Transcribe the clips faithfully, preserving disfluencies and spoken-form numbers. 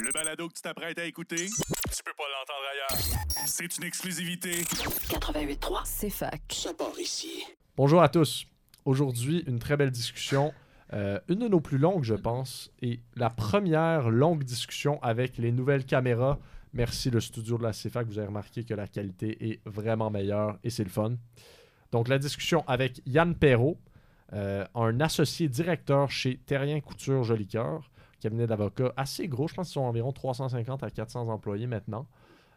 Le balado que tu t'apprêtes à écouter, tu peux pas l'entendre ailleurs. C'est une exclusivité. quatre-vingt-huit point trois C F A C. Ça part ici. Bonjour à tous. Aujourd'hui, une très belle discussion. Euh, une de nos plus longues, je pense. Et la première longue discussion avec les nouvelles caméras. Merci le studio de la C F A C. Vous avez remarqué que la qualité est vraiment meilleure et c'est le fun. Donc, la discussion avec Yann Perrault, euh, un associé directeur chez Therrien Couture Joli-Cœur. Cabinet d'avocats assez gros, je pense qu'ils sont environ trois cent cinquante à quatre cents employés maintenant.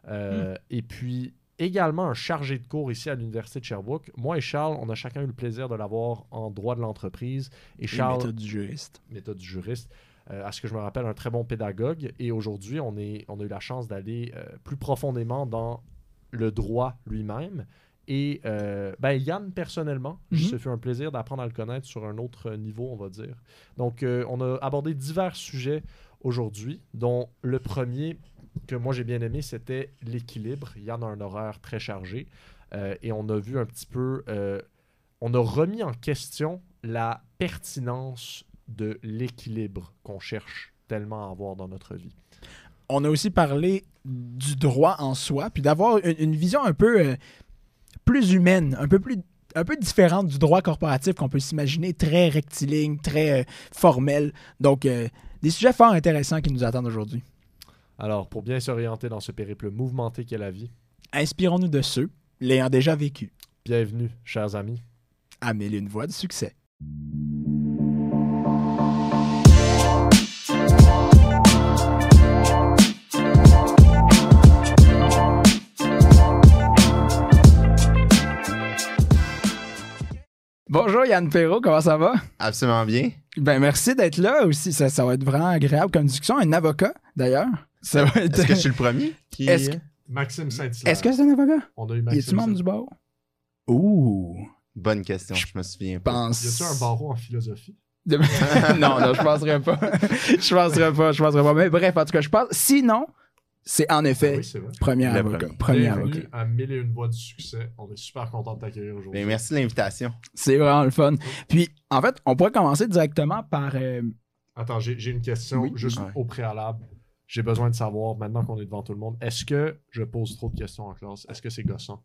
Euh, mmh. Et puis, également un chargé de cours ici à l'Université de Sherbrooke. Moi et Charles, on a chacun eu le plaisir de l'avoir en droit de l'entreprise. Et, et Charles, méthode du juriste. Méthode du juriste. Euh, à ce que je me rappelle, un très bon pédagogue. Et aujourd'hui, on, est, on a eu la chance d'aller euh, plus profondément dans le droit lui-même. Et euh, ben Yann, personnellement, mm-hmm. ça fait un plaisir d'apprendre à le connaître sur un autre niveau, on va dire. Donc, euh, on a abordé divers sujets aujourd'hui, dont le premier que moi j'ai bien aimé, c'était l'équilibre. Yann a un horaire très chargé euh, et on a vu un petit peu, euh, on a remis en question la pertinence de l'équilibre qu'on cherche tellement à avoir dans notre vie. On a aussi parlé du droit en soi, puis d'avoir une, une vision un peu... Euh, plus humaine, un peu plus un peu différente du droit corporatif qu'on peut s'imaginer, très rectiligne, très euh, formel. Donc, euh, des sujets fort intéressants qui nous attendent aujourd'hui. Alors, pour bien s'orienter dans ce périple mouvementé qu'est la vie, inspirons-nous de ceux l'ayant déjà vécu. Bienvenue, chers amis, à Mille et une voix de succès. Bonjour Yann Perrault, comment ça va? Absolument bien. Ben merci d'être là aussi, ça, ça va être vraiment agréable comme discussion. Un avocat d'ailleurs. Ça va être... Est-ce que je suis le premier? Qui... Est-ce que... Maxime Saint-Hilaire. Est-ce que c'est un avocat? On a eu Maxime. Est-ce membre du barreau? Ouh! Bonne question, je, je me souviens pas. Pense... Y a-t-il un barreau en philosophie? non, non, je penserais pas. je penserais pas, je penserais pas. Mais bref, en tout cas, je pense. Sinon... C'est en effet, ah oui, premier avocat. Premier avocat. À Mille et une voix du succès. On est super content de t'accueillir aujourd'hui. Bien, merci de l'invitation. C'est vraiment le fun. Puis, en fait, on pourrait commencer directement par... Euh... Attends, j'ai, j'ai une question oui. juste ouais. au préalable. J'ai besoin de savoir, maintenant qu'on est devant tout le monde, est-ce que je pose trop de questions en classe? Est-ce que c'est gossant?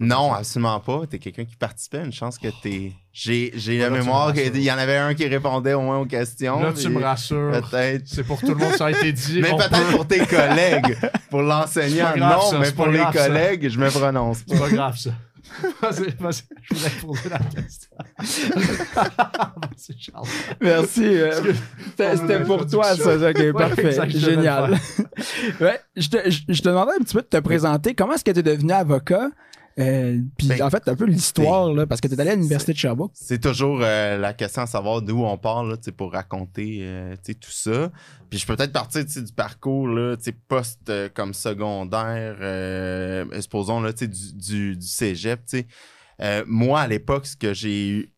Non, absolument pas. T'es quelqu'un qui participait. Une chance que t'es... J'ai, j'ai la mémoire qu'il y en avait un qui répondait au moins aux questions. Là, tu me rassures. Peut-être. C'est pour tout le monde, ça a été dit. Mais peut-être peut... pour tes collègues. Pour l'enseignant, grave, non. Ça, mais pour les grave, collègues, ça. Je me prononce. C'est pas grave, ça. Vas-y, vas-y, je vous ai posé la question. Merci, Charles. Merci. Euh, c'était c'était pour toi, ça. Ok, ouais, parfait. Génial. ouais, je, te, je, je te demandais un petit peu de te présenter. Comment est-ce que tu es devenu avocat? Euh, Puis ben, en fait, un peu l'histoire, là, parce que tu es allé à l'Université de Sherbrooke. C'est toujours euh, la question à savoir d'où on part là, pour raconter euh, tout ça. Puis je peux peut-être partir du parcours là, post euh, comme secondaire, euh, supposons là, du, du, du cégep. Euh, moi, à l'époque, ce que j'ai eu,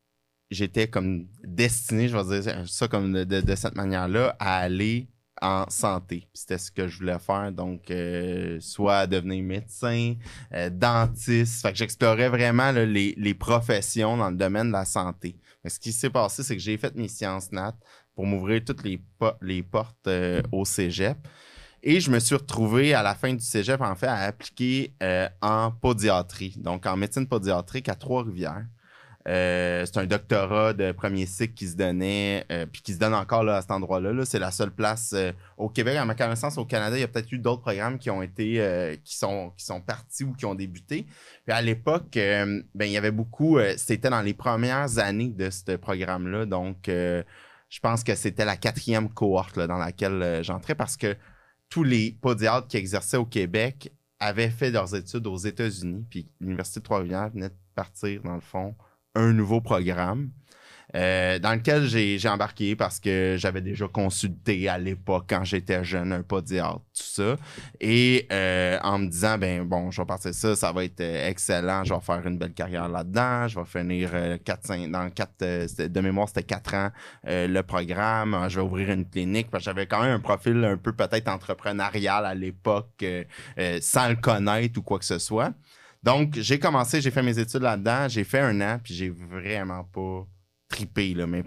j'étais comme destiné, je vais dire ça comme de, de, de cette manière-là, à aller en santé. C'était ce que je voulais faire, donc euh, soit devenir médecin, euh, dentiste. Fait que j'explorais vraiment là, les, les professions dans le domaine de la santé. Mais ce qui s'est passé, c'est que j'ai fait mes sciences nat pour m'ouvrir toutes les, po- les portes euh, au cégep. Et je me suis retrouvé à la fin du cégep, en fait, à appliquer euh, en podiatrie, donc en médecine podiatrique à Trois-Rivières. Euh, c'est un doctorat de premier cycle qui se donnait, euh, puis qui se donne encore là, à cet endroit-là. Là. C'est la seule place euh, au Québec. À ma connaissance, au Canada, il y a peut-être eu d'autres programmes qui ont été, euh, qui sont, qui sont partis ou qui ont débuté. Puis à l'époque, euh, ben, il y avait beaucoup, euh, c'était dans les premières années de ce programme-là. Donc, euh, je pense que c'était la quatrième cohorte là, dans laquelle euh, j'entrais parce que tous les podiatres qui exerçaient au Québec avaient fait leurs études aux États-Unis. Puis l'Université de Trois-Rivières venait de partir, dans le fond, un nouveau programme euh, dans lequel j'ai, j'ai embarqué parce que j'avais déjà consulté à l'époque quand j'étais jeune un podiatre, tout ça. Et euh, en me disant, ben bon, je vais partir de ça, ça va être excellent, je vais faire une belle carrière là-dedans, je vais finir euh, quatre, cinq, dans quatre, euh, de mémoire, c'était quatre ans euh, le programme, je vais ouvrir une clinique. Parce que j'avais quand même un profil un peu peut-être entrepreneurial à l'époque euh, euh, sans le connaître ou quoi que ce soit. Donc, j'ai commencé, j'ai fait mes études là-dedans, j'ai fait un an, puis j'ai vraiment pas trippé, là, mais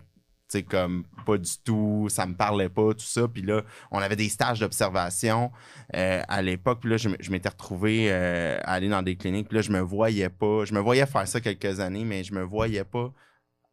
t'sais, comme pas du tout, ça me parlait pas, tout ça. Puis là, on avait des stages d'observation euh, à l'époque. Puis là, je, je m'étais retrouvé euh, à aller dans des cliniques. Puis là, je me voyais pas. Je me voyais faire ça quelques années, mais je me voyais pas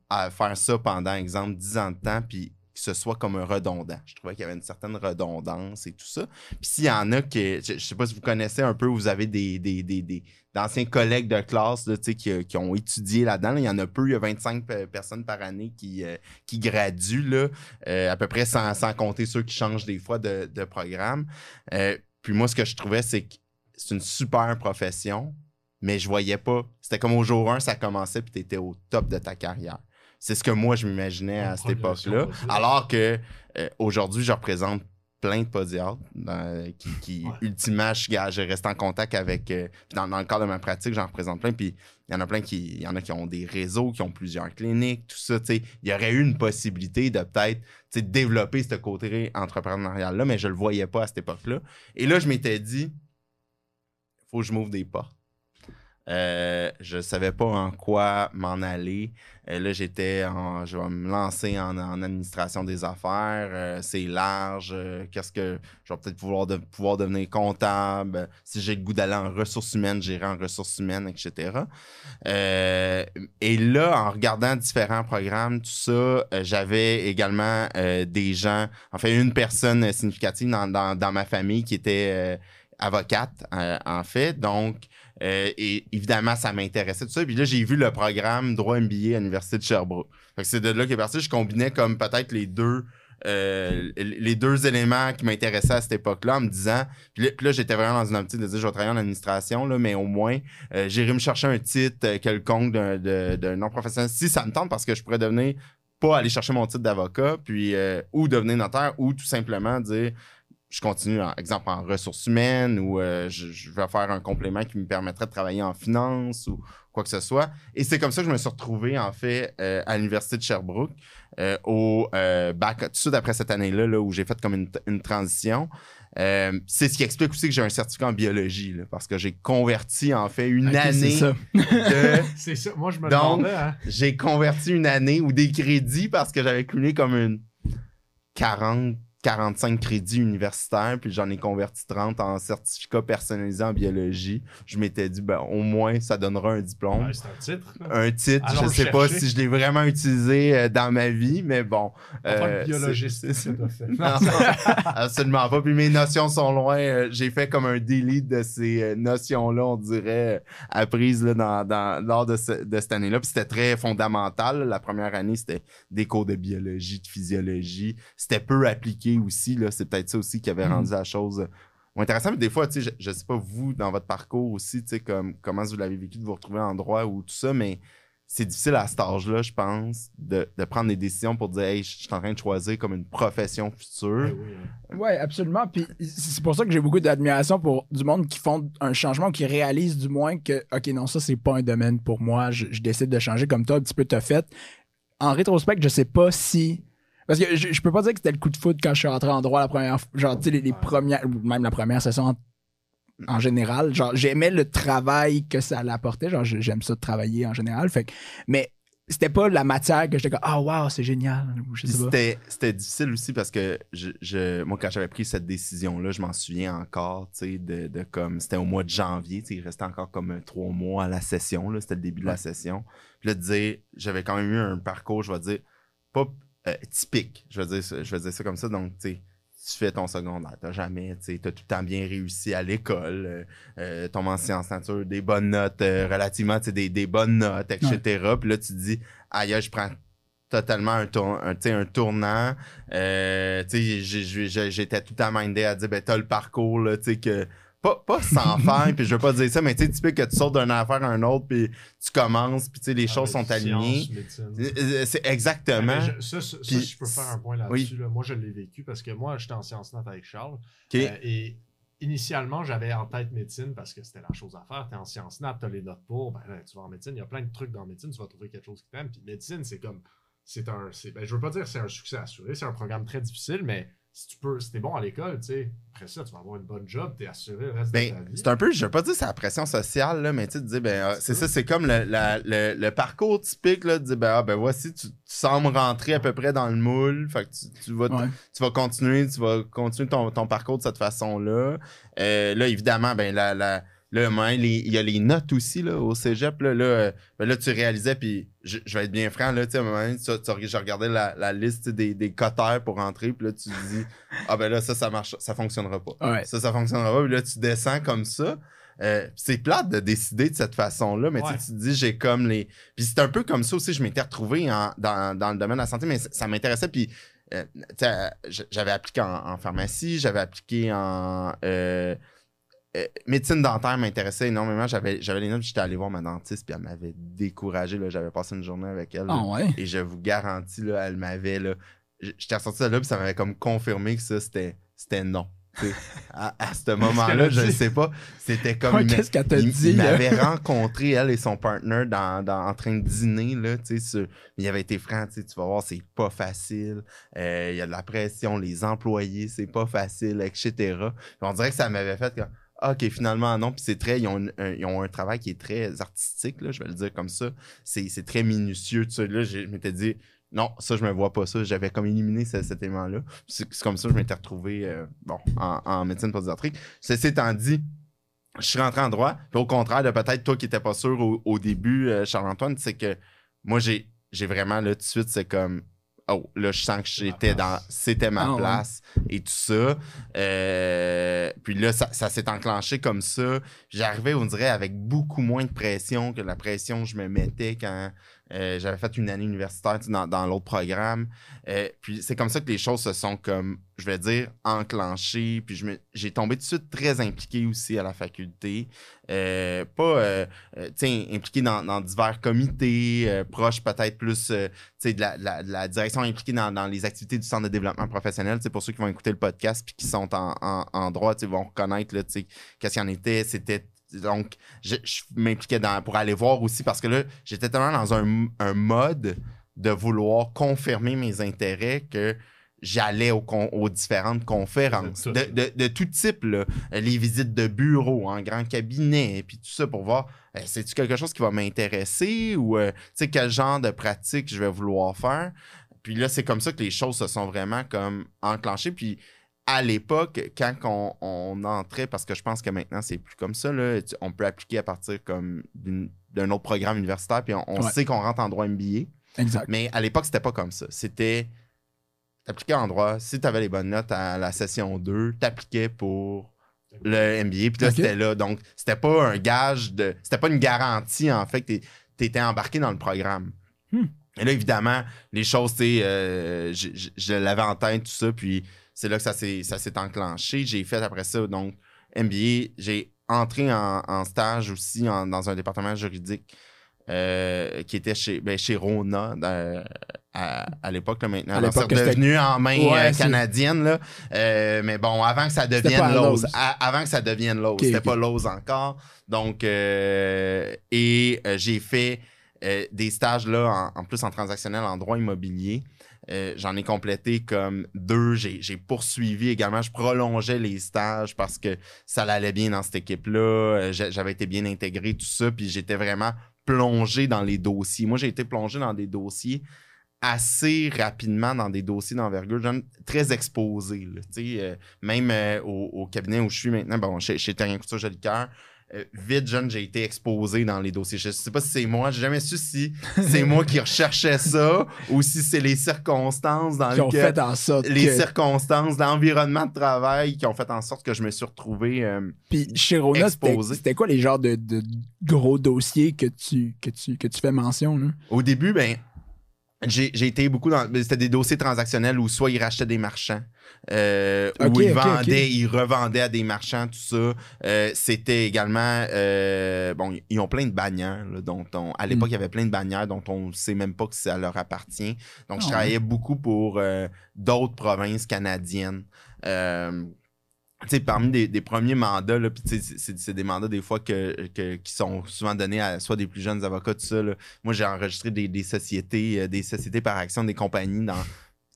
à faire ça pendant, exemple, dix ans de temps, puis que ce soit comme un redondant. Je trouvais qu'il y avait une certaine redondance et tout ça. Puis s'il y en a que, je, je sais pas si vous connaissez un peu, vous avez des, des, des, des d'anciens collègues de classe là, qui, qui ont étudié là-dedans. Là, il y en a peu, il y a vingt-cinq personnes par année qui, euh, qui graduent, là, euh, à peu près sans, sans compter ceux qui changent des fois de, de programme. Euh, puis moi, ce que je trouvais, c'est que c'est une super profession, mais je voyais pas. C'était comme au jour un, ça commençait, puis tu étais au top de ta carrière. C'est ce que moi, je m'imaginais à cette époque-là. Alors que euh, aujourd'hui, je représente plein de podiatres euh, qui, qui ouais. ultimement, je, je reste en contact avec... Euh, dans, dans le cadre de ma pratique, j'en représente plein. Puis il y en a plein qui... Il y en a qui ont des réseaux, qui ont plusieurs cliniques, tout ça. Il y aurait eu une possibilité de peut-être développer ce côté entrepreneurial-là, mais je le voyais pas à cette époque-là. Et là, je m'étais dit, il faut que je m'ouvre des portes. Euh, je savais pas en quoi m'en aller. Euh, là, j'étais en, je vais me lancer en, en administration des affaires. Euh, c'est large. Euh, qu'est-ce que je vais peut-être pouvoir, de, pouvoir devenir comptable. Euh, si j'ai le goût d'aller en ressources humaines, j'irai en ressources humaines, et cetera. Euh, et là, en regardant différents programmes, tout ça, euh, j'avais également euh, des gens, enfin une personne significative dans, dans, dans ma famille qui était euh, avocate, euh, en fait. Donc, Euh, et évidemment, ça m'intéressait tout ça. Puis là, j'ai vu le programme Droit M B A à l'Université de Sherbrooke. Fait que c'est de là qu'est parti. Je combinais comme peut-être les deux euh, les deux éléments qui m'intéressaient à cette époque-là en me disant... Puis là, puis là j'étais vraiment dans une optique de dire je vais travailler en administration, là, mais au moins, euh, j'irai me chercher un titre quelconque d'un non-professionnel. Si ça me tente, parce que je pourrais devenir... Pas aller chercher mon titre d'avocat, puis euh, ou devenir notaire, ou tout simplement dire... Je continue, par exemple, en ressources humaines ou euh, je, je vais faire un complément qui me permettrait de travailler en finance ou quoi que ce soit. Et c'est comme ça que je me suis retrouvé, en fait, euh, à l'Université de Sherbrooke, euh, au euh, bac, tout ça d'après cette année-là, là, où j'ai fait comme une, une transition. Euh, c'est ce qui explique aussi que j'ai un certificat en biologie, là, parce que j'ai converti, en fait, une okay, année c'est ça. de... c'est ça, moi, je me Donc, demandais. Hein. J'ai converti une année ou des crédits parce que j'avais cumulé comme une quarante quarante-cinq crédits universitaires, puis j'en ai converti trente en certificat personnalisé en biologie. Je m'étais dit, ben, au moins, ça donnera un diplôme. Ouais, c'est un titre. Un titre, Allons je ne sais chercher. pas si je l'ai vraiment utilisé euh, dans ma vie, mais bon. En tant que biologiste, c'est tout à fait. Non, absolument pas. Puis mes notions sont loin. Euh, j'ai fait comme un delete de ces euh, notions-là, on dirait, euh, apprises là, dans, dans, lors de, ce, de cette année-là. Puis c'était très fondamental. La première année, c'était des cours de biologie, de physiologie. C'était peu appliqué aussi, là, c'est peut-être ça aussi qui avait rendu la chose euh, intéressante. Mais des fois, tu sais, je ne sais pas, vous, dans votre parcours aussi, tu sais, comme, comment vous l'avez vécu de vous retrouver en droit ou tout ça, mais c'est difficile à cet âge-là, je pense, de, de prendre des décisions pour dire « Hey, je suis en train de choisir comme une profession future. » Oui, absolument. Puis c'est pour ça que j'ai beaucoup d'admiration pour du monde qui font un changement, qui réalisent du moins que « Ok, non, ça, c'est pas un domaine pour moi. Je, je décide de changer comme toi, un petit peu t'as fait. » En rétrospect, je sais pas si... Parce que je, je peux pas dire que c'était le coup de foudre quand je suis rentré en droit la première fois. Genre, tu sais, les, les premières, même la première session en, en général. Genre, j'aimais le travail que ça l'apportait. Genre, j'aime ça de travailler en général. Fait que, mais c'était pas la matière que j'étais comme, ah, oh, waouh, c'est génial. Je sais c'était, pas. C'était difficile aussi parce que je, je, moi, quand j'avais pris cette décision-là, je m'en souviens encore, tu sais, de, de comme, c'était au mois de janvier, tu sais, il restait encore comme trois mois à la session, là, c'était le début ouais. de la session. Puis là, de dire, j'avais quand même eu un parcours, je vais dire, pas. Euh, typique, je veux dire, je veux dire ça comme ça. Donc, tu sais, tu fais ton secondaire, t'as jamais, tu sais, t'as tout le temps bien réussi à l'école, euh, euh, tombes en sciences nature, des bonnes notes, euh, relativement, tu sais, des, des bonnes notes, et cetera. Ouais. Puis là, tu te dis, aïe, je prends totalement un, tour, un, un tournant. Euh, tu sais, j'étais tout le temps mindé à dire, ben, t'as le parcours, là, tu sais, que. Pas, pas sans faire, puis je veux pas dire ça, mais tu sais, typique que tu sautes d'une affaire à une autre, puis tu commences, puis tu sais, les choses sont alignées. C'est exactement. Je, ça, ça, puis, ça, je peux faire un point là-dessus. Oui. Là. Moi, je l'ai vécu parce que moi, j'étais en sciences nat avec Charles. Okay. Euh, et initialement, j'avais en tête médecine parce que c'était la chose à faire. T'es en sciences nat, t'as les notes pour, ben, tu vas en médecine, il y a plein de trucs dans médecine, tu vas trouver quelque chose qui t'aime. Puis médecine, c'est comme. c'est un c'est, ben, Je veux pas dire que c'est un succès assuré, c'est un programme très difficile, mais. si tu peux, si t'es bon à l'école, tu sais, après ça, tu vas avoir une bonne job, t'es assuré le reste ben, de ta vie. C'est un peu, je veux pas dire c'est la pression sociale, là, mais tu sais, dis, ben, c'est ça, c'est comme le, la, le, le parcours typique, là, de dire, ben, ah, ben, voici, tu, tu sembles rentrer à peu près dans le moule, fait que tu, tu, vas, ouais. tu vas continuer, tu vas continuer ton, ton parcours de cette façon-là. Euh, là, évidemment, ben, la, la Là, il y a les notes aussi là, au cégep. Là, là, ben là tu réalisais, puis je, je vais être bien franc, là, à un moment donné, tu, tu, je regardais la, la liste des, des cotères pour rentrer, puis là, tu te dis, ah ben là, ça, ça marche, ça fonctionnera pas. Ouais. Ça, ça fonctionnera pas. Puis là, tu descends comme ça. Euh, c'est plate de décider de cette façon-là, mais ouais. tu te dis, j'ai comme les. Puis c'est un peu comme ça aussi, je m'étais retrouvé en, dans, dans le domaine de la santé, mais ça, ça m'intéressait. Puis euh, j'avais appliqué en, en pharmacie, j'avais appliqué en. Euh, Euh, médecine dentaire m'intéressait énormément. J'avais les notes, j'étais allé voir ma dentiste, puis elle m'avait découragé. J'avais passé une journée avec elle. Là, oh ouais. Et je vous garantis, là, elle m'avait. J'étais ressorti de là, puis ça m'avait comme confirmé que ça, c'était non. À, à ce moment-là, je ne sais pas. C'était comme. Ouais, qu'est-ce qu'elle t'a dit? Il m'avait rencontré, elle et son partner, dans, dans, en train de dîner. Là, sur, il avait été franc, tu vas voir, c'est pas facile. Euh, il y a de la pression, les employés, c'est pas facile, et cetera. Puis on dirait que ça m'avait fait. Quand, OK, finalement, non. Puis c'est très. Ils ont, un, un, ils ont un travail qui est très artistique, là, je vais le dire comme ça. C'est très minutieux. Tout ça. Là, je m'étais dit, non, ça, je me vois pas ça. J'avais comme éliminé ce, cet élément-là. C'est comme ça que je m'étais retrouvé euh, bon, en, en médecine pédiatrique. Ceci étant dit, je suis rentré en droit. Puis au contraire de peut-être toi qui n'étais pas sûr au, au début, euh, Charles-Antoine, c'est que moi, j'ai vraiment, là, tout de suite, c'est comme. Oh, là, je sens que j'étais dans... C'était ma ah, place ouais. et tout ça. Euh, puis là, ça, ça s'est enclenché comme ça. J'arrivais, on dirait, avec beaucoup moins de pression que la pression que je me mettais quand euh, j'avais fait une année universitaire tu sais, dans, dans l'autre programme. Euh, puis c'est comme ça que les choses se sont, comme je vais dire, enclenchées. Puis j'ai tombé tout de suite très impliqué aussi à la faculté. Euh, pas, euh, tu sais, impliqué dans, dans divers comités, euh, proche peut-être plus... Euh, tu sais, de la, de la, de la direction impliquée dans, dans les activités du Centre de développement professionnel. Pour ceux qui vont écouter le podcast et qui sont en, en, en droit, ils vont reconnaître qu'est-ce qu'il y en était. C'était donc, je, je m'impliquais dans, pour aller voir aussi parce que là, j'étais tellement dans un, un mode de vouloir confirmer mes intérêts que j'allais au aux différentes conférences de, de, de tout type, là. Les visites de bureaux en grand cabinet, puis tout ça pour voir, euh, c'est-tu quelque chose qui va m'intéresser ou euh, quel genre de pratique je vais vouloir faire. Puis là, c'est comme ça que les choses se sont vraiment comme enclenchées. Puis à l'époque, quand on, on entrait, parce que je pense que maintenant, c'est plus comme ça, là, on peut appliquer à partir comme d'un autre programme universitaire, puis on, on ouais. sait qu'on rentre en droit M B A. Exact. Mais à l'époque, c'était pas comme ça. C'était... T'appliquais en droit, si tu avais les bonnes notes à la session deux, t'appliquais pour le M B A. Puis là, okay. c'était là. Donc, c'était pas un gage de. C'était pas une garantie, en fait, que t'étais embarqué dans le programme. Hmm. Et là, évidemment, les choses, tu sais, euh, je, je, je l'avais en tête, tout ça. Puis c'est là que ça s'est enclenché. J'ai fait après ça, donc, M B A. J'ai entré en, en stage aussi en, dans un département juridique. Euh, qui était chez, ben, chez Rona euh, à, à l'époque, maintenant. C'est devenu en main ouais, euh, canadienne. Là. Euh, mais bon, avant que ça devienne Lowe's. Avant que ça devienne Lowe's. Okay, C'était okay. pas Lowe's encore. Donc, euh, et euh, j'ai fait euh, des stages là, en, en plus en transactionnel, en droit immobilier. Euh, J'en ai complété comme deux. J'ai poursuivi également. Je prolongeais les stages parce que ça allait bien dans cette équipe-là. J'avais été bien intégré, tout ça. Puis j'étais vraiment... plongé dans les dossiers. Moi, j'ai été plongé dans des dossiers assez rapidement, dans des dossiers d'envergure, très exposé. Là, euh, même euh, au, au cabinet où je suis maintenant, bon, chez, chez Therrien Couture Joli-Cœur, euh, vite, jeune, j'ai été exposé dans les dossiers. Je ne sais pas si c'est moi, j'ai jamais su si c'est moi qui recherchais ça ou si c'est les circonstances dans qui ont fait en sorte les que... circonstances, l'environnement de travail qui ont fait en sorte que je me suis retrouvé euh, Puis chez Rona, c'était quoi les genres de, de gros dossiers que tu, que tu, que tu fais mention? Là? Au début, ben j'ai été beaucoup dans... C'était des dossiers transactionnels où soit ils rachetaient des marchands, euh, okay, où ils okay, vendaient, okay. ils revendaient à des marchands, tout ça. Euh, C'était également... Euh, bon, ils ont plein de bannières, là, dont on... À l'époque, mm. il y avait plein de bannières dont on ne sait même pas que ça leur appartient. Donc, oh, je travaillais ouais. beaucoup pour euh, d'autres provinces canadiennes. Euh, tu sais, parmi des, des premiers mandats, là, puis tu sais, c'est des mandats des fois que, que, qui sont souvent donnés à soit des plus jeunes avocats, tout ça. Là. Moi, j'ai enregistré des, des sociétés, euh, des sociétés par action, des compagnies dans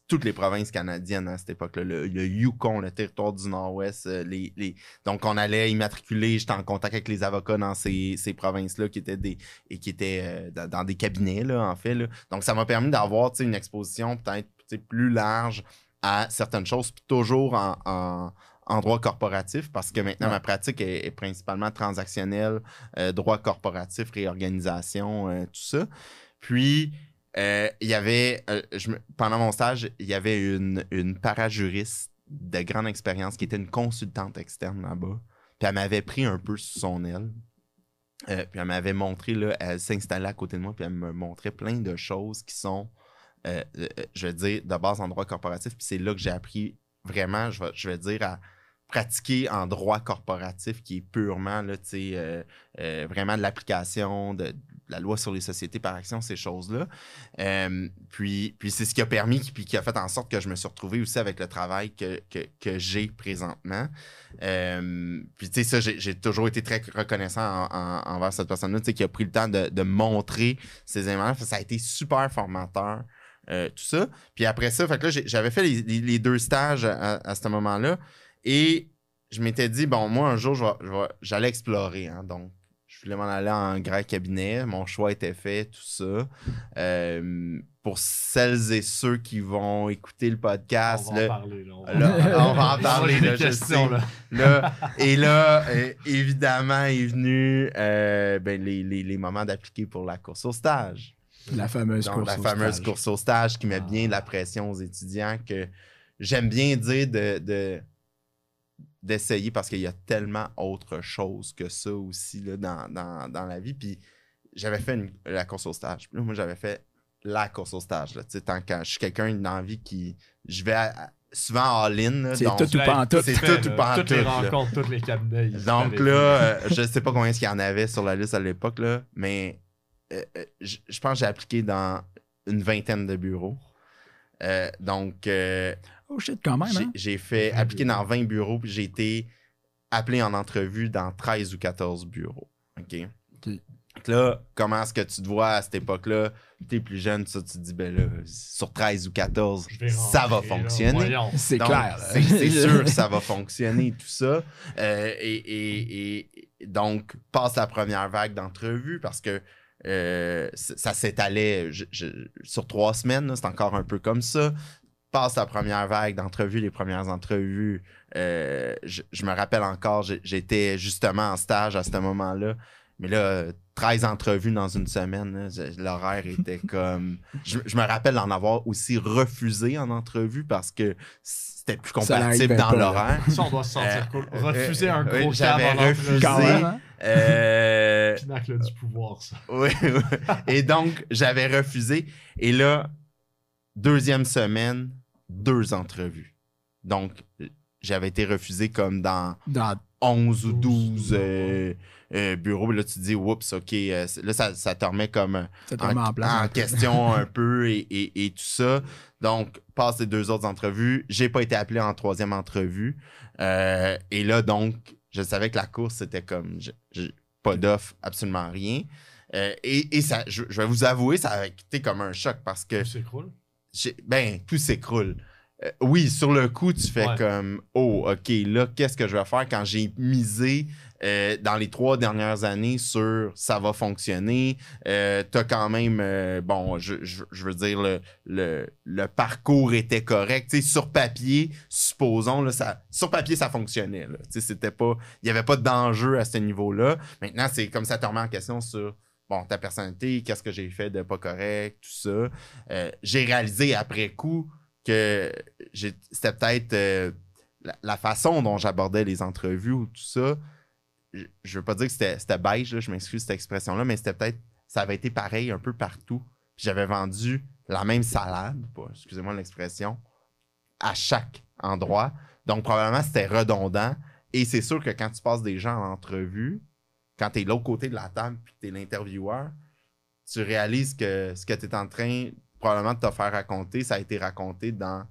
toutes les provinces canadiennes à cette époque-là, le, le Yukon, le territoire du Nord-Ouest. Les, les... Donc, on allait immatriculer, j'étais en contact avec les avocats dans ces, ces provinces-là qui étaient, des, et qui étaient euh, dans des cabinets, là, en fait. Là. Donc, ça m'a permis d'avoir une exposition peut-être plus large à certaines choses, puis toujours en, en, en droit corporatif, parce que maintenant, ouais. ma pratique est, est principalement transactionnelle, euh, droit corporatif, réorganisation, euh, tout ça. Puis, euh, il y avait, euh, je me, pendant mon stage, il y avait une, une parajuriste de grande expérience qui était une consultante externe là-bas. Puis, elle m'avait pris un peu sous son aile. Euh, puis, elle m'avait montré, là, elle s'installait à côté de moi, puis elle me montrait plein de choses qui sont... Euh, euh, je veux dire, de base en droit corporatif, puis c'est là que j'ai appris vraiment, je vais, je vais dire, à pratiquer en droit corporatif qui est purement, là, tu sais, euh, euh, vraiment de l'application, de, de la loi sur les sociétés par action, ces choses-là. Euh, puis puis c'est ce qui a permis, puis qui a fait en sorte que je me suis retrouvé aussi avec le travail que, que, que j'ai présentement. Euh, puis, tu sais, ça, j'ai, j'ai toujours été très reconnaissant en, en, envers cette personne-là, tu sais, qui a pris le temps de, de montrer ces éléments-là. Ça a été super formateur. Euh, tout ça. Puis après ça, fait que là, j'avais fait les, les, les deux stages à, à ce moment-là et je m'étais dit, bon, moi, un jour, je vais, je vais, j'allais explorer. Hein, donc, je voulais m'en aller en grand cabinet. Mon choix était fait, tout ça. Euh, pour celles et ceux qui vont écouter le podcast... On va là, en parler. Là, on, va... Là, on va en parler. Là, je sais, là. Là, et là, euh, évidemment, est venu euh, ben, les, les, les moments d'appliquer pour la course au stage. La fameuse, Donc, course, la au fameuse course au stage qui met ah. bien de la pression aux étudiants, que j'aime bien dire de, de, d'essayer parce qu'il y a tellement autre chose que ça aussi là, dans, dans, dans la vie. Puis j'avais fait une, la course au stage. Là, moi, j'avais fait la course au stage. Là. Tant que je suis quelqu'un d'envie qui... Je vais... À, à, souvent all-in. C'est tout ou pas en tout. C'est tout ou pas en tout. Toutes les rencontres, tous les cabinets. Donc là, euh, je sais pas combien il y en avait sur la liste à l'époque, là, mais... Euh, je, je pense que j'ai appliqué dans une vingtaine de bureaux. Euh, donc, euh, oh shit, quand même. Hein? J'ai fait appliquer dans vingt bureaux, puis j'ai été appelé en entrevue dans treize ou quatorze bureaux. OK? OK. Donc là, comment est-ce que tu te vois à cette époque-là? Tu es plus jeune, ça, tu te dis, ben là, sur treize ou quatorze, ça va fonctionner. Là, c'est donc, clair. C'est, c'est sûr, ça va fonctionner, tout ça. Euh, et, et, et, et donc, passe la première vague d'entrevues parce que Euh, ça s'étalait je, je, sur trois semaines, là, c'est encore un peu comme ça. Passe la première vague d'entrevues, les premières entrevues. Euh, je, je me rappelle encore, j'étais justement en stage à ce moment-là. Mais là, treize entrevues dans une semaine, là, je, l'horaire était comme... Je, je me rappelle d'en avoir aussi refusé en entrevue parce que c'était plus compatible dans l'horaire. Ça, on doit se sentir euh, cool. Refuser euh, un gros oui, câble en refusé, quand même, hein? Euh, Pinacle du pouvoir, ça. Oui, oui. Et donc, j'avais refusé. Et là, deuxième semaine, deux entrevues. Donc, j'avais été refusé comme dans... dans... onze ou douze euh, euh, bureaux. Là, tu te dis, oups, OK. Euh, là, ça, ça te remet comme te remet en, en, place, en question un peu et, et, et tout ça. Donc, passe les deux autres entrevues. J'ai pas été appelé en troisième entrevue. Euh, et là, donc, je savais que la course, c'était comme je, je, pas d'offre, absolument rien. Euh, et et ça, je, je vais vous avouer, ça a été comme un choc parce que... Tout s'écroule? Ben, tout s'écroule. Oui, sur le coup, tu fais ouais. comme « Oh, OK, là, qu'est-ce que je vais faire quand j'ai misé euh, dans les trois dernières années sur « ça va fonctionner euh, », t'as quand même, euh, bon, je, je, je veux dire, le, le, le parcours était correct. T'sais, sur papier, supposons, là, ça, sur papier, ça fonctionnait. C'était pas, il n'y avait pas d'enjeu à ce niveau-là. Maintenant, c'est comme ça te remet en question sur… Bon, ta personnalité, qu'est-ce que j'ai fait de pas correct, tout ça. Euh, j'ai réalisé après coup… que j'ai, c'était peut-être euh, la, la façon dont j'abordais les entrevues ou tout ça. Je, je veux pas dire que c'était, c'était beige, là, je m'excuse cette expression-là, mais c'était peut-être, ça avait été pareil un peu partout. Puis j'avais vendu la même salade, bah, excusez-moi l'expression, à chaque endroit. Donc probablement c'était redondant. Et c'est sûr que quand tu passes des gens en entrevue, quand t'es de l'autre côté de la table puis que t'es l'intervieweur, tu réalises que ce que t'es en train... probablement de te faire raconter, ça a été raconté dans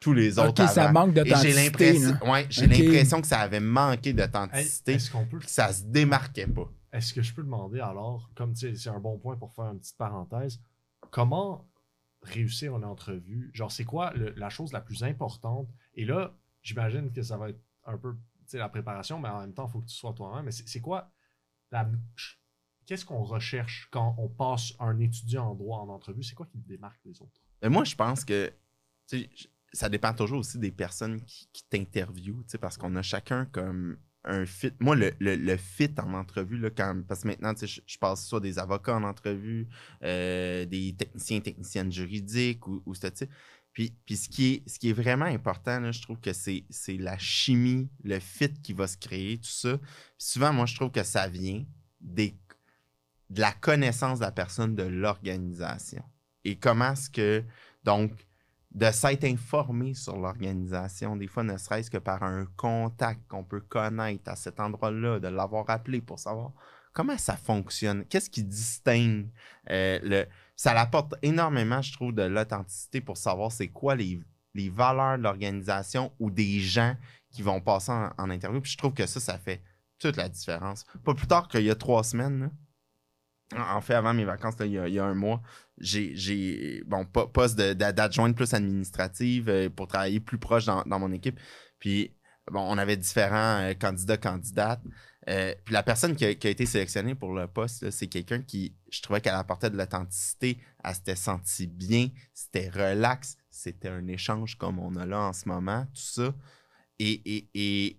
tous les autres okay, avant. Ça manque d'authenticité. Et j'ai l'impression, ouais, j'ai okay. l'impression que ça avait manqué d'authenticité, est-ce qu'on peut... que ça se démarquait pas. Est-ce que je peux demander alors, comme tu sais, c'est un bon point pour faire une petite parenthèse, comment réussir une entrevue? Genre, c'est quoi le, la chose la plus importante? Et là, j'imagine que ça va être un peu, tu sais, la préparation, mais en même temps, il faut que tu sois toi-même. Mais c'est quoi la... Qu'est-ce qu'on recherche quand on passe un étudiant en droit en entrevue? C'est quoi qui le démarque des autres? Mais moi, je pense que ça dépend toujours aussi des personnes qui, qui t'interviewent, parce qu'on a chacun comme un fit. Moi, le, le, le fit en entrevue, là, quand, parce que maintenant, je, je passe soit des avocats en entrevue, euh, des techniciens, techniciennes juridiques ou, ou ce type. Puis, puis ce, qui est, ce qui est vraiment important, là, je trouve que c'est la chimie, le fit qui va se créer, tout ça. Puis souvent, moi, je trouve que ça vient des de la connaissance de la personne, de l'organisation. Et comment est-ce que, donc, de s'être informé sur l'organisation, des fois, ne serait-ce que par un contact qu'on peut connaître à cet endroit-là, de l'avoir appelé pour savoir comment ça fonctionne, qu'est-ce qui distingue euh, le... Ça l'apporte énormément, je trouve, de l'authenticité pour savoir c'est quoi les, les valeurs de l'organisation ou des gens qui vont passer en, en interview. Puis je trouve que ça, ça fait toute la différence. Pas plus tard qu'il y a trois semaines, là. En fait, avant mes vacances, là, il, y a, il y a un mois, j'ai bon poste d'adjointe plus administrative euh, pour travailler plus proche dans, dans mon équipe. Puis, bon, on avait différents euh, candidats, candidates. Euh, puis la personne qui a, qui a été sélectionnée pour le poste, c'est quelqu'un qui, je trouvais qu'elle apportait de l'authenticité. Elle s'était sentie bien, c'était relax, c'était un échange comme on a là en ce moment, tout ça. Et... et, et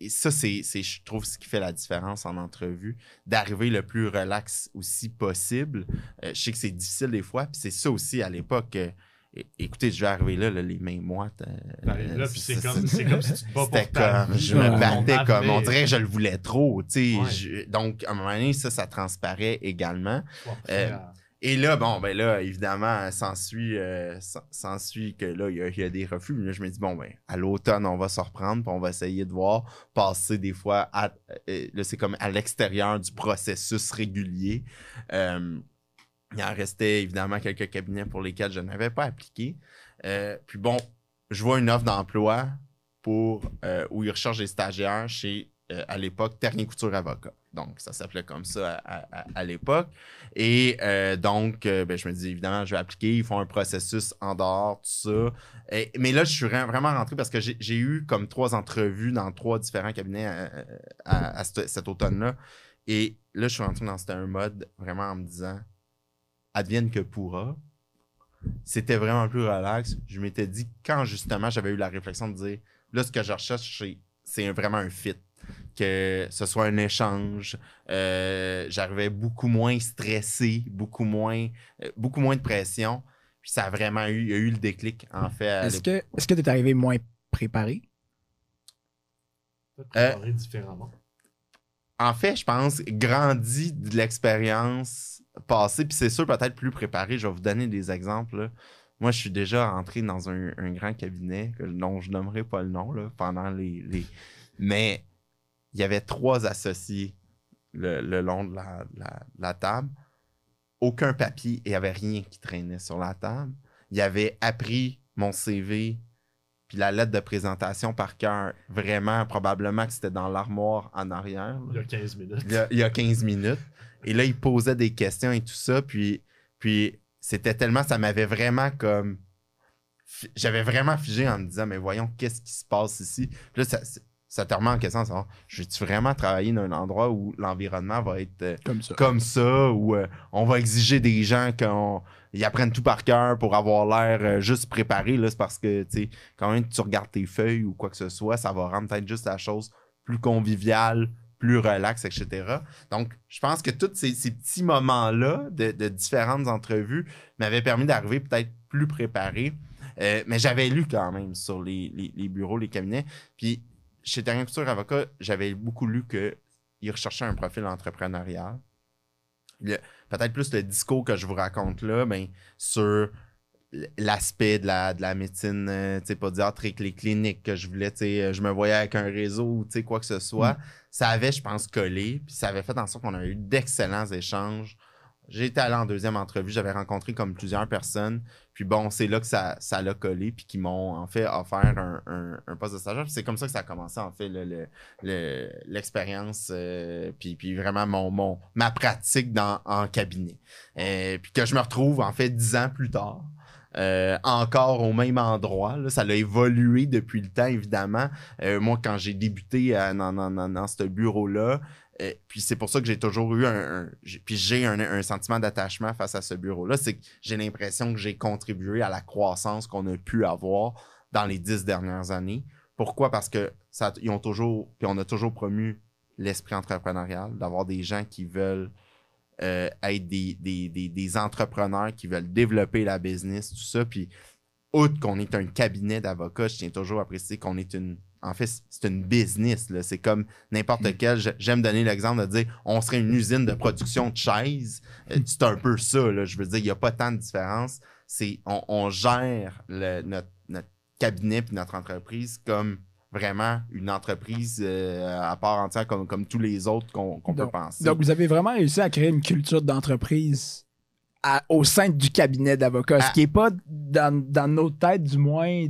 Et ça, c'est, c'est, je trouve, ce qui fait la différence en entrevue, d'arriver le plus relax aussi possible. Euh, je sais que c'est difficile des fois, puis c'est ça aussi à l'époque. Euh, écoutez, je vais arriver là, là les mains moites. Euh, là, puis c'est comme, comme si tu te bats pour ta... comme, Je ouais. me battais comme, on dirait que je le voulais trop. Tu sais, ouais. je, donc, à un moment donné, ça, ça transparaît également. Euh, à... Et là, bon, ben là, évidemment, s'ensuit euh, que là, il y a, il y a des refus. Mais là, je me dis, bon, ben, à l'automne, on va se reprendre, puis on va essayer de voir passer des fois, à, euh, là, c'est comme à l'extérieur du processus régulier. Euh, il en restait évidemment quelques cabinets pour lesquels je n'avais pas appliqué. Euh, puis bon, je vois une offre d'emploi pour euh, où ils recherchent des stagiaires chez, euh, à l'époque, Therrien Couture Avocat. Donc, ça s'appelait comme ça à, à, à l'époque. Et euh, donc, euh, ben, je me dis, évidemment, je vais appliquer. Ils font un processus en dehors, tout ça. Et, mais là, je suis vraiment rentré parce que j'ai eu comme trois entrevues dans trois différents cabinets à, à, à cet, cet automne-là. Et là, je suis rentré dans un mode vraiment en me disant, advienne que pourra. C'était vraiment plus relax. Je m'étais dit, quand justement, j'avais eu la réflexion de dire, là, ce que je recherche, c'est vraiment un fit. Que ce soit un échange, euh, j'arrivais beaucoup moins stressé, beaucoup moins, euh, beaucoup moins de pression. Puis ça a vraiment eu, il y a eu le déclic, en fait. Est-ce que est-ce que tu es arrivé moins préparé? Préparé euh, différemment. En fait, je pense, grandi de l'expérience passée, puis c'est sûr peut-être plus préparé. Je vais vous donner des exemples, là. Moi, je suis déjà entré dans un, un grand cabinet dont je nommerai pas le nom là, pendant les, les... Mais il y avait trois associés le, le long de la, la, la table. Aucun papier, il n'y avait rien qui traînait sur la table. Il avait appris mon C V puis la lettre de présentation par cœur. Vraiment, probablement que c'était dans l'armoire en arrière. Il y a quinze minutes. Il y a, il y a quinze minutes. Et là, il posait des questions et tout ça. Puis, puis c'était tellement... Ça m'avait vraiment comme... J'avais vraiment figé en me disant, mais voyons, qu'est-ce qui se passe ici? Puis là, ça... Ça te remet en question, ça, je vais-tu vraiment travailler dans un endroit où l'environnement va être euh, comme ça, comme ça où euh, on va exiger des gens qu'ils apprennent tout par cœur pour avoir l'air euh, juste préparé. Là, c'est parce que quand même, tu regardes tes feuilles ou quoi que ce soit, ça va rendre peut-être juste la chose plus conviviale, plus relaxe, et cetera. Donc, je pense que tous ces, ces petits moments-là de, de différentes entrevues m'avaient permis d'arriver peut-être plus préparé. Euh, mais j'avais lu quand même sur les, les, les bureaux, les cabinets. Puis, chez Therrien Couture Avocat, j'avais beaucoup lu qu'ils recherchaient un profil entrepreneurial. Peut-être plus le discours que je vous raconte là, ben, sur l'aspect de la, de la médecine, euh, pas dire très clinique que je voulais, je me voyais avec un réseau ou quoi que ce soit. Mm. Ça avait, je pense, collé, puis ça avait fait en sorte qu'on a eu d'excellents échanges. J'étais allé en deuxième entrevue, j'avais rencontré comme plusieurs personnes. Puis bon, c'est là que ça, ça l'a collé, puis qu'ils m'ont en fait offert un, un, un poste de stagiaire. C'est comme ça que ça a commencé, en fait, l'expérience, le, le, euh, puis, puis vraiment mon, mon, ma pratique dans, en cabinet. Euh, puis que je me retrouve, en fait, dix ans plus tard, euh, encore au même endroit. Là. Ça a évolué depuis le temps, évidemment. Euh, moi, quand j'ai débuté à, dans, dans, dans, dans ce bureau-là, euh, puis c'est pour ça que j'ai toujours eu un... un puis j'ai un, un sentiment d'attachement face à ce bureau-là. C'est que j'ai l'impression que j'ai contribué à la croissance qu'on a pu avoir dans les dix dernières années. Pourquoi? Parce que ça, ils ont toujours... Puis on a toujours promu l'esprit entrepreneurial, d'avoir des gens qui veulent... Euh, être des, des, des, des entrepreneurs qui veulent développer la business, tout ça. Puis, outre qu'on est un cabinet d'avocats, je tiens toujours à préciser qu'on est une... En fait, c'est une business. Là. C'est comme n'importe quel... J'aime donner l'exemple de dire, on serait une usine de production de chaises. C'est un peu ça. Là. Je veux dire, il n'y a pas tant de différence. C'est, on, on gère le, notre, notre cabinet puis notre entreprise comme... vraiment une entreprise euh, à part entière comme, comme tous les autres qu'on qu'on peut penser. Donc, vous avez vraiment réussi à créer une culture d'entreprise à, au sein du cabinet d'avocats, ce qui n'est pas, dans, dans nos têtes du moins,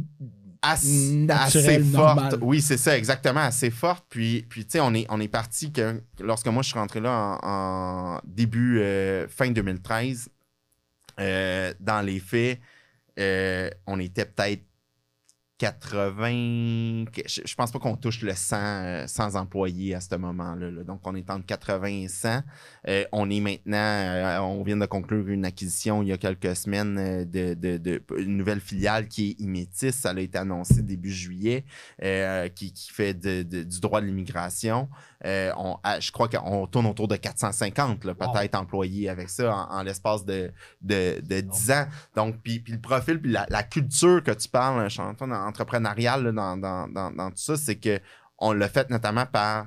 assez, naturel, assez forte. Normal. Oui, c'est ça, exactement, assez forte. Puis, puis tu sais, on est, on est parti que lorsque moi, je suis rentré là en, en début, euh, fin deux mille treize, euh, dans les faits, euh, on était peut-être quatre-vingts... Je pense pas qu'on touche le cent, cent employés à ce moment-là. Là. Donc, on est entre quatre-vingts et cent. Euh, on est maintenant... Euh, on vient de conclure une acquisition il y a quelques semaines de, de, de une nouvelle filiale qui est IMETIS. Ça a été annoncé début juillet, euh, qui, qui fait de, de, du droit de l'immigration. Euh, on, je crois qu'on tourne autour de quatre cent cinquante, là, peut-être, wow, employés avec ça en, en l'espace de, de, de dix ans. Donc, puis le profil, puis la, la culture que tu parles, je entrepreneurial là, dans, dans, dans, dans tout ça, c'est que on l'a fait notamment par...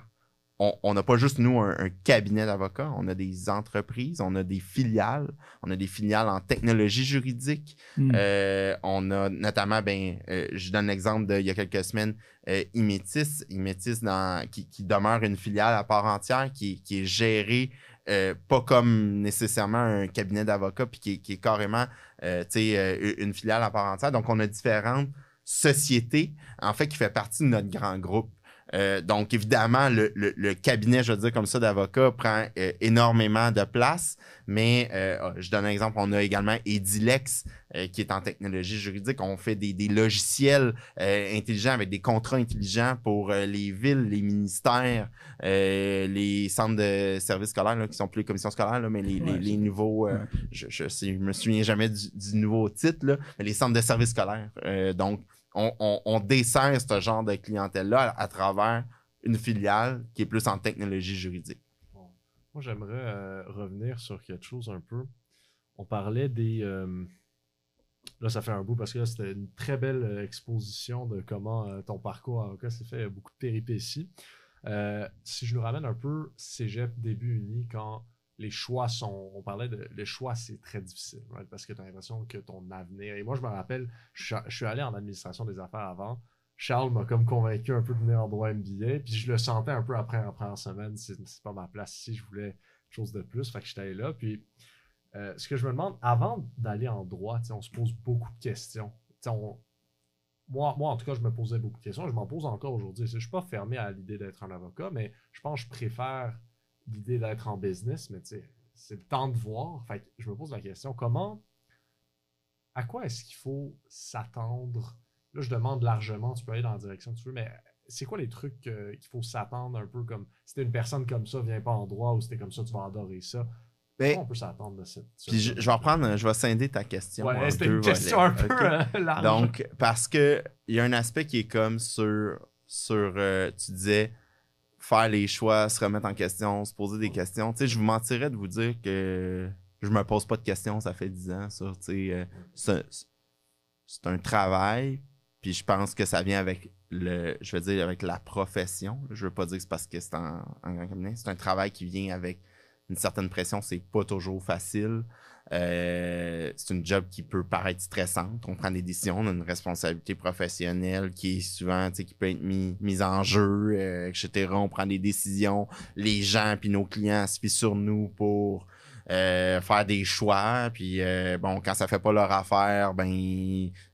On n'a pas juste, nous, un, un cabinet d'avocats, on a des entreprises, on a des filiales, on a des filiales en technologie juridique. Mm. Euh, on a notamment, ben, euh, je donne l'exemple d'il y a quelques semaines, euh, IMETIS, IMETIS dans, qui, qui demeure une filiale à part entière, qui, qui est gérée euh, pas comme nécessairement un cabinet d'avocats, puis qui, qui est carrément euh, euh, une filiale à part entière. Donc, on a différentes société, en fait, qui fait partie de notre grand groupe. Euh, donc, évidemment, le, le, le cabinet, je veux dire comme ça, d'avocats prend euh, énormément de place, mais euh, je donne un exemple, on a également Edilex, euh, qui est en technologie juridique. On fait des, des logiciels euh, intelligents avec des contrats intelligents pour euh, les villes, les ministères, euh, les centres de services scolaires, là, qui sont plus les commissions scolaires, là, mais les, les, ouais, les nouveaux... Euh, ouais. Je ne je, je me souviens jamais du, du nouveau titre, là, mais les centres de services scolaires. Euh, donc, On, on, on dessert ce genre de clientèle-là à, à travers une filiale qui est plus en technologie juridique. Bon. Moi, j'aimerais euh, revenir sur quelque chose un peu. On parlait des... Euh, là, ça fait un bout parce que là, c'était une très belle exposition de comment euh, ton parcours avocat s'est fait, beaucoup de péripéties. Euh, si je nous ramène un peu cégep, début uni, quand les choix sont... On parlait de... Les choix, c'est très difficile, right? Parce que tu as l'impression que ton avenir... Et moi, je me rappelle, je, je suis allé en administration des affaires avant. Charles m'a comme convaincu un peu de venir en droit M B A. Puis je le sentais un peu après, après en première semaine. C'est, c'est pas ma place ici, je voulais quelque chose de plus. Fait que j'étais allé là. Puis euh, ce que je me demande, avant d'aller en droit, on se pose beaucoup de questions. On, moi, moi, en tout cas, je me posais beaucoup de questions. Je m'en pose encore aujourd'hui. Je suis pas fermé à l'idée d'être un avocat, mais je pense que je préfère... l'idée d'être en business, mais tu sais, c'est le temps de voir. Fait que je me pose la question, comment, à quoi est-ce qu'il faut s'attendre? Là, je demande largement, tu peux aller dans la direction que tu veux, mais c'est quoi les trucs euh, qu'il faut s'attendre un peu comme, si t'es une personne comme ça, viens pas en droit, ou si t'es comme ça, tu vas adorer ça. Ben, on peut s'attendre de cette... Puis je, je vais reprendre, je vais scinder ta question. Ouais, c'était une question un peu okay. large. Donc, parce que il y a un aspect qui est comme sur, sur euh, tu disais, faire les choix, se remettre en question, se poser des questions. Tu sais, je vous mentirais de vous dire que je me pose pas de questions, ça fait dix ans. Ça, tu sais, c'est, c'est un travail, puis je pense que ça vient avec le, je veux dire, avec la profession. Je veux pas dire que c'est parce que c'est en, en grand cabinet. C'est un travail qui vient avec une certaine pression, c'est pas toujours facile. Euh, c'est une job qui peut paraître stressante. On prend des décisions, on a une responsabilité professionnelle qui est souvent, tu sais, qui peut être mise mis en jeu, euh, et cetera. On prend des décisions. Les gens puis nos clients se fient sur nous pour euh, faire des choix. Puis euh, bon, quand ça fait pas leur affaire, ben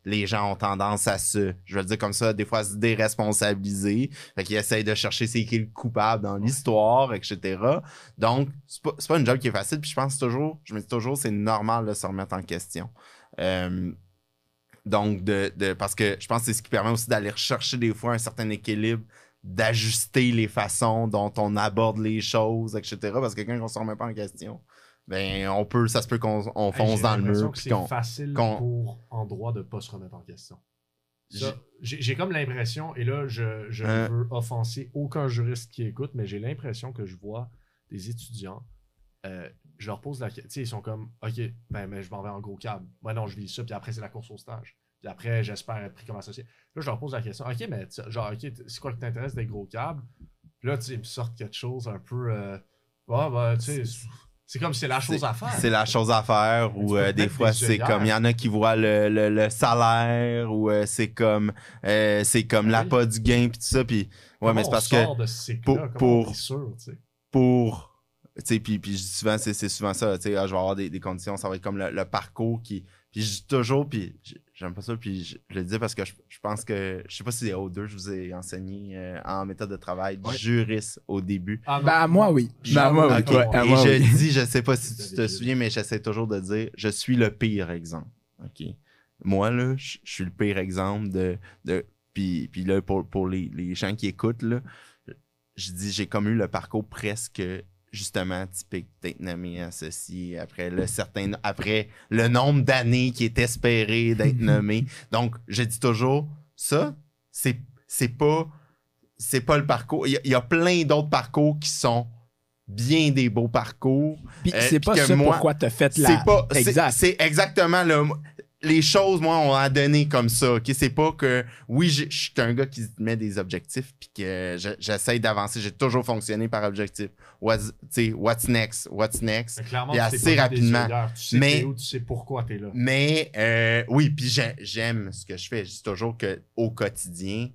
les gens ont tendance à se, je vais le dire comme ça, des fois à se déresponsabiliser. Fait qu'ils essayent de chercher c'est qui le coupable dans l'histoire, et cetera. Donc, c'est pas, c'est pas une job qui est facile. Puis je pense toujours, je me dis toujours, c'est normal de se remettre en question. Euh, Donc, de, de, parce que je pense que c'est ce qui permet aussi d'aller rechercher des fois un certain équilibre, d'ajuster les façons dont on aborde les choses, et cetera. Parce que quand on ne se remet pas en question, ben on peut, ça se peut qu'on on fonce hey, dans le mur. C'est facile pour en droit de ne pas se remettre en question. J'ai comme l'impression, et là, je, je hein. ne veux offenser aucun juriste qui écoute, mais j'ai l'impression que je vois des étudiants, euh, je leur pose la question, tu sais, ils sont comme, OK, ben, mais je m'en vais en gros câble. Moi, non, je vis ça, puis après, c'est la course au stage. Puis après, j'espère être pris comme associé. Là, je leur pose la question, OK, mais genre, OK, c'est quoi qui t'intéresse des gros câbles? Puis là, tu sais, ils me sortent quelque chose un peu, euh, bah, bah, tu sais. C'est comme c'est la chose à faire. C'est la chose à faire ou euh, des fois c'est comme il y en a qui voient le, le, le salaire ou euh, c'est comme euh, c'est comme oui. l'appât du gain puis tout ça puis ouais comment mais c'est parce que ce pour pour sûr, t'sais? Pour tu sais puis puis souvent c'est c'est souvent ça tu sais ah, je vais avoir des, des conditions ça va être comme le, le parcours qui puis je dis toujours puis j'aime pas ça puis je, je le dis parce que je, je pense que je sais pas si aux deux je vous ai enseigné euh, en méthode de travail ouais. juriste au début. Ah, ben moi oui. Ben, moi, oui. Okay. Ouais, et moi, je oui. dis je sais pas si tu te souviens mais j'essaie toujours de dire je suis le pire exemple. OK. Moi là, je, je suis le pire exemple de de puis, puis là pour pour les, les gens qui écoutent là, je dis j'ai comme eu le parcours presque justement typique d'être nommé associé après le certain après le nombre d'années qui est espéré d'être nommé. Donc je dis toujours ça c'est c'est pas c'est pas le parcours, il y, y a plein d'autres parcours qui sont bien des beaux parcours. Puis euh, c'est pas ça moi, pourquoi t'as fait la pas, exact. C'est exactement le les choses moi on a donné comme ça. OK, c'est pas que oui, je suis un gars qui met des objectifs puis que j'essaie d'avancer, j'ai toujours fonctionné par objectif. What's, what's next, what's next. Et assez rapidement. Tu sais mais où, tu sais pourquoi tu es là. Mais euh, oui, puis j'aime ce que je fais, je dis toujours que au quotidien,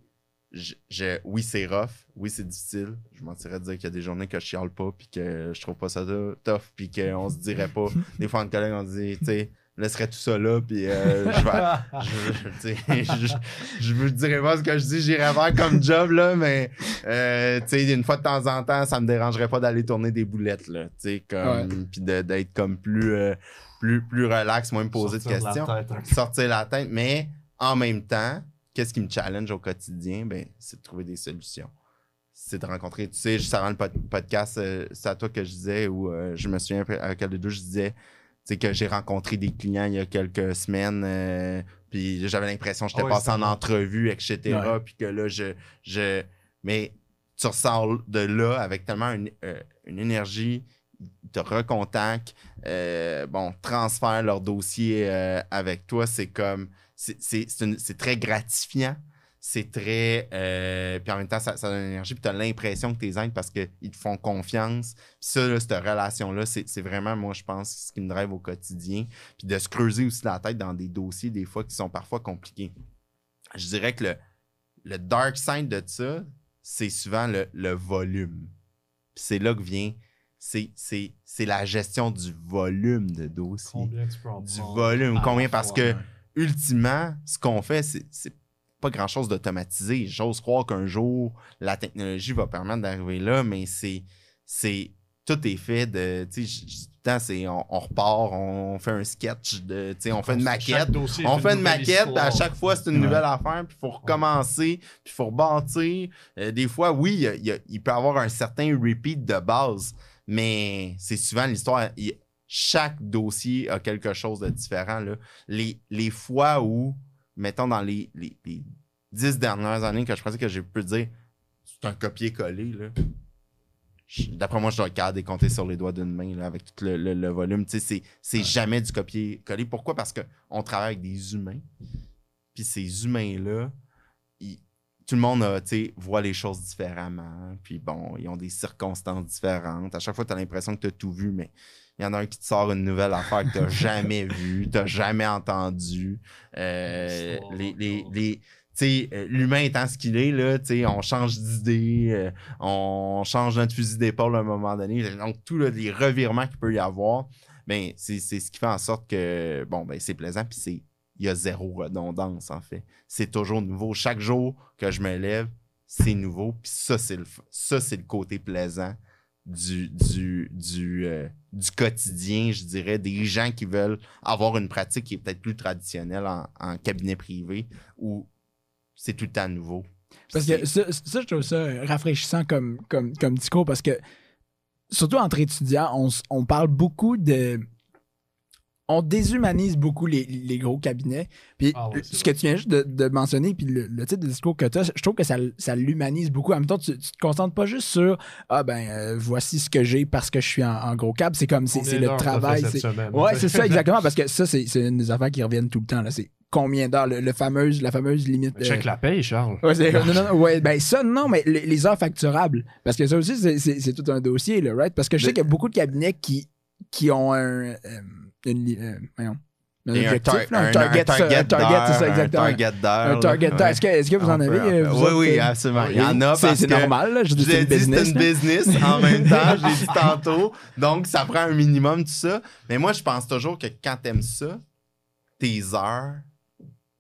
je, je oui, c'est rough, oui, c'est difficile. Je mentirais de dire qu'il y a des journées que je chiale pas puis que je trouve pas ça tough puis qu'on se dirait pas des fois en collègue on dit tu sais laisserais tout ça là, puis euh, je, vais, je, je, je vous dirais pas ce que je dis, j'irais faire comme job, là, mais euh, une fois de temps en temps, ça me dérangerait pas d'aller tourner des boulettes, là, comme, puis d'être comme plus, euh, plus, plus relax, moins me poser de questions, la tête, hein. sortir la tête, mais en même temps, qu'est-ce qui me challenge au quotidien? Ben, c'est de trouver des solutions. C'est de rencontrer, tu sais, juste avant le podcast, euh, c'est à toi que je disais, ou euh, je me souviens avec les deux, je disais, c'est que j'ai rencontré des clients il y a quelques semaines, euh, puis j'avais l'impression que j'étais oh, passé en entrevue, et cetera. Puis que là, je, je. Mais tu ressors de là avec tellement une, euh, une énergie, ils te recontactent, euh, bon, transfèrent leur dossier euh, avec toi. C'est comme. C'est très gratifiant. C'est très. Euh, puis en même temps, ça, ça donne une énergie, puis tu as l'impression que tu les aides parce qu'ils te font confiance. Puis ça, là, cette relation-là, c'est vraiment, moi, je pense, ce qui me drive au quotidien. Puis de se creuser aussi la tête dans des dossiers, des fois, qui sont parfois compliqués. Je dirais que le, le dark side de ça, c'est souvent le, le volume. Puis c'est là que vient. C'est la gestion du volume de dossiers. Combien tu peux en prendre? Du volume. Combien? Parce que, ultimement, ce qu'on fait, c'est pas grand-chose d'automatiser. J'ose croire qu'un jour, la technologie va permettre d'arriver là, mais c'est... c'est tout est fait de... Tu sais, on, on repart, on fait un sketch, de, tu sais, on fait une maquette. On fait une maquette, à chaque fois, c'est une nouvelle affaire, puis il faut recommencer, puis il faut rebâtir. Euh, des fois, oui, il, il, il peut y avoir un certain repeat de base, mais c'est souvent l'histoire... Chaque dossier a quelque chose de différent. Là. Les, les fois où... Mettons, dans les, les, les dix dernières années que je pensais que j'ai pu dire, c'est un copier-coller. D'après moi, je dois le cadre et compter sur les doigts d'une main là, avec tout le, le, le volume. C'est ouais. jamais du copier-coller. Pourquoi? Parce qu'on travaille avec des humains. Puis ces humains-là, tout le monde a, voit les choses différemment. Puis bon, ils ont des circonstances différentes. À chaque fois, tu as l'impression que tu as tout vu, mais... Il y en a un qui te sort une nouvelle affaire que tu n'as jamais vue, tu n'as jamais entendue. Euh, les, les, les, euh, l'humain étant ce qu'il est, là, on change d'idée, euh, on change notre fusil d'épaule à un moment donné. Donc, tous les revirements qu'il peut y avoir, ben, c'est ce qui fait en sorte que bon, ben, c'est plaisant. Puis il y a zéro redondance, en fait. C'est toujours nouveau. Chaque jour que je me lève, c'est nouveau. Puis ça, c'est le, ça, c'est le côté plaisant du, du, du, euh, du quotidien, je dirais, des gens qui veulent avoir une pratique qui est peut-être plus traditionnelle en, en cabinet privé où c'est tout le temps nouveau. Parce que ça, ça, je trouve ça rafraîchissant comme, comme, comme discours parce que, surtout entre étudiants, on, on parle beaucoup de... On déshumanise beaucoup les, les gros cabinets. Puis ah ouais, ce vrai. que tu viens juste de, de mentionner, puis le, le type de discours que tu as, je trouve que ça, ça l'humanise beaucoup. En même temps, tu, tu te concentres pas juste sur « Ah ben, euh, voici ce que j'ai parce que je suis en, en gros cab. » C'est comme, c'est le travail. C'est... Ouais, c'est ça, exactement. Parce que ça, c'est une des affaires qui reviennent tout le temps. Là. C'est combien d'heures, le, le fameuse, la fameuse limite... Euh... Check la paye, Charles. Ouais, non, non, non, ouais, ben ça, non, mais les, les heures facturables. Parce que ça aussi, c'est tout un dossier, là, right? Parce que je mais... sais qu'il y a beaucoup de cabinets qui, qui ont un... Euh, Une, euh, voyons, un, objectif, tar un, un target un target c'est ça exactement un target d'heure ouais. est-ce que, est-ce que vous en avez peut, vous oui êtes, oui absolument il y en a c'est normal là, je dis c'est une business, une business en même temps j'ai dit tantôt donc ça prend un minimum tout ça mais moi je pense toujours que quand t'aimes ça tes heures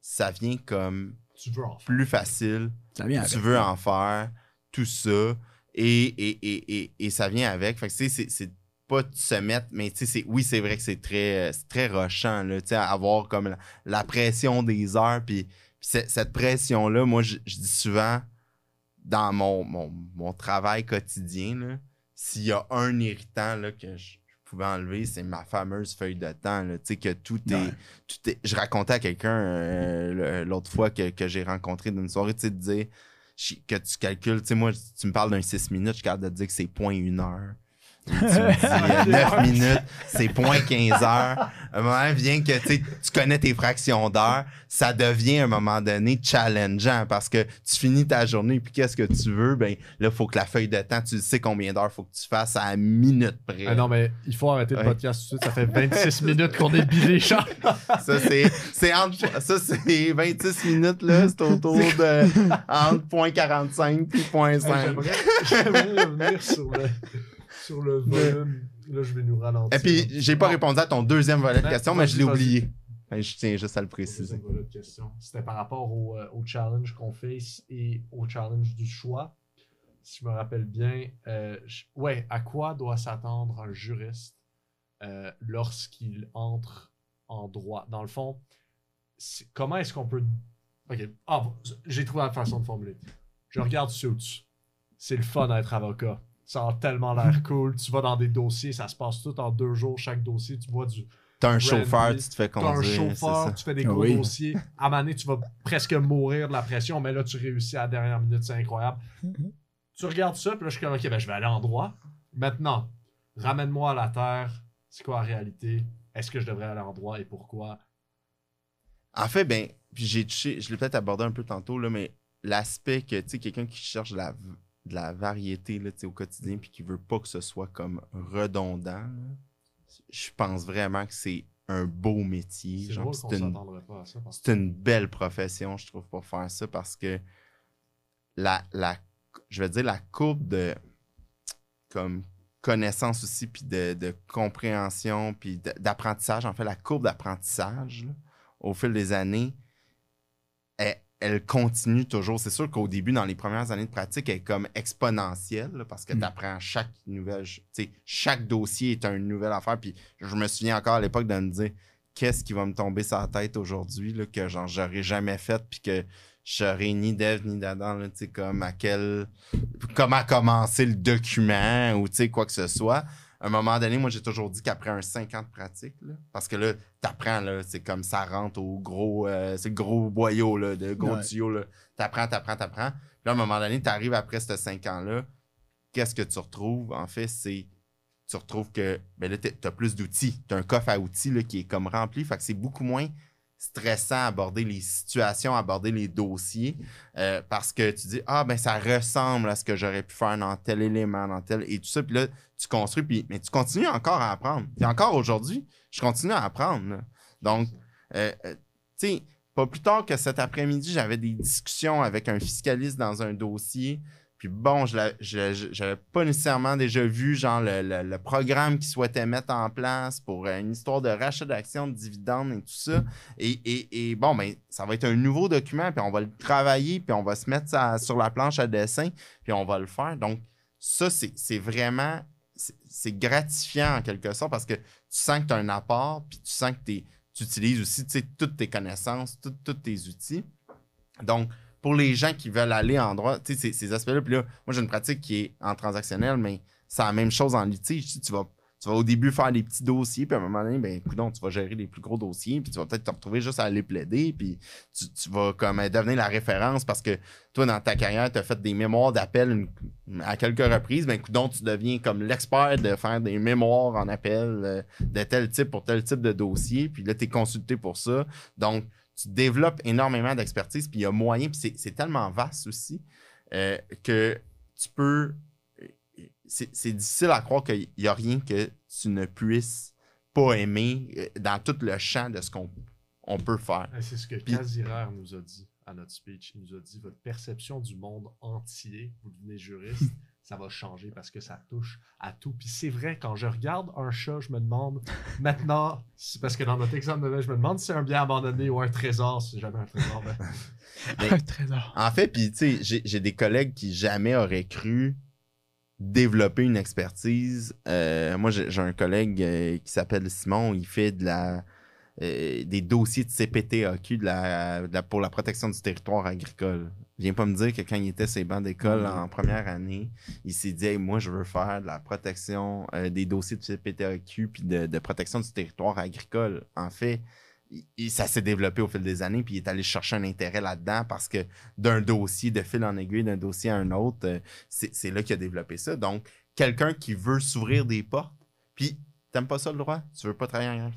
ça vient comme tu veux en faire. Plus facile ça vient tu veux en faire tout ça et, et, et, et, et ça vient avec fait que c'est c'est pas de se mettre, mais tu sais, oui, c'est vrai que c'est très, très rochant, là, tu sais, avoir comme la, la pression des heures, puis cette pression-là, moi, je dis souvent, dans mon, mon, mon travail quotidien, s'il y a un irritant là, que je, je pouvais enlever, c'est ma fameuse feuille de temps, tu sais, que tout est, tout est... Je racontais à quelqu'un euh, l'autre fois que, que j'ai rencontré d'une soirée, tu sais, de dire que tu calcules, tu sais, moi, tu me parles d'un six minutes, je suis capable de te dire que c'est point une heure. Tu me dis neuf minutes, c'est point quinze heures. À un moment vient que tu connais tes fractions d'heures, ça devient à un moment donné challengeant parce que tu finis ta journée puis qu'est-ce que tu veux? Ben là, il faut que la feuille de temps, tu sais combien d'heures il faut que tu fasses à la minute près. Ah non, mais il faut arrêter ouais. le podcast tout de suite. Ça fait vingt-six minutes qu'on est bilé, Charles. Ça, c'est entre... Ça, c'est vingt-six minutes, là. C'est autour de... entre point quarante-cinq puis point cinq. J'aimerais revenir sur le... Sur le volume, mais... là, je vais nous ralentir. Et puis, j'ai pas non. répondu à ton deuxième volet de question, mais je l'ai oublié. Enfin, je tiens juste à le préciser. C'était par rapport au, euh, au challenge qu'on fait et au challenge du choix. Si je me rappelle bien, euh, je... ouais, à quoi doit s'attendre un juriste euh, lorsqu'il entre en droit? Dans le fond, est... comment est-ce qu'on peut... Okay. Ah, j'ai trouvé la façon de formuler. Je regarde Suits. C'est le fun d'être avocat. Ça a tellement l'air cool. Tu vas dans des dossiers, ça se passe tout en deux jours. Chaque dossier, tu vois du... T'as un chauffeur, tu te fais conduire. T'as un chauffeur, tu fais des gros oui. dossiers. À un moment donné, tu vas presque mourir de la pression, mais là, tu réussis à la dernière minute. C'est incroyable. Mm-hmm. Tu regardes ça, puis là, je suis comme, OK, ben, je vais aller en droit. Maintenant, ramène-moi à la terre. C'est quoi la réalité? Est-ce que je devrais aller en droit et pourquoi? En fait, ben, puis j'ai touché, je l'ai peut-être abordé un peu tantôt, là, mais l'aspect que, tu sais, quelqu'un qui cherche la... de la variété là, au quotidien puis qui veut pas que ce soit comme redondant, je pense vraiment que c'est un beau métier. C'est une, une belle profession, je trouve, pour faire ça parce que la, la je veux dire la courbe de comme connaissance aussi puis de, de compréhension puis d'apprentissage, en fait la courbe d'apprentissage au fil des années est elle continue toujours. C'est sûr qu'au début, dans les premières années de pratique, elle est comme exponentielle là, parce que tu apprends chaque nouvelle... Tu sais, chaque dossier est une nouvelle affaire. Puis je me souviens encore à l'époque de me dire qu'est-ce qui va me tomber sur la tête aujourd'hui que genre j'aurais jamais fait puis que j'aurais ni d'Ève ni d'Adam. Tu sais, comme à quel... Comment commencer le document ou tu sais, quoi que ce soit. À un moment donné, moi, j'ai toujours dit qu'après un cinq ans de pratique, là, parce que là, t'apprends, là, c'est comme ça rentre au gros, euh, c'est le gros boyau, là, le gros ouais. tuyau, là. T'apprends, t'apprends, t'apprends. Là, à un moment donné, t'arrives après ces cinq ans-là, qu'est-ce que tu retrouves? En fait, c'est, tu retrouves que, ben là, t'as plus d'outils. T'as un coffre à outils, là, qui est comme rempli, fait que c'est beaucoup moins stressant aborder les situations, aborder les dossiers, euh, parce que tu dis « Ah, ben ça ressemble à ce que j'aurais pu faire dans tel élément, dans tel... » Et tout ça, puis là, tu construis, puis mais tu continues encore à apprendre. Puis encore aujourd'hui, je continue à apprendre. Là. Donc, euh, euh, tu sais, pas plus tard que cet après-midi, j'avais des discussions avec un fiscaliste dans un dossier, puis bon, je n'avais pas nécessairement déjà vu genre le, le, le programme qu'ils souhaitaient mettre en place pour une histoire de rachat d'actions, de dividendes et tout ça. Et, et, et bon, ben, ça va être un nouveau document, puis on va le travailler, puis on va se mettre ça sur la planche à dessin, puis on va le faire. Donc, ça, c'est vraiment c'est gratifiant en quelque sorte parce que tu sens que tu as un apport, puis tu sens que t'es, tu utilises aussi toutes tes connaissances, tout, tous tes outils. Donc, pour les gens qui veulent aller en droit, tu sais, ces, ces aspects-là, puis là, moi, j'ai une pratique qui est en transactionnel, mais c'est la même chose en litige. Tu vas, tu vas au début faire des petits dossiers, puis à un moment donné, ben, coudonc, tu vas gérer les plus gros dossiers, puis tu vas peut-être te retrouver juste à aller plaider, puis tu, tu vas comme devenir la référence parce que toi, dans ta carrière, tu as fait des mémoires d'appel à quelques reprises, ben, coudonc, tu deviens comme l'expert de faire des mémoires en appel de tel type pour tel type de dossier, puis là, tu es consulté pour ça. Donc, tu développes énormément d'expertise, puis il y a moyen, puis c'est, c'est tellement vaste aussi euh, que tu peux... C'est, c'est difficile à croire qu'il n'y a rien que tu ne puisses pas aimer dans tout le champ de ce qu'on on peut faire. C'est ce que Kazirer nous a dit à notre speech. Il nous a dit « Votre perception du monde entier, vous devenez juriste, ça va changer parce que ça touche à tout. » Puis c'est vrai, quand je regarde un chat, je me demande maintenant, parce que dans notre exemple, je me demande si c'est un bien abandonné ou un trésor, si c'est jamais un trésor. Ben... Mais, un trésor. En fait, puis tu sais, j'ai, j'ai des collègues qui jamais auraient cru développer une expertise. Euh, moi, j'ai, j'ai un collègue euh, qui s'appelle Simon, il fait de la, euh, des dossiers de C P T A Q de la, de la, pour la protection du territoire agricole. Viens pas me dire que quand il était sur les bancs d'école en première année, il s'est dit hey, « moi, je veux faire de la protection euh, des dossiers de C P T A Q puis de, de protection du territoire agricole. » En fait, il, ça s'est développé au fil des années puis il est allé chercher un intérêt là-dedans parce que d'un dossier de fil en aiguille, d'un dossier à un autre, euh, c'est, c'est là qu'il a développé ça. Donc, quelqu'un qui veut s'ouvrir des portes, puis t'aimes pas ça le droit, tu veux pas travailler en,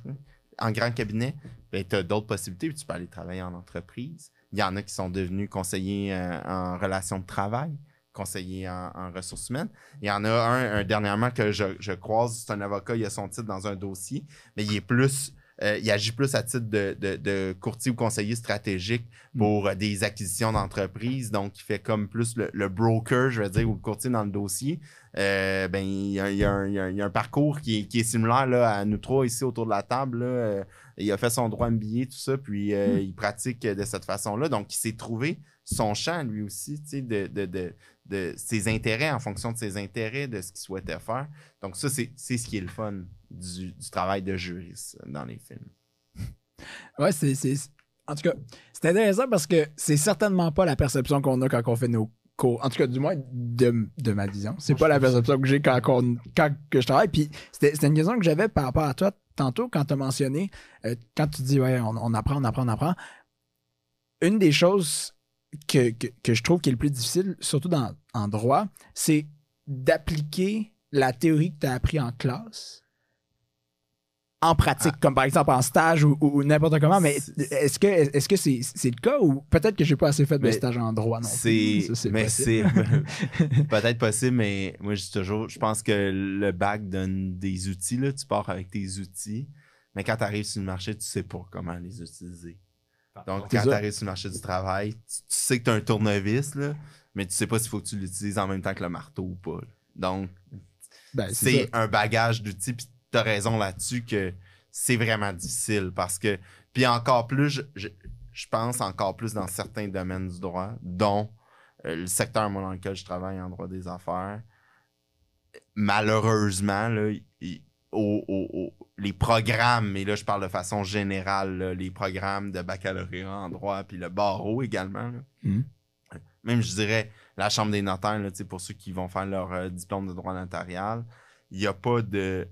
en grand cabinet, ben t'as d'autres possibilités puis tu peux aller travailler en entreprise. Il y en a qui sont devenus conseillers euh, en relations de travail, conseillers en, en ressources humaines. Il y en a un, un dernièrement que je, je croise, c'est un avocat, il a son titre dans un dossier, mais il est plus, euh, il agit plus à titre de, de, de courtier ou conseiller stratégique pour euh, des acquisitions d'entreprises. Donc, il fait comme plus le, le broker, je veux dire, ou le courtier dans le dossier. Euh, ben, il y a, il y a un, il y a un parcours qui est, qui est similaire là, à nous trois ici autour de la table. Là, euh, il a fait son droit M B A, tout ça, puis euh, mmh. il pratique de cette façon-là. Donc, il s'est trouvé son champ, lui aussi, tu sais, de, de, de, de ses intérêts, en fonction de ses intérêts, de ce qu'il souhaitait faire. Donc, ça, c'est, c'est ce qui est le fun du, du travail de juriste dans les films. Ouais, c'est, c'est... En tout cas, c'est intéressant parce que c'est certainement pas la perception qu'on a quand on fait nos cours. En tout cas, du moins, de, de ma vision. C'est pas la perception que j'ai quand, qu'on, quand que je travaille. Puis, c'était, c'était une question que j'avais par rapport à toi tantôt, quand tu as mentionné, euh, quand tu dis, ouais, on, on apprend, on apprend, on apprend, une des choses que, que, que je trouve qui est le plus difficile, surtout dans, en droit, c'est d'appliquer la théorie que tu as appris en classe en pratique, ah. comme par exemple en stage ou, ou, ou n'importe comment. Mais est-ce que, est-ce que c'est, c'est le cas ou peut-être que j'ai pas assez fait de stage en droit non c'est, plus. Ça, c'est mais possible. c'est peut-être possible, mais moi je dis toujours, je pense que le bac donne des outils, là, tu pars avec tes outils, mais quand tu arrives sur le marché, tu sais pas comment les utiliser. Donc, c'est quand tu arrives sur le marché du travail, tu, tu sais que tu as un tournevis, là, mais tu sais pas s'il faut que tu l'utilises en même temps que le marteau ou pas. Là. Donc, ben, c'est, c'est un bagage d'outils, puis tu as raison là-dessus que c'est vraiment difficile parce que, puis encore plus, je, je, je pense encore plus dans certains domaines du droit, dont euh, le secteur moi, dans lequel je travaille en droit des affaires. Malheureusement, là, il, au, au, au, les programmes, et là je parle de façon générale, là, les programmes de baccalauréat en droit, puis le barreau également. Là. Mmh. Même je dirais la chambre des notaires, là, pour ceux qui vont faire leur euh, diplôme de droit notarial, il n'y a pas de...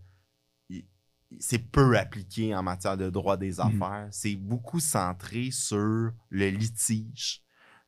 C'est peu appliqué en matière de droit des affaires. Mmh. C'est beaucoup centré sur le litige.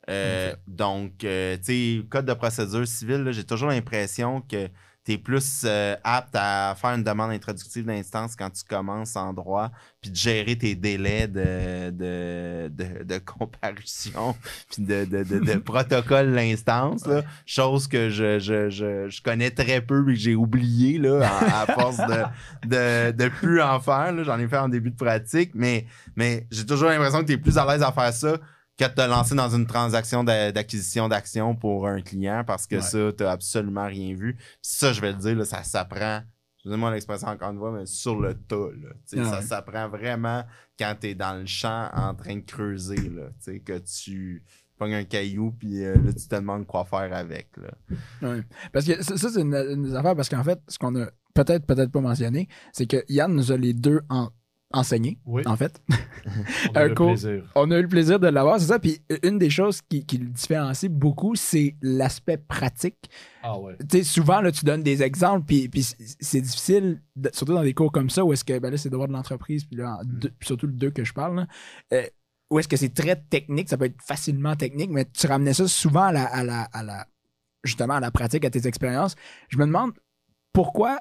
Euh, mmh. Donc, euh, tu sais, code de procédure civile, là, j'ai toujours l'impression que tu es plus euh, apte à faire une demande introductive d'instance quand tu commences en droit, puis de gérer tes délais de, de, de, de comparution, puis de, de, de, de, de protocole d'instance, là, chose que je, je, je, je connais très peu et que j'ai oublié là, à, à force de, de, de plus en faire. Là, j'en ai fait en début de pratique, mais, mais j'ai toujours l'impression que tu es plus à l'aise à faire ça que de te lancer dans une transaction d'acquisition d'actions pour un client parce que ouais. ça, tu n'as absolument rien vu. Ça, je vais le dire, là, ça s'apprend, excusez-moi l'expression encore une fois, mais sur le tas. Là, ouais. Ça s'apprend vraiment quand tu es dans le champ en train de creuser, là, que tu pognes un caillou, puis euh, là, tu te demandes quoi faire avec. Là. Oui. Parce que ça, ça c'est une, une affaire, parce qu'en fait, ce qu'on a peut-être, peut-être pas mentionné, c'est que Yann nous a les deux en, enseignés, oui. en fait. On a un eu cours, le plaisir. On a eu le plaisir de l'avoir, c'est ça. Puis une des choses qui, qui le différencie beaucoup, c'est l'aspect pratique. Ah ouais. Tu sais, souvent, là, tu donnes des exemples, puis, puis c'est difficile, de, surtout dans des cours comme ça, où est-ce que, ben là, c'est droit de l'entreprise, puis là, en deux, puis surtout le deux que je parle, là, euh, ou est-ce que c'est très technique, ça peut être facilement technique, mais tu ramenais ça souvent à la, à la, à la, justement à la pratique, à tes expériences. Je me demande pourquoi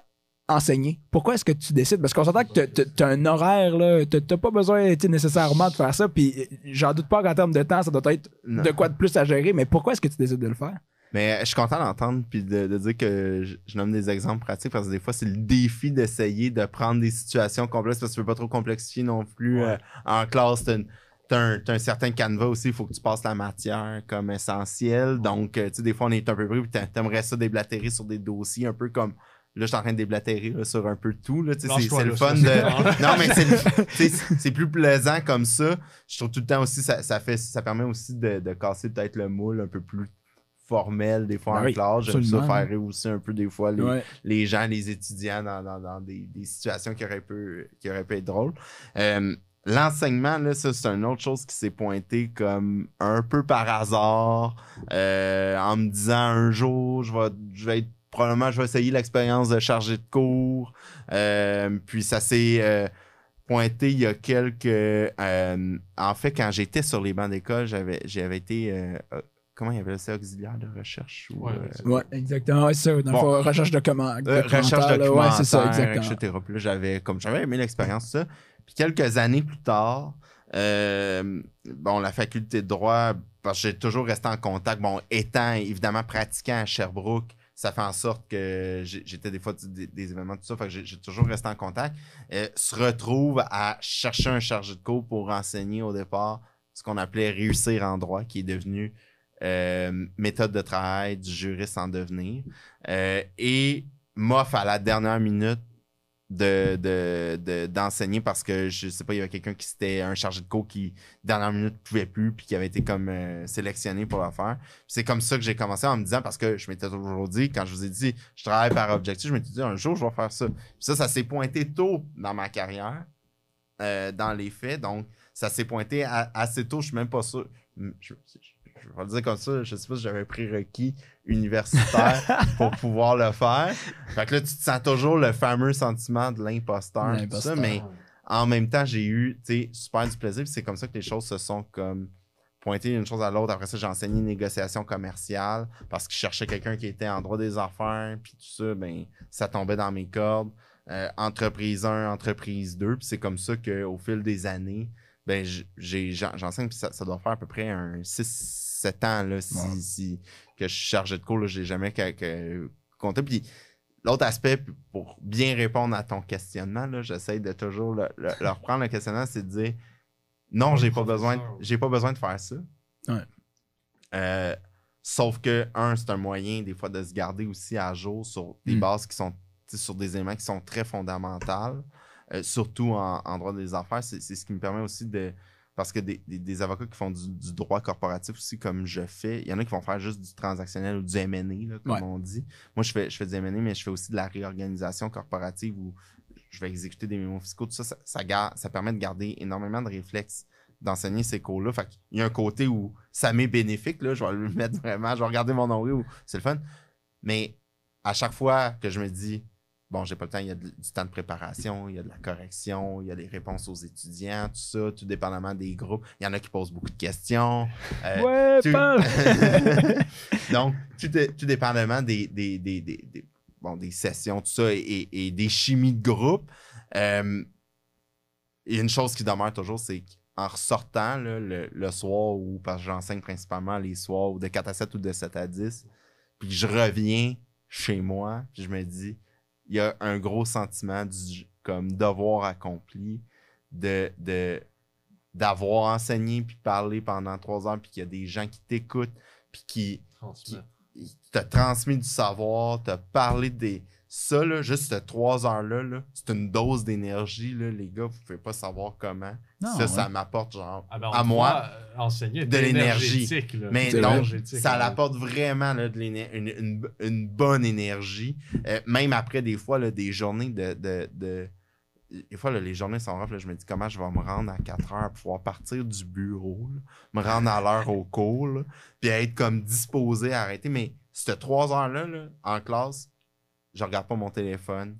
enseigner? Pourquoi est-ce que tu décides? Parce qu'on s'entend que tu as un horaire, tu n'as pas besoin nécessairement de faire ça, puis j'en doute pas qu'en termes de temps, ça doit être non. de quoi de plus à gérer, mais pourquoi est-ce que tu décides de le faire? Mais je suis content d'entendre puis de, de dire que je, je nomme des exemples pratiques parce que des fois, c'est le défi d'essayer de prendre des situations complexes parce que tu ne peux pas trop complexifier non plus. Ouais. Euh, en classe, tu as une... T'as un, t'as un certain canevas aussi, il faut que tu passes la matière comme essentielle. Donc, tu sais, des fois, on est un peu pris, puis t'aimerais ça déblatérer sur des dossiers un peu comme... Là, je suis en train de déblatérer là, sur un peu tout. Là, c'est c'est le fun de... Non, mais c'est, c'est plus plaisant comme ça. Je trouve tout le temps aussi, ça, ça, fait, ça permet aussi de, de casser peut-être le moule un peu plus formel des fois ben en oui, classe. J'aime ça faire rire aussi un peu des fois les, ouais. les gens, les étudiants dans, dans, dans des, des situations qui auraient pu, qui auraient pu être drôles. Euh, L'enseignement, là, ça, c'est une autre chose qui s'est pointée comme un peu par hasard, euh, en me disant un jour, je vais, je vais être, probablement, je vais essayer l'expérience de chargé de cours. Euh, puis ça s'est euh, pointé il y a quelques. Euh, en fait, quand j'étais sur les bancs d'école, j'avais, j'avais été. Euh, Comment il y avait ça, auxiliaire de recherche? Ou, ouais, euh... ouais, exactement. Ouais, c'est ça. Dans bon, le fond, recherche de comment. Euh, recherche de comment. Ouais, c'est ça, exactement. et cetera. Puis là, j'avais, comme j'avais aimé l'expérience, ça. Puis quelques années plus tard, euh, bon, la faculté de droit, parce que j'ai toujours resté en contact, bon, étant évidemment pratiquant à Sherbrooke, ça fait en sorte que j'étais des fois des, des événements, tout ça, fait que j'ai, j'ai toujours resté en contact, euh, se retrouve à chercher un chargé de cours pour enseigner au départ ce qu'on appelait réussir en droit, qui est devenu euh, méthode de travail du juriste en devenir. Euh, et m'offre à la dernière minute, De, de, de, d'enseigner parce que je sais pas, il y avait quelqu'un qui c'était un chargé de cours qui, dernière minute, pouvait plus puis qui avait été comme euh, sélectionné pour le faire. Puis c'est comme ça que j'ai commencé en me disant, parce que je m'étais toujours dit, quand je vous ai dit je travaille par objectif, je m'étais dit un jour je vais faire ça. Puis ça, ça s'est pointé tôt dans ma carrière, euh, dans les faits, donc ça s'est pointé à, assez tôt, je suis même pas sûr. Je, je, je vais le dire comme ça, je sais pas si j'avais pris requis universitaire pour pouvoir le faire. Fait que là, tu te sens toujours le fameux sentiment de l'imposteur, tout ça, mais en même temps, j'ai eu, tu sais, super du plaisir, puis c'est comme ça que les choses se sont comme pointées une chose à l'autre. Après ça, j'ai enseigné négociation commerciale parce que je cherchais quelqu'un qui était en droit des affaires, puis tout ça, ben ça tombait dans mes cordes. Euh, entreprise un, entreprise deux, puis c'est comme ça qu'au fil des années, ben j'ai, j'enseigne, puis ça, ça doit faire à peu près un six sept ans là, si, ouais. si, que je suis chargé de cours, là, je n'ai jamais que, que, compté. Puis l'autre aspect, pour bien répondre à ton questionnement, là, j'essaie de toujours le, le, leur prendre le questionnement, c'est de dire non, j'ai pas besoin, j'ai pas besoin de faire ça. Ouais. Euh, sauf que, un, c'est un moyen des fois de se garder aussi à jour sur des mm. bases qui sont, sur des éléments qui sont très fondamentaux. Euh, surtout en, en droit des affaires, c'est, c'est ce qui me permet aussi de... Parce que des, des, des avocats qui font du, du droit corporatif aussi, comme je fais, il y en a qui vont faire juste du transactionnel ou du M and A, là, comme ouais. on dit. Moi, je fais, je fais du M and A, mais je fais aussi de la réorganisation corporative où je vais exécuter des mémos fiscaux. Tout ça, ça, ça, garde, ça permet de garder énormément de réflexes d'enseigner ces cours-là. Fait qu'il y a un côté où ça m'est bénéfique. Là, je vais le mettre vraiment, je vais regarder mon nombril, où c'est le fun. Mais à chaque fois que je me dis... Bon, j'ai pas le temps, il y a de, du temps de préparation, il y a de la correction, il y a des réponses aux étudiants, tout ça, tout dépendamment des groupes. Il y en a qui posent beaucoup de questions. Euh, ouais, tout... Donc, tout, tout dépendamment des, des, des, des, des, bon, des sessions, tout ça, et, et des chimies de groupe. Euh, et une chose qui demeure toujours, c'est qu'en ressortant là, le, le soir, ou parce que j'enseigne principalement les soirs, ou de quatre à sept ou de sept à dix, puis je reviens chez moi, puis je me dis... Il y a un gros sentiment du comme devoir accompli de, de, d'avoir enseigné puis parlé pendant trois heures, puis qu'il y a des gens qui t'écoutent, puis qui, qui, qui te transmettent du savoir, te parlent des, Ça, là, juste ces trois heures-là, là, c'est une dose d'énergie, là, les gars, vous pouvez pas savoir comment. Non, ça, ouais. ça m'apporte, genre, ah ben à moi, de l'énergie. Mais donc, ça l'apporte vraiment là, de une, une, une bonne énergie. Euh, même après, des fois, là, des journées de... de, de... Des fois, là, les journées sont rough, là, je me dis comment je vais me rendre à quatre heures pour pouvoir partir du bureau, là, me rendre à l'heure au cours, là, puis être comme disposé à arrêter. Mais ces trois heures-là, là, en classe... Je regarde pas mon téléphone.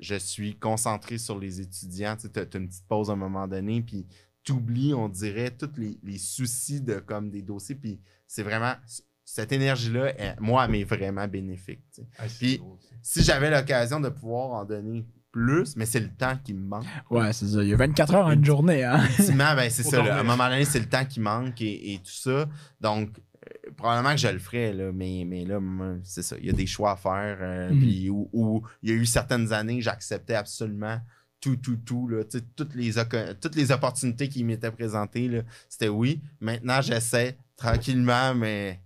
Je suis concentré sur les étudiants. Tu as une petite pause à un moment donné, puis tu oublies, on dirait, tous les, les soucis de, comme, des dossiers. Puis c'est vraiment... Cette énergie-là, elle, moi, elle m'est vraiment bénéfique. Ah, puis si j'avais l'occasion de pouvoir en donner plus, mais c'est le temps qui me manque. Ouais, c'est ça. Il y a vingt-quatre heures en une journée. Hein? Ultimement, ben, c'est ça. Là, à un moment donné, c'est le temps qui manque et, et tout ça. Donc, probablement que je le ferais, là, mais, mais là, c'est ça. Il y a des choix à faire. Euh, mm. Puis où, où il y a eu certaines années, j'acceptais absolument tout, tout, tout. Là, toutes, les, toutes les opportunités qui m'étaient présentées, là, c'était oui. Maintenant, j'essaie tranquillement, mais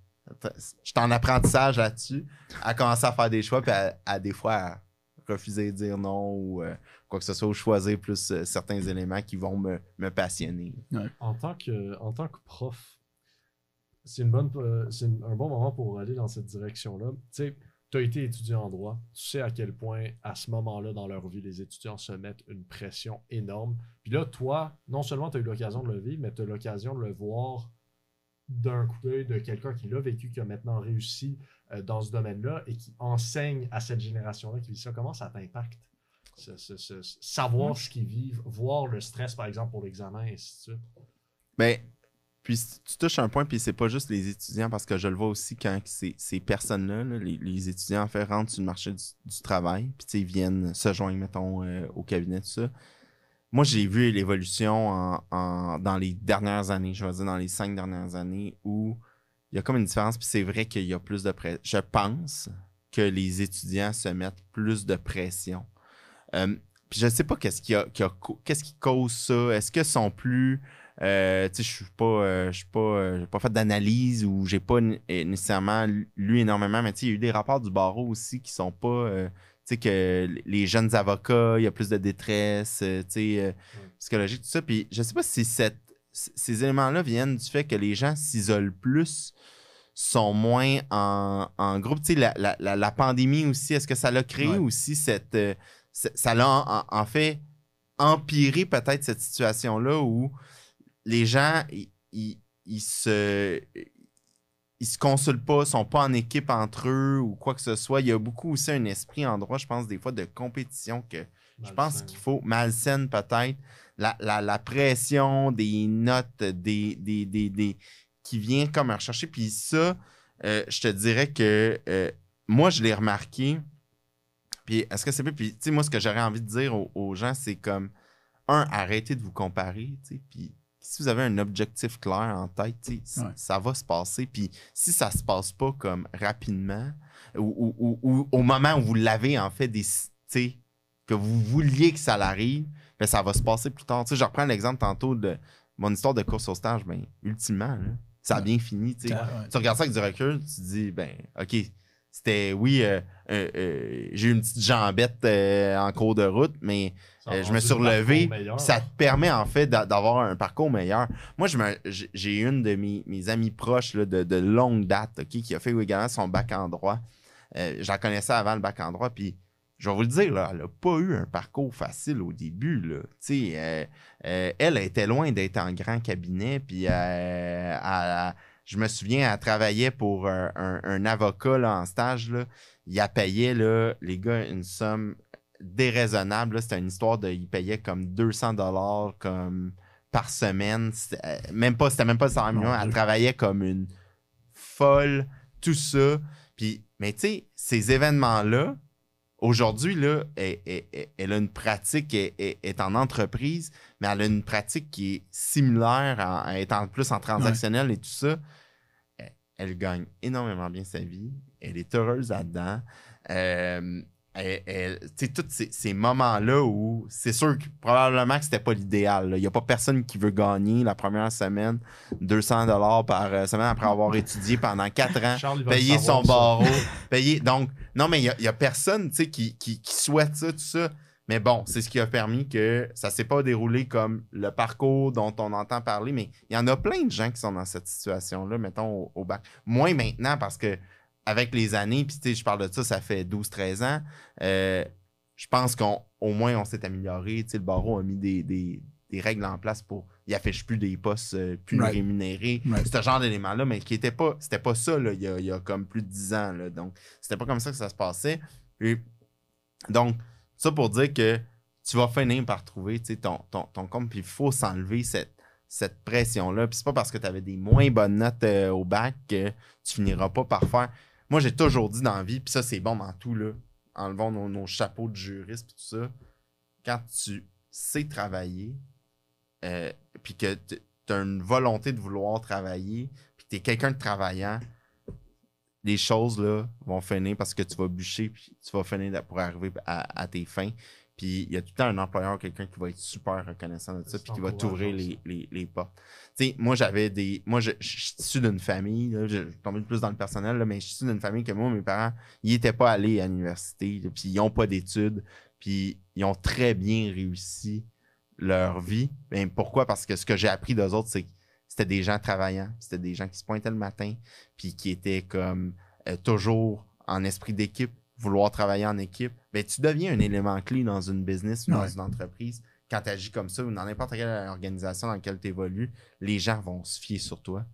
je suis en apprentissage là-dessus, à commencer à faire des choix, puis à, à des fois à refuser de dire non ou euh, quoi que ce soit, ou choisir plus euh, certains éléments qui vont me, me passionner. Ouais. En tant que, en tant que prof, c'est une bonne, euh, c'est une, un bon moment pour aller dans cette direction-là. Tu sais, tu as été étudiant en droit, tu sais à quel point, à ce moment-là, dans leur vie, les étudiants se mettent une pression énorme. Puis là, toi, non seulement tu as eu l'occasion de le vivre, mais tu as l'occasion de le voir d'un coup d'œil de quelqu'un qui l'a vécu, qui a maintenant réussi euh, dans ce domaine-là et qui enseigne à cette génération-là qui vit ça. Comment ça t'impacte? Ce, ce, ce, savoir ce qu'ils vivent, voir le stress, par exemple, pour l'examen, et ainsi de suite. Bien... Puis tu touches un point, puis c'est pas juste les étudiants, parce que je le vois aussi quand ces, ces personnes-là, là, les, les étudiants en fait rentrent sur le marché du, du travail, puis ils viennent se joindre, mettons, euh, au cabinet, tout ça. Moi, j'ai vu l'évolution en, en, dans les dernières années, je vais dire dans les cinq dernières années, où il y a comme une différence, puis c'est vrai qu'il y a plus de pression. Je pense que les étudiants se mettent plus de pression. Euh, puis je sais pas qu'est-ce qui a, qui a, qu'est-ce qui cause ça. Est-ce qu'ils sont plus... Euh, tu sais, je suis pas, euh, je suis pas, euh, j'ai pas fait d'analyse ou j'ai pas nécessairement lu énormément, mais tu sais, il y a eu des rapports du barreau aussi qui sont pas, euh, tu sais, que les jeunes avocats, il y a plus de détresse, euh, tu sais, euh, psychologique, tout ça. Puis je sais pas si cette, ces éléments-là viennent du fait que les gens s'isolent plus, sont moins en, en groupe. Tu sais, la, la, la, la pandémie aussi, est-ce que ça l'a créé ouais. aussi cette, euh, ça l'a en, en fait empiré peut-être cette situation-là où les gens, ils, ils, ils se ils se consultent pas, sont pas en équipe entre eux ou quoi que ce soit. Il y a beaucoup aussi un esprit en droit, je pense, des fois, de compétition que malsaine. Je pense qu'il faut, malsaine peut-être, la, la, la pression des notes des, des, des, des qui vient comme à rechercher. Puis ça, euh, je te dirais que euh, moi, je l'ai remarqué. Puis est-ce que c'est... Puis tu sais, moi, ce que j'aurais envie de dire aux, aux gens, c'est comme, un, arrêtez de vous comparer, tu sais, puis... Si vous avez un objectif clair en tête, ouais. ça va se passer. Puis si ça se passe pas comme rapidement, ou, ou, ou au moment où vous l'avez en fait décidé, que vous vouliez que ça l'arrive, ben, ça va se passer plus tard. T'sais, je reprends l'exemple tantôt de mon histoire de course au stage. Ben, ultimement, là, ça a bien fini. Ouais, ouais. Tu regardes ça avec du recul, tu te dis, ben, OK, c'était, oui, euh, euh, euh, j'ai eu une petite jambette euh, en cours de route, mais euh, je me suis relevé. Ça te permet, en fait, d'avoir un parcours meilleur. Moi, j'ai une de mes, mes amies proches là, de, de longue date, okay, qui a fait également son bac en droit. Euh, je la connaissais avant le bac en droit, puis je vais vous le dire, là, elle n'a pas eu un parcours facile au début. Là. Euh, euh, elle était loin d'être en grand cabinet, puis elle... elle, elle je me souviens, elle travaillait pour un, un, un avocat là, en stage. Là. Il a payé, là, les gars, une somme déraisonnable. C'était une histoire de... Il payait comme deux cents dollars comme par semaine. C'était même pas le salaire minimum. Elle travaillait comme une folle, tout ça. Puis, mais tu sais, ces événements-là, aujourd'hui, là, elle, elle, elle a une pratique, elle, elle est en entreprise, mais elle a une pratique qui est similaire, à, elle est en plus en transactionnel ouais. et tout ça. Elle, elle gagne énormément bien sa vie. Elle est heureuse là-dedans. Euh, Elle, elle, tous ces, ces moments-là où c'est sûr que probablement que c'était pas l'idéal. Il n'y a pas personne qui veut gagner la première semaine deux cents dollars par semaine après avoir étudié pendant quatre ans, payer son barreau. payer, donc, non, mais il n'y a, a personne qui, qui, qui souhaite ça, tout ça. Mais bon, c'est ce qui a permis que ça ne s'est pas déroulé comme le parcours dont on entend parler. Mais il y en a plein de gens qui sont dans cette situation-là, mettons, au, au bac. Moins maintenant parce que avec les années, puis tu sais, je parle de ça, ça fait douze treize ans, euh, je pense qu'au moins, on s'est amélioré. Tu sais, le barreau a mis des, des, des règles en place pour... Il affiche plus des postes euh, plus right. rémunérés. Right. Ce genre d'éléments-là, mais qui n'était pas... C'était pas ça, là, il y a, il y a comme plus de dix ans, là. Donc, c'était pas comme ça que ça se passait. Et donc, ça pour dire que tu vas finir par trouver, tu sais, ton, ton, ton compte, puis il faut s'enlever cette... cette pression-là. Puis c'est pas parce que tu avais des moins bonnes notes euh, au bac que tu finiras pas par faire... Moi, j'ai toujours dit dans la vie, puis ça, c'est bon dans tout, là, enlevons nos, nos chapeaux de juriste puis tout ça, quand tu sais travailler, euh, puis que tu as une volonté de vouloir travailler, puis que tu es quelqu'un de travaillant, les choses, là, vont finir parce que tu vas bûcher, puis tu vas finir pour arriver à, à tes fins. Puis il y a tout le temps un employeur, quelqu'un qui va être super reconnaissant de ça, puis qui va t'ouvrir les, les, les portes. Tu sais, moi, j'avais des. Moi, je, je, je suis issu d'une famille, là, je, je suis tombé plus dans le personnel, là, mais je suis issu d'une famille que moi, mes parents, ils n'étaient pas allés à l'université, là, puis ils n'ont pas d'études, puis ils ont très bien réussi leur vie. Ben, pourquoi? Parce que ce que j'ai appris d'eux autres, c'est que c'était des gens travaillants, c'était des gens qui se pointaient le matin, puis qui étaient comme euh, toujours en esprit d'équipe. Vouloir travailler en équipe, ben, tu deviens un élément clé dans une business ou dans ouais. une entreprise. Quand tu agis comme ça ou dans n'importe quelle organisation dans laquelle tu évolues, les gens vont se fier sur toi.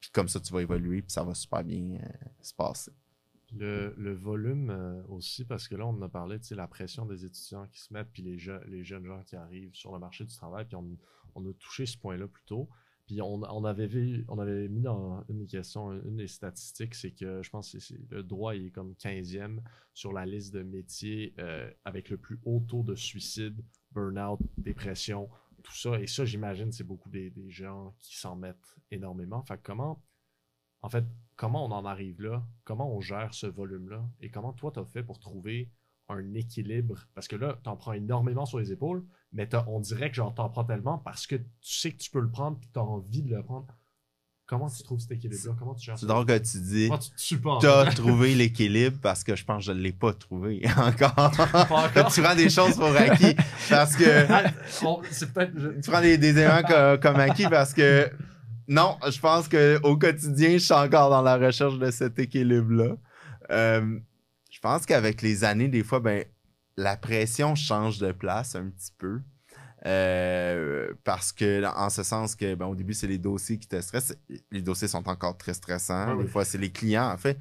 Puis comme ça, tu vas évoluer puis ça va super bien euh, se passer. Le, le volume euh, aussi, parce que là, on en a parlé, tu sais, la pression des étudiants qui se mettent puis les, je, les jeunes gens qui arrivent sur le marché du travail. Puis on, on a touché ce point-là plus tôt. Puis on, on, avait vu, on avait mis dans une des questions, une des statistiques, c'est que je pense que c'est, le droit il est comme quinzième sur la liste de métiers euh, avec le plus haut taux de suicide, burn-out, dépression, tout ça. Et ça, j'imagine, c'est beaucoup des, des gens qui s'en mettent énormément. Fait que comment, en fait, comment on en arrive là? Comment on gère ce volume-là? Et comment toi, tu as fait pour trouver un équilibre? Parce que là, tu en prends énormément sur les épaules, mais on dirait que genre t'en prends tellement parce que tu sais que tu peux le prendre et que tu as envie de le prendre. Comment tu trouves cet équilibre-là? Comment tu gères ça? C'est drôle que tu dis, tu as trouvé l'équilibre parce que je pense que je ne l'ai pas trouvé encore. Pas encore. Tu prends des choses pour acquis parce que... on, c'est peut-être... Tu prends des, des éléments comme, comme acquis parce que... Non, je pense qu'au quotidien, je suis encore dans la recherche de cet équilibre-là. Euh, je pense qu'avec les années, des fois, ben... la pression change de place un petit peu euh, parce que, en ce sens que, ben, au début, c'est les dossiers qui te stressent. Les dossiers sont encore très stressants. Ah oui. Des fois, c'est les clients. En fait,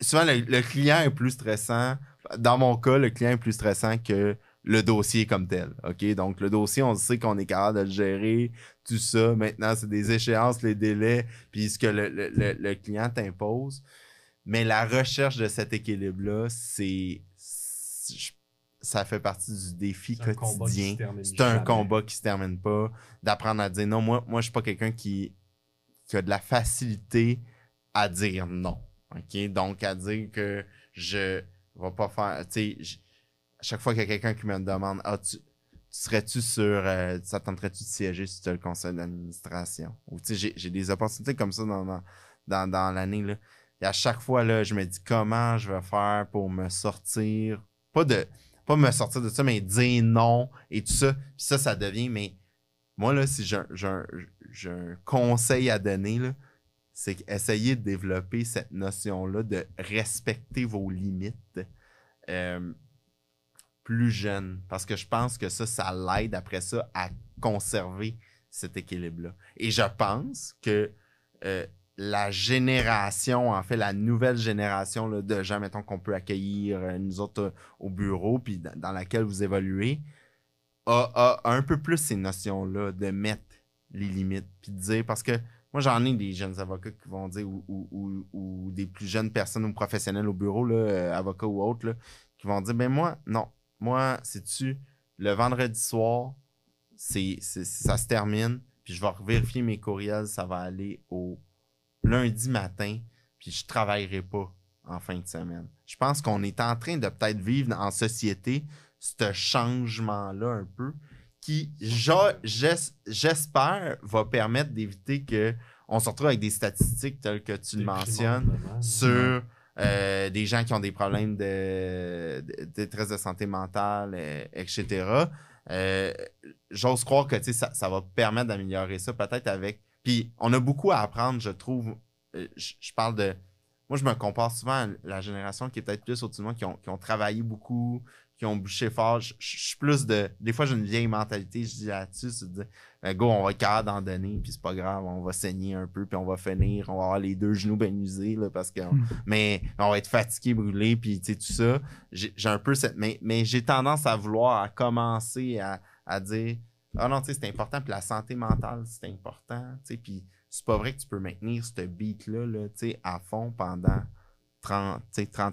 souvent, le, le client est plus stressant. Dans mon cas, le client est plus stressant que le dossier comme tel. OK? Donc, le dossier, on sait qu'on est capable de le gérer, tout ça. Maintenant, c'est des échéances, les délais, puis ce que le, le, le, le client t'impose. Mais la recherche de cet équilibre-là, c'est... Je ça fait partie du défi c'est quotidien. C'est un combat qui se termine pas. D'apprendre à dire non. Moi, moi je suis pas quelqu'un qui, qui a de la facilité à dire non. Okay? Donc, à dire que je vais pas faire... Tu sais, à chaque fois qu'il y a quelqu'un qui me demande « Ah, tu, tu serais-tu sur... Euh, ça tenterais-tu de siéger sur le conseil d'administration? » Ou tu sais, j'ai, j'ai des opportunités comme ça dans, dans, dans l'année. Là. Et à chaque fois, là, je me dis comment je vais faire pour me sortir... Pas de... Pas me sortir de ça, mais dire non et tout ça. Puis ça, ça devient... Mais moi, là, si j'ai un, j'ai un, j'ai un conseil à donner, là, c'est essayer de développer cette notion-là de respecter vos limites euh, plus jeune. Parce que je pense que ça, ça l'aide après ça à conserver cet équilibre-là. Et je pense que euh, la génération, en fait, la nouvelle génération là, de gens, mettons, qu'on peut accueillir, euh, nous autres, euh, au bureau, puis d- dans laquelle vous évoluez, a, a un peu plus ces notions-là de mettre les limites, puis de dire, parce que moi, j'en ai des jeunes avocats qui vont dire, ou, ou, ou, ou des plus jeunes personnes ou professionnels au bureau, là, euh, avocats ou autres, là, qui vont dire, ben moi, non, moi, sais-tu, le vendredi soir, c'est, c'est, ça se termine, puis je vais vérifier mes courriels, ça va aller au lundi matin, puis je travaillerai pas en fin de semaine. Je pense qu'on est en train de peut-être vivre en société ce changement-là un peu qui, j'espère, va permettre d'éviter qu'on se retrouve avec des statistiques telles que tu le mentionnes sur euh, des gens qui ont des problèmes de, de détresse de santé mentale, et cetera. Euh, J'ose croire que ça, ça va permettre d'améliorer ça peut-être avec... Puis on a beaucoup à apprendre, je trouve. Je, je parle de... Moi, je me compare souvent à la génération qui est peut-être plus au-dessus de moi, qui ont, qui ont travaillé beaucoup, qui ont bouché fort. Je, je, je suis plus de... Des fois, j'ai une vieille mentalité, je dis là-dessus, c'est de dire, go, on va être capable d'en donner, puis c'est pas grave, on va saigner un peu, puis on va finir, on va avoir les deux genoux bien usés, là, parce que... Mm. Mais on va être fatigué, brûlé, puis tu sais, tout ça. J'ai un peu cette... Mais, mais j'ai tendance à vouloir à commencer à, à dire, ah non, tu sais, c'est important, puis la santé mentale, c'est important, tu sais, puis... C'est pas vrai que tu peux maintenir ce beat-là là, à fond pendant trente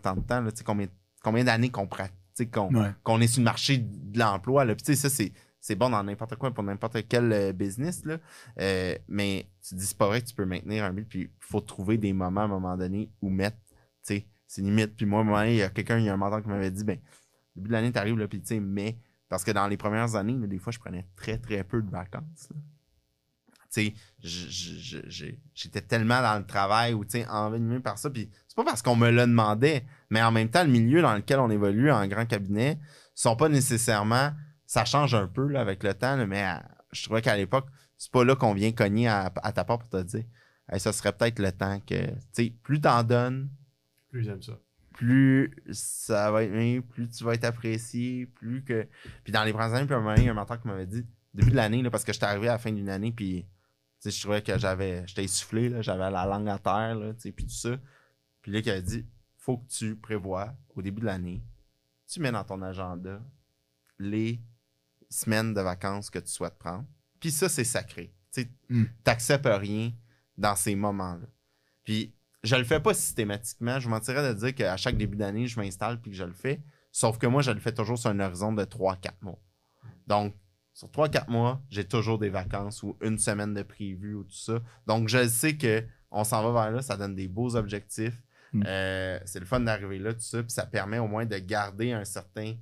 ans de temps. Là, combien combien d'années qu'on pratique, qu'on ouais. qu'on est sur le marché de l'emploi. Ça, c'est bon dans n'importe quoi, pour n'importe quel euh, business. Là. Euh, mais tu dis, c'est pas vrai que tu peux maintenir un beat. Puis il faut trouver des moments à un moment donné où mettre ses limites. Puis moi, à un moment donné, il y a quelqu'un, il y a un mentor qui m'avait dit, ben, début de l'année, t'arrives, puis tu sais, mais. Parce que dans les premières années, là, des fois, je prenais très, très peu de vacances. Là. Tu sais, j'étais tellement dans le travail ou, tu sais, envenimé par ça. Puis c'est pas parce qu'on me le demandait, mais en même temps, le milieu dans lequel on évolue en grand cabinet sont pas nécessairement... Ça change un peu là, avec le temps, là, mais à, je trouvais qu'à l'époque, c'est pas là qu'on vient cogner à, à ta porte pour te dire hey, « ça serait peut-être le temps que... » Tu sais, plus t'en donnes... Plus j'aime ça. Plus ça va être bien, plus tu vas être apprécié, plus que... Puis dans les premières années, puis à un moment donné, il y a un mentor qui m'avait dit début de l'année, parce que j'étais arrivé à la fin d'une année, puis... T'sais, je trouvais que j'avais j'étais essoufflé, j'avais la langue à terre, là, puis tout ça. Puis là, qui a dit, faut que tu prévois au début de l'année, tu mets dans ton agenda les semaines de vacances que tu souhaites prendre. Puis ça, c'est sacré. Tu mm. n'acceptes rien dans ces moments-là. Puis je le fais pas systématiquement. Je mentirais de dire qu'à chaque début d'année, je m'installe puis que je le fais. Sauf que moi, je le fais toujours sur un horizon de trois à quatre mois. Donc, sur trois à quatre mois, j'ai toujours des vacances ou une semaine de prévu ou tout ça. Donc, je sais qu'on s'en va vers là, ça donne des beaux objectifs. Mmh. Euh, c'est le fun d'arriver là, tout ça. Puis ça permet au moins de garder un certain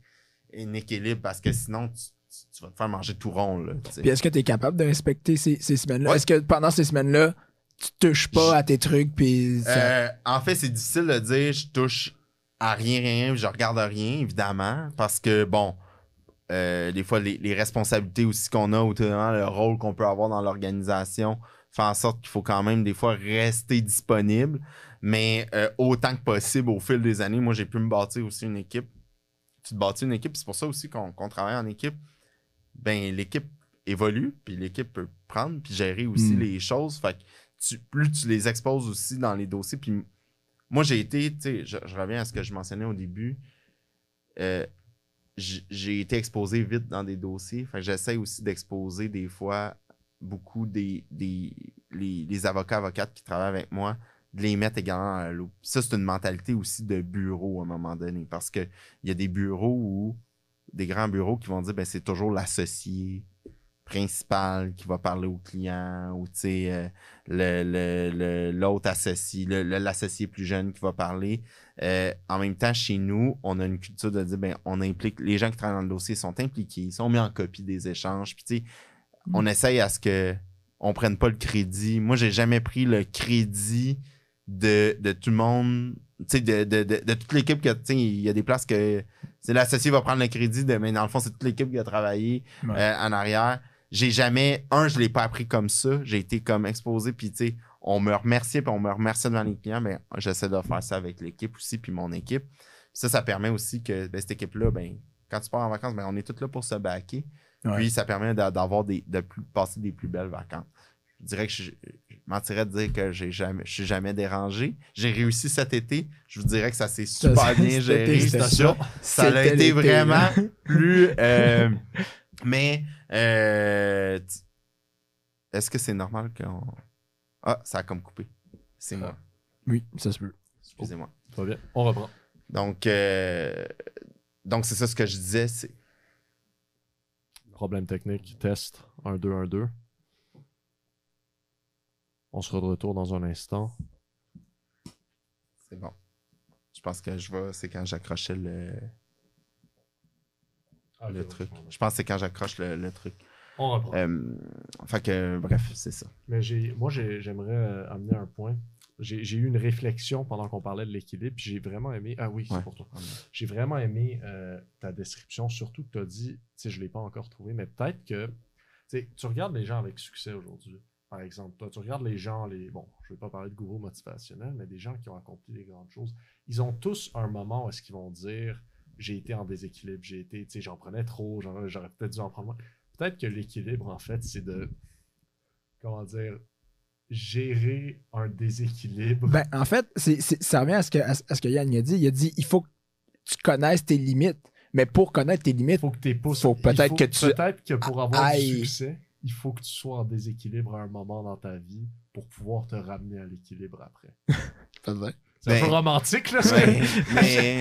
un équilibre parce que sinon, tu, tu, tu vas te faire manger tout rond. Là, puis est-ce que tu es capable de respecter ces, ces semaines-là? Ouais. Est-ce que pendant ces semaines-là, tu touches pas je... à tes trucs? Puis ça... euh, en fait, c'est difficile de dire je touche à rien, rien, je regarde à rien, évidemment, parce que bon. Euh, des fois, les, les responsabilités aussi qu'on a, ou le rôle qu'on peut avoir dans l'organisation, fait en sorte qu'il faut quand même, des fois, rester disponible. Mais euh, autant que possible, au fil des années, moi, j'ai pu me bâtir aussi une équipe. Tu te bâtis une équipe, c'est pour ça aussi qu'on qu'on travaille en équipe. Ben, l'équipe évolue, puis l'équipe peut prendre, puis gérer aussi mmh. les choses. Fait que tu, plus tu les exposes aussi dans les dossiers. Puis moi, j'ai été, tu sais, je, je reviens à ce que je mentionnais au début. Euh, J'ai été exposé vite dans des dossiers. Fait que j'essaie aussi d'exposer des fois beaucoup des, des les, les avocats, avocates qui travaillent avec moi, de les mettre également dans la loupe. Ça, c'est une mentalité aussi de bureau à un moment donné. Parce qu'il y a des bureaux où, des grands bureaux qui vont dire ben c'est toujours l'associé principal qui va parler au client ou euh, le, le, le, l'autre associé, le, le, l'associé plus jeune qui va parler. Euh, en même temps, chez nous, on a une culture de dire, ben, on implique, les gens qui travaillent dans le dossier sont impliqués, ils sont mis en copie des échanges, puis tu sais, mm. on essaye à ce que on prenne pas le crédit. Moi, j'ai jamais pris le crédit de, de tout le monde, tu sais, de, de, de, de toute l'équipe que, tu sais, il y a des places que c'est l'associé va prendre le crédit, de, mais dans le fond, c'est toute l'équipe qui a travaillé ouais. euh, en arrière. J'ai jamais, un, je l'ai pas appris comme ça, j'ai été comme exposé, puis tu sais, on me remerciait, puis on me remerciait devant les clients, mais j'essaie de faire ça avec l'équipe aussi, puis mon équipe. Ça, ça permet aussi que ben, cette équipe-là, ben, quand tu pars en vacances, ben, on est tous là pour se backer. Ouais. Puis ça permet d'avoir des, de plus, passer des plus belles vacances. Je dirais que je, je mentirais de dire que j'ai jamais, je suis jamais dérangé. J'ai réussi cet été. Je vous dirais que ça s'est super ça, bien géré. Été, ça ça a été vraiment plus... Euh, mais euh, est-ce que c'est normal qu'on... Ah, ça a comme coupé. C'est moi. Oui, ça se peut. Excusez-moi. Ça va bien. On reprend. Donc, euh, donc c'est ça ce que je disais. C'est problème technique, test, un deux un deux. On sera de retour dans un instant. C'est bon. Je pense que je vais, c'est quand j'accrochais le, ah, le truc. Je pense que c'est quand j'accroche le, le truc. On reprend. Euh, fait que, bref, c'est ça. Mais j'ai, moi, j'ai, j'aimerais euh, amener un point. J'ai, j'ai eu une réflexion pendant qu'on parlait de l'équilibre. J'ai vraiment aimé. Ah oui, c'est ouais. pour toi. J'ai vraiment aimé euh, ta description. Surtout que tu as dit, tu sais, je ne l'ai pas encore trouvé, mais peut-être que tu sais, tu regardes les gens avec succès aujourd'hui. Par exemple, toi, tu regardes les gens, les bon, je ne vais pas parler de gourou motivationnel, mais des gens qui ont accompli des grandes choses. Ils ont tous un moment où est-ce qu'ils vont dire, j'ai été en déséquilibre, j'ai été, tu sais, j'en prenais trop, j'en, j'aurais peut-être dû en prendre moins. Peut-être que l'équilibre, en fait, c'est de, comment dire, gérer un déséquilibre. Ben, en fait, c'est, c'est, ça revient à ce que, à, à ce que Yann a dit. Il a dit, il faut que tu connaisses tes limites, mais pour connaître tes limites, faut que t'es pousse, faut peut-être faut, que tu... Peut-être que pour avoir aïe. du succès... il faut que tu sois en déséquilibre à un moment dans ta vie pour pouvoir te ramener à l'équilibre après. C'est ben, un peu romantique, là. Ben, mais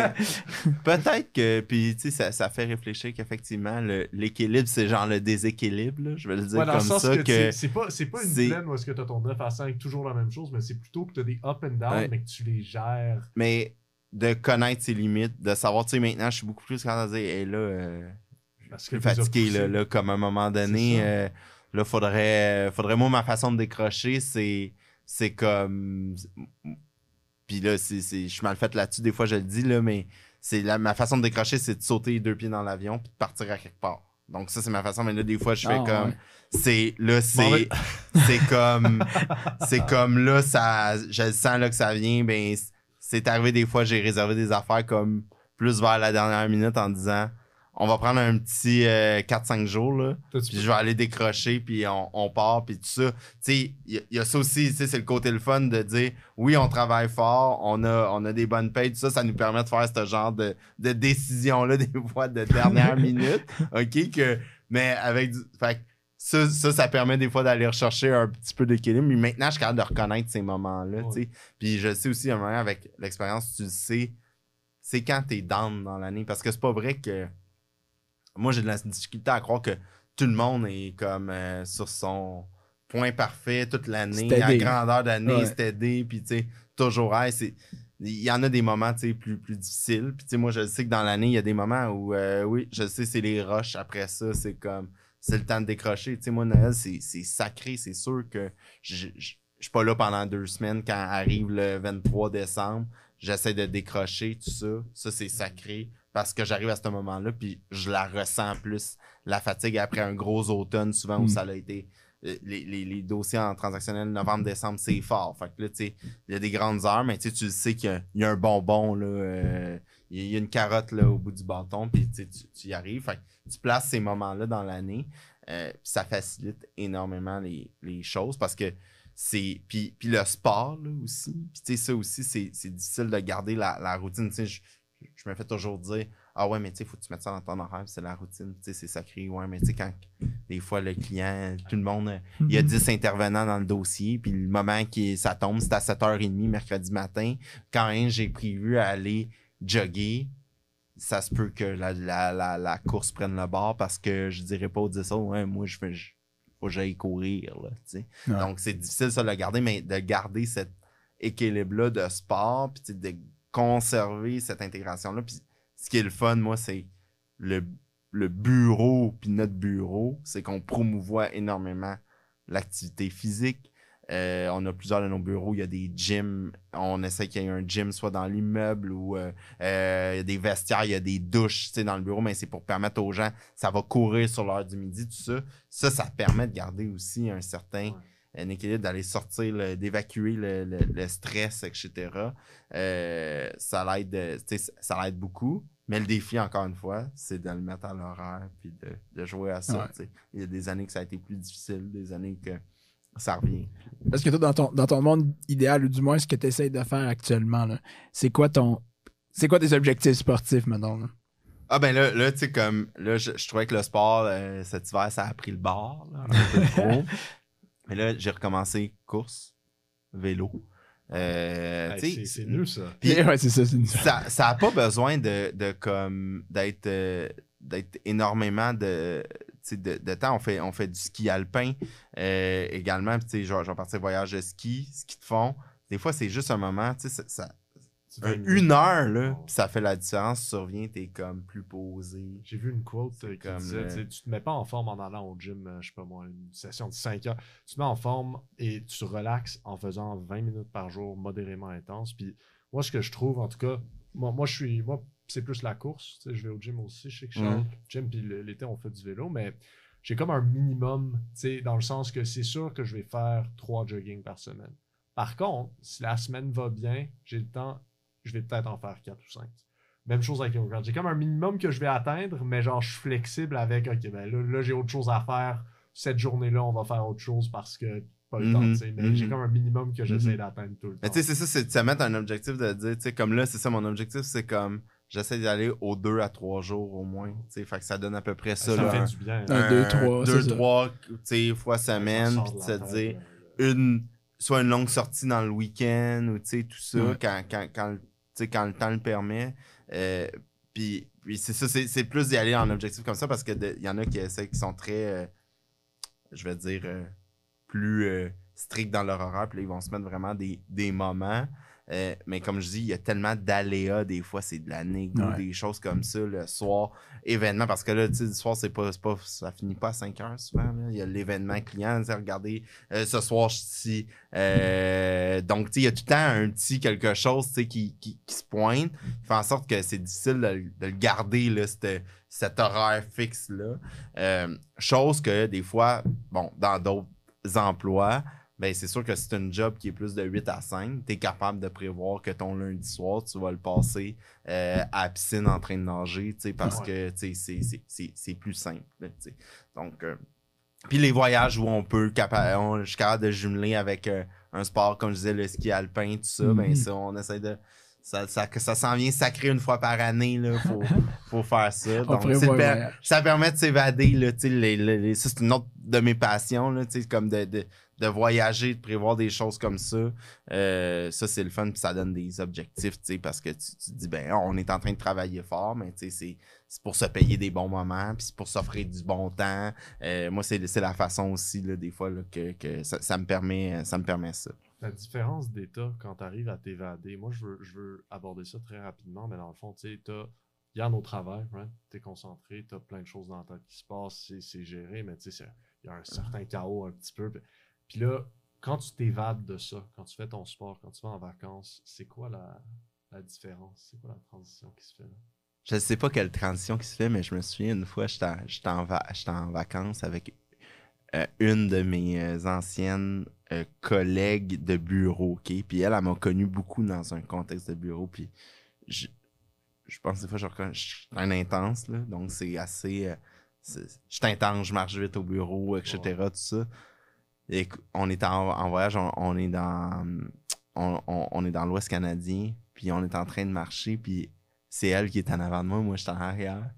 peut-être que, puis tu sais, ça, ça fait réfléchir qu'effectivement, le, l'équilibre, c'est genre le déséquilibre, là, je vais le dire ouais, comme ça. Que que c'est, pas, c'est pas une c'est... plaine où est-ce que tu as ton neuf à cinq, toujours la même chose, mais c'est plutôt que tu as des up and down, ouais. mais que tu les gères. Mais de connaître ses limites, de savoir, tu sais, maintenant, je suis beaucoup plus quand on dit, hé, là... Euh... Parce que plus fatigué, là, là, comme à un moment donné, euh, là, faudrait, faudrait, moi, ma façon de décrocher, c'est, c'est comme, puis là, c'est, c'est, je suis mal fait là-dessus, des fois, je le dis, là, mais c'est la, ma façon de décrocher, c'est de sauter les deux pieds dans l'avion puis de partir à quelque part. Donc, ça, c'est ma façon, mais là, des fois, je fais ah, comme, ouais. c'est, là, c'est, c'est comme, c'est comme, là, ça, je le sens, là, que ça vient, ben, c'est arrivé des fois, j'ai réservé des affaires comme plus vers la dernière minute en disant... On va prendre un petit euh, quatre cinq jours, là, puis je vais aller décrocher, puis on, on part, puis tout ça. Il y, y a ça aussi, c'est le côté le fun de dire, oui, on travaille fort, on a, on a des bonnes payes, tout ça, ça nous permet de faire ce genre de, de décision-là, des fois, de dernière minute, OK, que, mais avec du... Fait, ça, ça, ça permet des fois d'aller rechercher un petit peu d'équilibre, mais maintenant, je suis capable de reconnaître ces moments-là, ouais. tu sais. Puis je sais aussi, à un moment, avec l'expérience, tu le sais, c'est quand t'es down dans l'année, parce que c'est pas vrai que... Moi, j'ai de la difficulté à croire que tout le monde est comme euh, sur son point parfait toute l'année, à grandeur d'année, stédé, puis tu sais, toujours hey, c'est... Il y en a des moments, tu sais, plus, plus difficiles. Puis tu sais, moi, je sais que dans l'année, il y a des moments où, euh, oui, je sais, c'est les rushs. Après ça, c'est comme, c'est le temps de décrocher. Tu sais, moi, Noël, c'est, c'est sacré. C'est sûr que je ne suis pas là pendant deux semaines quand arrive le vingt-trois décembre. J'essaie de décrocher, tout ça. Ça, c'est sacré. Parce que j'arrive à ce moment-là, puis je la ressens plus, la fatigue après un gros automne, souvent, mmh. où ça a été... Les, les, les dossiers en transactionnel novembre-décembre, c'est fort. Fait que là, tu sais, il y a des grandes heures, mais tu sais qu'il y a, y a un bonbon, là, euh, il y a une carotte là, au bout du bâton, puis tu, tu y arrives. Fait que tu places ces moments-là dans l'année, euh, puis ça facilite énormément les, les choses, parce que c'est... Puis, puis le sport, là, aussi. Puis tu sais, ça aussi, c'est, c'est difficile de garder la, la routine, tu sais, je, Je me fais toujours dire, ah ouais, mais tu sais, faut que tu mettes ça dans ton horaire, c'est la routine, tu sais, c'est sacré. Ouais, mais tu sais, quand des fois le client, tout le monde, il y a dix intervenants dans le dossier, puis le moment que ça tombe, c'est à sept heures trente mercredi matin. Quand hein, j'ai prévu aller jogger, ça se peut que la, la, la, la course prenne le bord parce que je dirais pas au dix autres, ouais, moi, je veux, faut que j'aille courir, là, tu sais. Ouais. Donc, c'est difficile ça de le garder, mais de garder cet équilibre-là de sport, puis tu sais, de conserver cette intégration-là. Puis ce qui est le fun, moi, c'est le, le bureau, puis notre bureau, c'est qu'on promouvoit énormément l'activité physique. Euh, on a plusieurs de nos bureaux, il y a des gyms, on essaie qu'il y ait un gym soit dans l'immeuble ou euh, euh, il y a des vestiaires, il y a des douches, tu sais, dans le bureau, mais c'est pour permettre aux gens, ça va courir sur l'heure du midi, tout ça. Ça, ça permet de garder aussi un certain... un équilibre, d'aller sortir, le, d'évacuer le, le, le stress, et cetera. Euh, ça l'aide, ça l'aide beaucoup. Mais le défi, encore une fois, c'est de le mettre à l'horaire puis de, de jouer à ça. Ouais. Il y a des années que ça a été plus difficile, des années que ça revient. Parce que toi, dans ton, dans ton monde idéal, ou du moins ce que tu essaies de faire actuellement, là, c'est quoi ton. C'est quoi tes objectifs sportifs, maintenant? Là? Ah ben là, là tu sais, comme là, je, je trouvais que le sport, euh, cet hiver, ça a pris le bord, là, un peu trop. Mais là, j'ai recommencé course, vélo. Euh, hey, c'est, c'est nul, ça. Pis, ouais, c'est ça, c'est nul. Ça, ça a pas besoin de, de comme d'être, euh, d'être énormément de, de, de temps. On fait, on fait du ski alpin euh, également. Genre, genre partir voyage de ski, ski de fond. Des fois, c'est juste un moment. Ça, ça, une, une heure, là, oh. ça fait la différence. Tu reviens, t'es comme plus posé. J'ai vu une quote qui comme disait, le... tu te mets pas en forme en allant au gym, je sais pas moi, une session de cinq heures. Tu te mets en forme et tu relaxes en faisant vingt minutes par jour, modérément intense. Puis moi, ce que je trouve, en tout cas, moi, moi je suis, moi, c'est plus la course. Je vais au gym aussi, je sais que je suis au gym, puis l'été, on fait du vélo, mais... J'ai comme un minimum, tu sais, dans le sens que c'est sûr que je vais faire trois jogging par semaine. Par contre, si la semaine va bien, j'ai le temps, je vais peut-être en faire quatre ou cinq. Même chose avec les workouts. J'ai comme un minimum que je vais atteindre, mais genre, je suis flexible avec, OK, ben là, là j'ai autre chose à faire. Cette journée-là, on va faire autre chose parce que pas le temps, tu sais. Mais mm-hmm. j'ai comme un minimum que j'essaie mm-hmm. d'atteindre tout le temps. Mais tu sais, c'est ça, c'est de se mettre un objectif de dire, tu sais, comme là, c'est ça, mon objectif, c'est comme... J'essaie d'aller aux deux à trois jours au moins. Fait que ça donne à peu près ça. Ça là, fait un, du bien. Un, un, deux, trois. Deux, trois fois semaine. Puis tu te dis, une, soit une longue sortie dans le week-end ou tout ça, ouais. quand, quand, quand, quand le temps le permet. Euh, Puis c'est ça, c'est, c'est plus d'y aller en objectif comme ça parce qu'il y en a qui, qui sont très, euh, je vais dire, euh, plus euh, stricts dans leur horaire. Puis là, ils vont se mettre vraiment des, des moments. Euh, mais comme je dis, il y a tellement d'aléas des fois, c'est de la négo, ouais. des choses comme ça, le soir, événement, parce que là, tu sais, le soir, c'est pas, c'est pas, ça finit pas à cinq heures souvent, là. Il y a l'événement client, regardez, euh, ce soir, si euh, donc, tu sais, il y a tout le temps un petit quelque chose, tu sais, qui, qui, qui se pointe, qui fait en sorte que c'est difficile de, de le garder, là, cette, cet horaire fixe-là. Euh, chose que, des fois, bon, dans d'autres emplois, ben c'est sûr que si tu as une job qui est plus de huit à cinq, tu es capable de prévoir que ton lundi soir, tu vas le passer euh, à la piscine en train de nager, parce ouais. que c'est, c'est, c'est, c'est plus simple. T'sais. Donc, euh, puis les voyages où on peut, capa- on, je suis capable de jumeler avec euh, un sport, comme je disais, le ski alpin, tout ça, mm-hmm. ben ça, on essaie de... Ça, ça, ça s'en vient sacré une fois par année, il faut, faut faire ça. Donc, le per- ça permet de s'évader. Là, les, les, les, ça, c'est une autre de mes passions, là, comme de, de, de voyager, de prévoir des choses comme ça. Euh, ça, c'est le fun, puis ça donne des objectifs parce que tu, tu te dis, ben, on est en train de travailler fort, mais c'est, c'est pour se payer des bons moments, puis c'est pour s'offrir du bon temps. Euh, moi, c'est, c'est la façon aussi, là, des fois, là, que, que ça, ça me permet, ça me permet ça. La différence d'état quand tu arrives à t'évader, moi je veux, je veux aborder ça très rapidement, mais dans le fond, tu sais, t'as Yann au travail, right? T'es concentré, t'as plein de choses dans ta tête qui se passent, c'est, c'est géré, mais tu sais, il y a un certain chaos un petit peu. Puis là, quand tu t'évades de ça, quand tu fais ton sport, quand tu vas en vacances, c'est quoi la, la différence? C'est quoi la transition qui se fait là? Je ne sais pas quelle transition qui se fait, mais je me souviens une fois, j'étais en, j'étais en, va- j'étais en vacances avec euh, une de mes anciennes Euh, collègue de bureau, OK? Puis elle, elle m'a connu beaucoup dans un contexte de bureau, puis je, je pense des fois, je reconnais, je suis un intense, là, donc c'est assez... Euh, c'est, je suis intense, je marche vite au bureau, et cetera, ouais. tout ça. Et on est en, en voyage, on, on est dans... On, on, on est dans l'Ouest canadien, puis on est en train de marcher, puis c'est elle qui est en avant de moi, moi, je suis en arrière.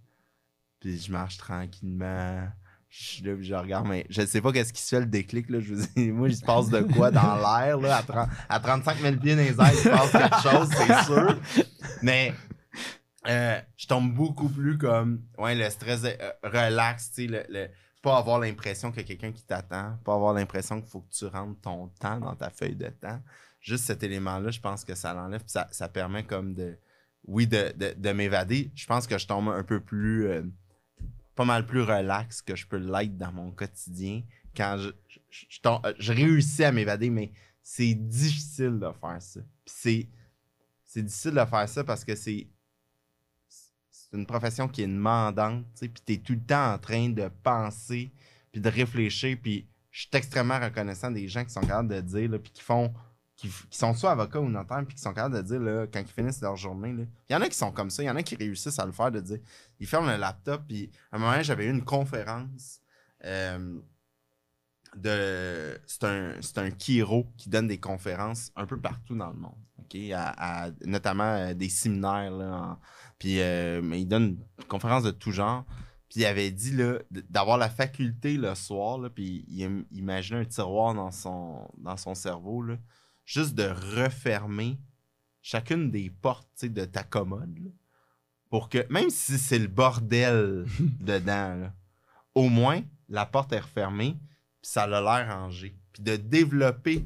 Puis je marche tranquillement... Je suis là, puis je regarde, mais je ne sais pas qu'est-ce qui se fait le déclic, là. Je vous dis, moi, il se passe de quoi dans l'air, là, à, trente à trente-cinq mille pieds dans les airs, il se passe quelque chose, c'est sûr. Mais euh, je tombe beaucoup plus comme, ouais, le stress de, euh, relax, tu sais, le, le, pas avoir l'impression qu'il y a quelqu'un qui t'attend, pas avoir l'impression qu'il faut que tu rentres ton temps dans ta feuille de temps. Juste cet élément-là, je pense que ça l'enlève, puis ça, ça permet comme de, oui, de, de, de m'évader. Je pense que je tombe un peu plus... Euh, pas mal plus relax que je peux l'être dans mon quotidien quand je, je, je, je, je réussis à m'évader, mais c'est difficile de faire ça. Puis c'est, c'est difficile de faire ça parce que c'est, c'est une profession qui est demandante, tu sais, puis t'es tout le temps en train de penser, puis de réfléchir, puis je suis extrêmement reconnaissant des gens qui sont capables de dire, là, puis qui font... Qui, qui sont soit avocats ou notaires, puis qui sont capables de dire, là, quand ils finissent leur journée, là, il y en a qui sont comme ça, il y en a qui réussissent à le faire, de dire, ils ferment le laptop, puis à un moment donné, j'avais eu une conférence euh, de... C'est un, c'est un chiro qui donne des conférences un peu partout dans le monde, OK? À, à, notamment euh, des séminaires, là, en, puis euh, mais il donne des conférences de tout genre, puis il avait dit, là, d'avoir la faculté le soir, là, puis il imaginait un tiroir dans son, dans son cerveau, là, juste de refermer chacune des portes de ta commode là, pour que, même si c'est le bordel dedans, là, au moins, la porte est refermée puis ça a l'air rangé. Puis de développer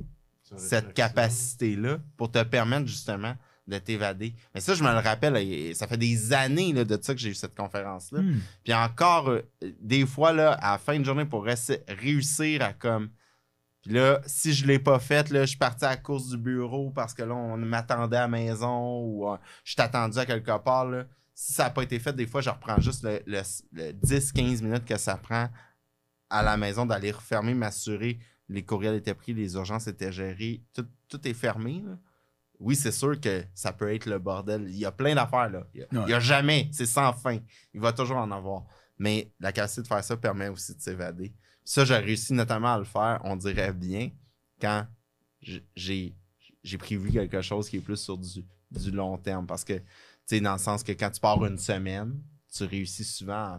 cette capacité-là pour te permettre justement de t'évader. Mais ça, je me le rappelle, ça fait des années là, de ça que j'ai eu cette conférence-là. Mm. Puis encore, euh, des fois, là, à la fin de journée, pour réussir à comme... Puis là, si je ne l'ai pas faite, je suis parti à la course du bureau parce que là, on m'attendait à la maison ou euh, je suis attendu à quelque part. Là. Si ça n'a pas été fait, des fois, je reprends juste le, le, le dix à quinze minutes que ça prend à la maison d'aller refermer, m'assurer les courriels étaient pris, les urgences étaient gérées, tout, tout est fermé. Là. Oui, c'est sûr que ça peut être le bordel. Il y a plein d'affaires. Là. Il n'y a, ouais. a jamais. C'est sans fin. Il va toujours en avoir. Mais la capacité de faire ça permet aussi de s'évader. Ça, j'ai réussi notamment à le faire, on dirait bien, quand j'ai prévu quelque chose qui est plus sur du, du long terme. Parce que, tu sais, dans le sens que quand tu pars une semaine, tu réussis souvent,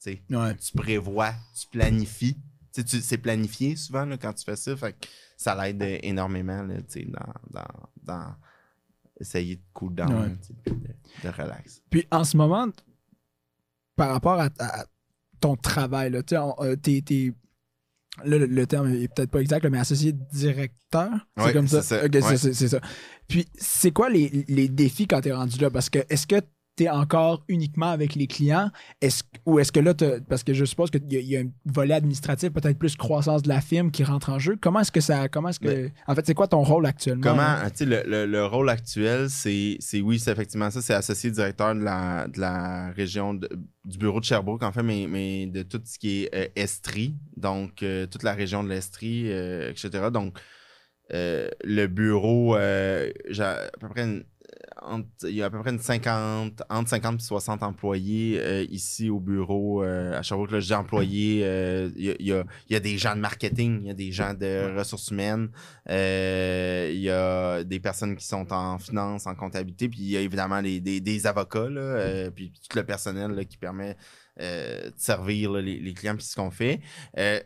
tu sais, ouais. tu prévois, tu planifies. Tu sais, c'est planifié souvent là, quand tu fais ça. Fait que ça l'aide énormément, tu sais, dans, dans, dans essayer de cool down, ouais. de, de relax. Puis en ce moment, par rapport à... à... ton travail, là, tu sais, t'es, t'es, là, le, le terme est peut-être pas exact, là, mais associé directeur, c'est ouais, comme ça? ça. Okay, ouais. c'est, c'est ça. Puis, c'est quoi les, les défis quand t'es rendu là? Parce que, est-ce que t'es encore uniquement avec les clients? Est-ce, ou est-ce que là, parce que je suppose qu'il y, y a un volet administratif, peut-être plus croissance de la firme qui rentre en jeu. Comment est-ce que ça, comment est-ce que, mais, en fait, c'est quoi ton rôle actuellement? Comment, tu sais, le, le, le rôle actuel, c'est, c'est oui, c'est effectivement ça, c'est associé directeur de la, de la région de... du bureau de Sherbrooke, en fait, mais, mais de tout ce qui est euh, Estrie, donc euh, toute la région de l'Estrie, euh, et cetera. Donc, euh, le bureau, euh, j'ai à peu près une, entre, il y a à peu près une cinquante, entre cinquante et soixante employés euh, ici au bureau euh, à Sherbrooke. Là, je dis employés, euh, il, y a, il, y a, il y a des gens de marketing, il y a des gens de ressources humaines, euh, il y a des personnes qui sont en finance, en comptabilité, puis il y a évidemment les, des, des avocats, là, euh, puis tout le personnel là, qui permet euh, de servir là, les, les clients, puis ce qu'on fait. Euh,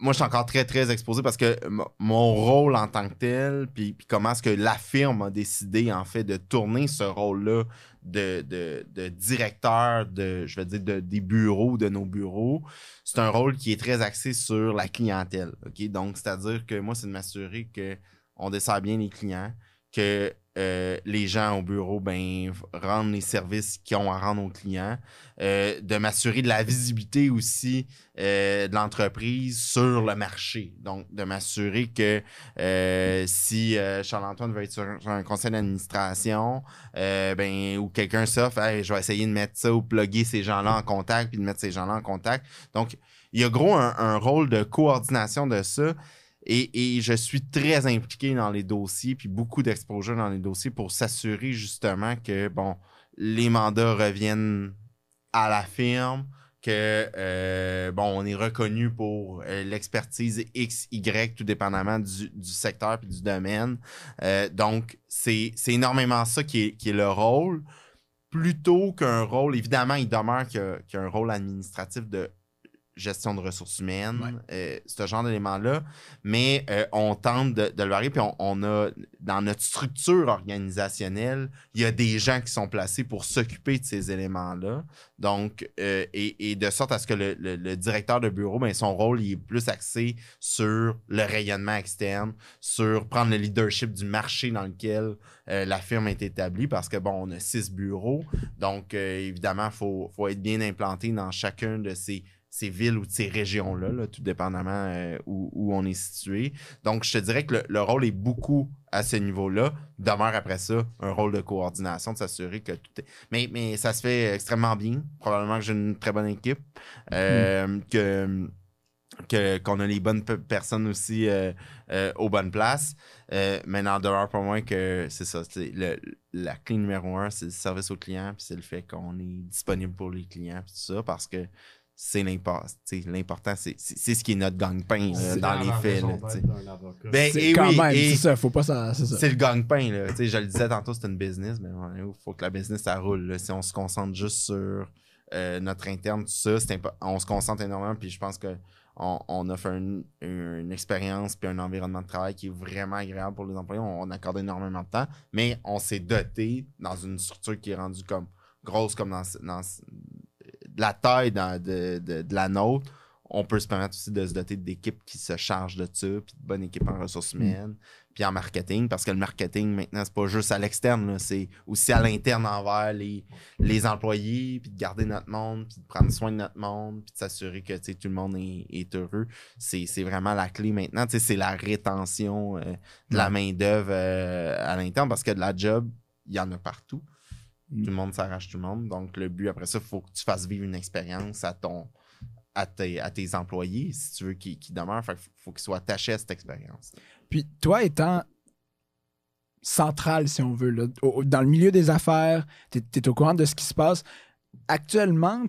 Moi, je suis encore très, très exposé parce que mon rôle en tant que tel, puis, puis comment est-ce que la firme a décidé, en fait, de tourner ce rôle-là de, de, de directeur, de, je vais dire, de, des bureaux, de nos bureaux, c'est un rôle qui est très axé sur la clientèle, OK? Donc, c'est-à-dire que moi, c'est de m'assurer qu'on dessert bien les clients, que euh, les gens au bureau, ben, rendent les services qu'ils ont à rendre aux clients, euh, de m'assurer de la visibilité aussi euh, de l'entreprise sur le marché. Donc, de m'assurer que euh, si euh, Charles-Antoine veut être sur un, sur un conseil d'administration, euh, ben, ou quelqu'un s'offre, hey, je vais essayer de mettre ça ou plugger ces gens-là en contact, puis de mettre ces gens-là en contact. Donc, il y a gros un, un rôle de coordination de ça. Et, et je suis très impliqué dans les dossiers, puis beaucoup d'exposure dans les dossiers pour s'assurer justement que, bon, les mandats reviennent à la firme, que, euh, bon, on est reconnu pour euh, l'expertise X, Y, tout dépendamment du, du secteur puis du domaine. Euh, donc, c'est, c'est énormément ça qui est, qui est le rôle. Plutôt qu'un rôle, évidemment, il demeure qu'il y a, qu'il y a un rôle administratif de gestion de ressources humaines, ouais. euh, ce genre d'éléments-là. Mais euh, on tente de, de le varier, puis on, on a, dans notre structure organisationnelle, il y a des gens qui sont placés pour s'occuper de ces éléments-là. Donc, euh, et, et de sorte à ce que le, le, le directeur de bureau, ben, son rôle, il est plus axé sur le rayonnement externe, sur prendre le leadership du marché dans lequel euh, la firme est établie, parce que, bon, on a six bureaux. Donc, euh, évidemment, il faut, faut être bien implanté dans chacun de ces ces villes ou de ces régions-là, là, tout dépendamment euh, où, où on est situé. Donc, je te dirais que le, le rôle est beaucoup à ce niveau-là. Demeure après ça un rôle de coordination, de s'assurer que tout est... Mais, mais ça se fait extrêmement bien. Probablement que j'ai une très bonne équipe, euh, mmh. que, que, qu'on a les bonnes personnes aussi euh, euh, aux bonnes places. Euh, mais en dehors, pour moi, que c'est ça. C'est le, la clé numéro un, c'est le service aux clients, puis c'est le fait qu'on est disponible pour les clients, puis tout ça, parce que c'est l'important, c'est, c'est, c'est ce qui est notre gagne-pain euh, dans les faits. Là, ben, c'est quand oui, même, c'est ça, faut pas ça, c'est ça. C'est le gagne-pain, là. Je le disais tantôt, c'est une business, mais il ouais, faut que la business, ça roule. Là. Si on se concentre juste sur euh, notre interne, tout ça, c'est impo- on se concentre énormément, puis je pense que on, on offre un, une expérience puis un environnement de travail qui est vraiment agréable pour les employés. On, on accorde énormément de temps, mais on s'est doté dans une structure qui est rendue comme grosse, comme dans... dans la taille dans, de, de, de la nôtre, on peut se permettre aussi de se doter d'équipes qui se chargent de ça, puis de bonnes équipes en ressources humaines, puis en marketing, parce que le marketing, maintenant, c'est pas juste à l'externe, c'est aussi à l'interne envers les, les employés, puis de garder notre monde, puis de prendre soin de notre monde, puis de s'assurer que tout le monde est, est heureux. C'est, c'est vraiment la clé maintenant. C'est la rétention euh, de la main-d'œuvre euh, à l'interne, parce que de la job, il y en a partout. Tout le monde s'arrache tout le monde. Donc, le but, après ça, il faut que tu fasses vivre une expérience à ton... À tes, à tes employés, si tu veux, qui, qui demeurent. Fait qu'il faut qu'ils soient attachés à cette expérience. Puis, toi étant central, si on veut, là, au, dans le milieu des affaires, tu es, es au courant de ce qui se passe. Actuellement,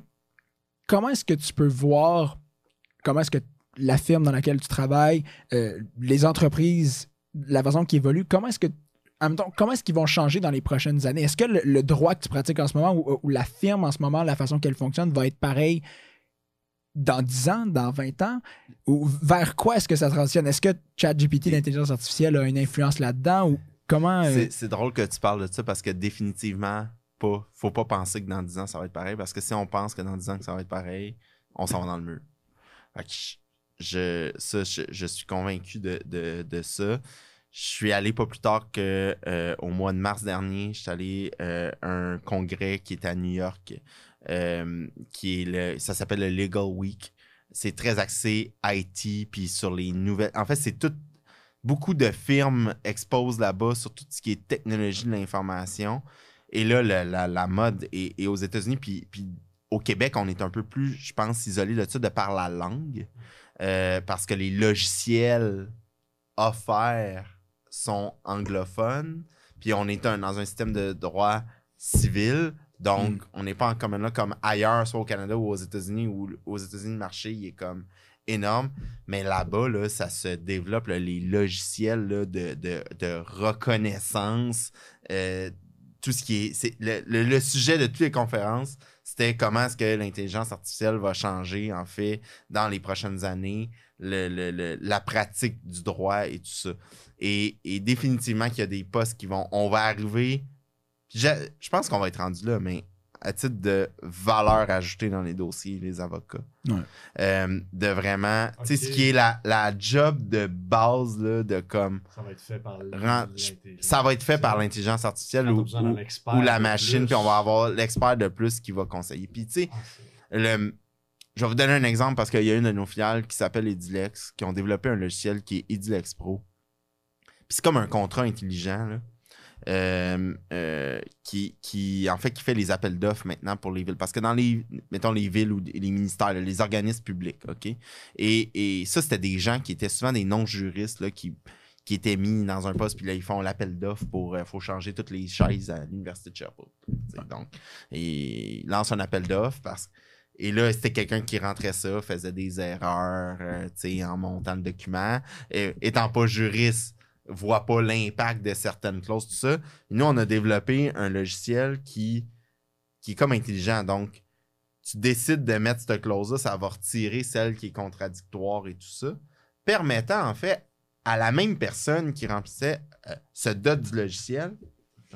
comment est-ce que tu peux voir, comment est-ce que la firme dans laquelle tu travailles, euh, les entreprises, la façon qui évolue, comment est-ce que En même temps, comment est-ce qu'ils vont changer dans les prochaines années? Est-ce que le, le droit que tu pratiques en ce moment ou, ou la firme en ce moment, la façon qu'elle fonctionne, va être pareil dans dix ans, dans vingt ans? Ou vers quoi est-ce que ça transitionne? Est-ce que ChatGPT, l'intelligence artificielle, a une influence là-dedans? Ou comment? Euh... C'est drôle que tu parles de ça parce que définitivement, pas, faut pas penser que dans dix ans, ça va être pareil. Parce que si on pense que dans dix ans, que ça va être pareil, on s'en va dans le mur. Fait que je, ça, je, je suis convaincu de, de, de ça. Je suis allé pas plus tard qu'au euh, mois de mars dernier, je suis allé euh, à un congrès qui est à New York, euh, qui est le, ça s'appelle le Legal Week. C'est très axé I T, puis sur les nouvelles... En fait, c'est tout... Beaucoup de firmes exposent là-bas sur tout ce qui est technologie de l'information. Et là, la, la, la mode est, est aux États-Unis, puis, puis au Québec, on est un peu plus, je pense, isolé de ça de par la langue, euh, parce que les logiciels offerts sont anglophones, puis on est un, dans un système de droit civil, donc mm. on n'est pas en commun là comme ailleurs, soit au Canada ou aux États-Unis, où aux États-Unis, le marché il est comme énorme, mais là-bas, là, ça se développe, là, les logiciels là, de, de, de reconnaissance, euh, tout ce qui est... c'est le, le, le sujet de toutes les conférences, c'était comment est-ce que l'intelligence artificielle va changer, en fait, dans les prochaines années, le, le, le, la pratique du droit et tout ça. Et, et définitivement qu'il y a des postes qui vont... On va arriver... Je, je pense qu'on va être rendu là, mais à titre de valeur ajoutée dans les dossiers, les avocats. Ouais. Euh, de vraiment... Okay. Tu sais, ce qui est la, la job de base, là, de comme... Ça va être fait par l'intelligence Ça va être fait par l'intelligence artificielle ou, ou, ou la machine, puis on va avoir l'expert de plus qui va conseiller. Puis tu sais, le... Je vais vous donner un exemple parce qu'il y a une de nos filiales qui s'appelle Edilex, qui ont développé un logiciel qui est Edilex Pro. Puis c'est comme un contrat intelligent là, euh, euh, qui, qui, en fait, qui fait les appels d'offres maintenant pour les villes. Parce que dans les, mettons, les villes ou les ministères, là, les organismes publics, OK? Et, et ça, c'était des gens qui étaient souvent des non-juristes là, qui, qui étaient mis dans un poste, puis là, ils font l'appel d'offres pour, euh, faut changer toutes les chaises à l'Université de Sherbrooke. Donc, et ils lancent un appel d'offres parce que... Et là, c'était quelqu'un qui rentrait ça, faisait des erreurs, euh, tu sais, en montant le document. Et, étant pas juriste, voit pas l'impact de certaines clauses, tout ça. Nous, on a développé un logiciel qui, qui est comme intelligent. Donc, tu décides de mettre cette clause-là, ça va retirer celle qui est contradictoire et tout ça, permettant, en fait, à la même personne qui remplissait, euh, se dote du logiciel,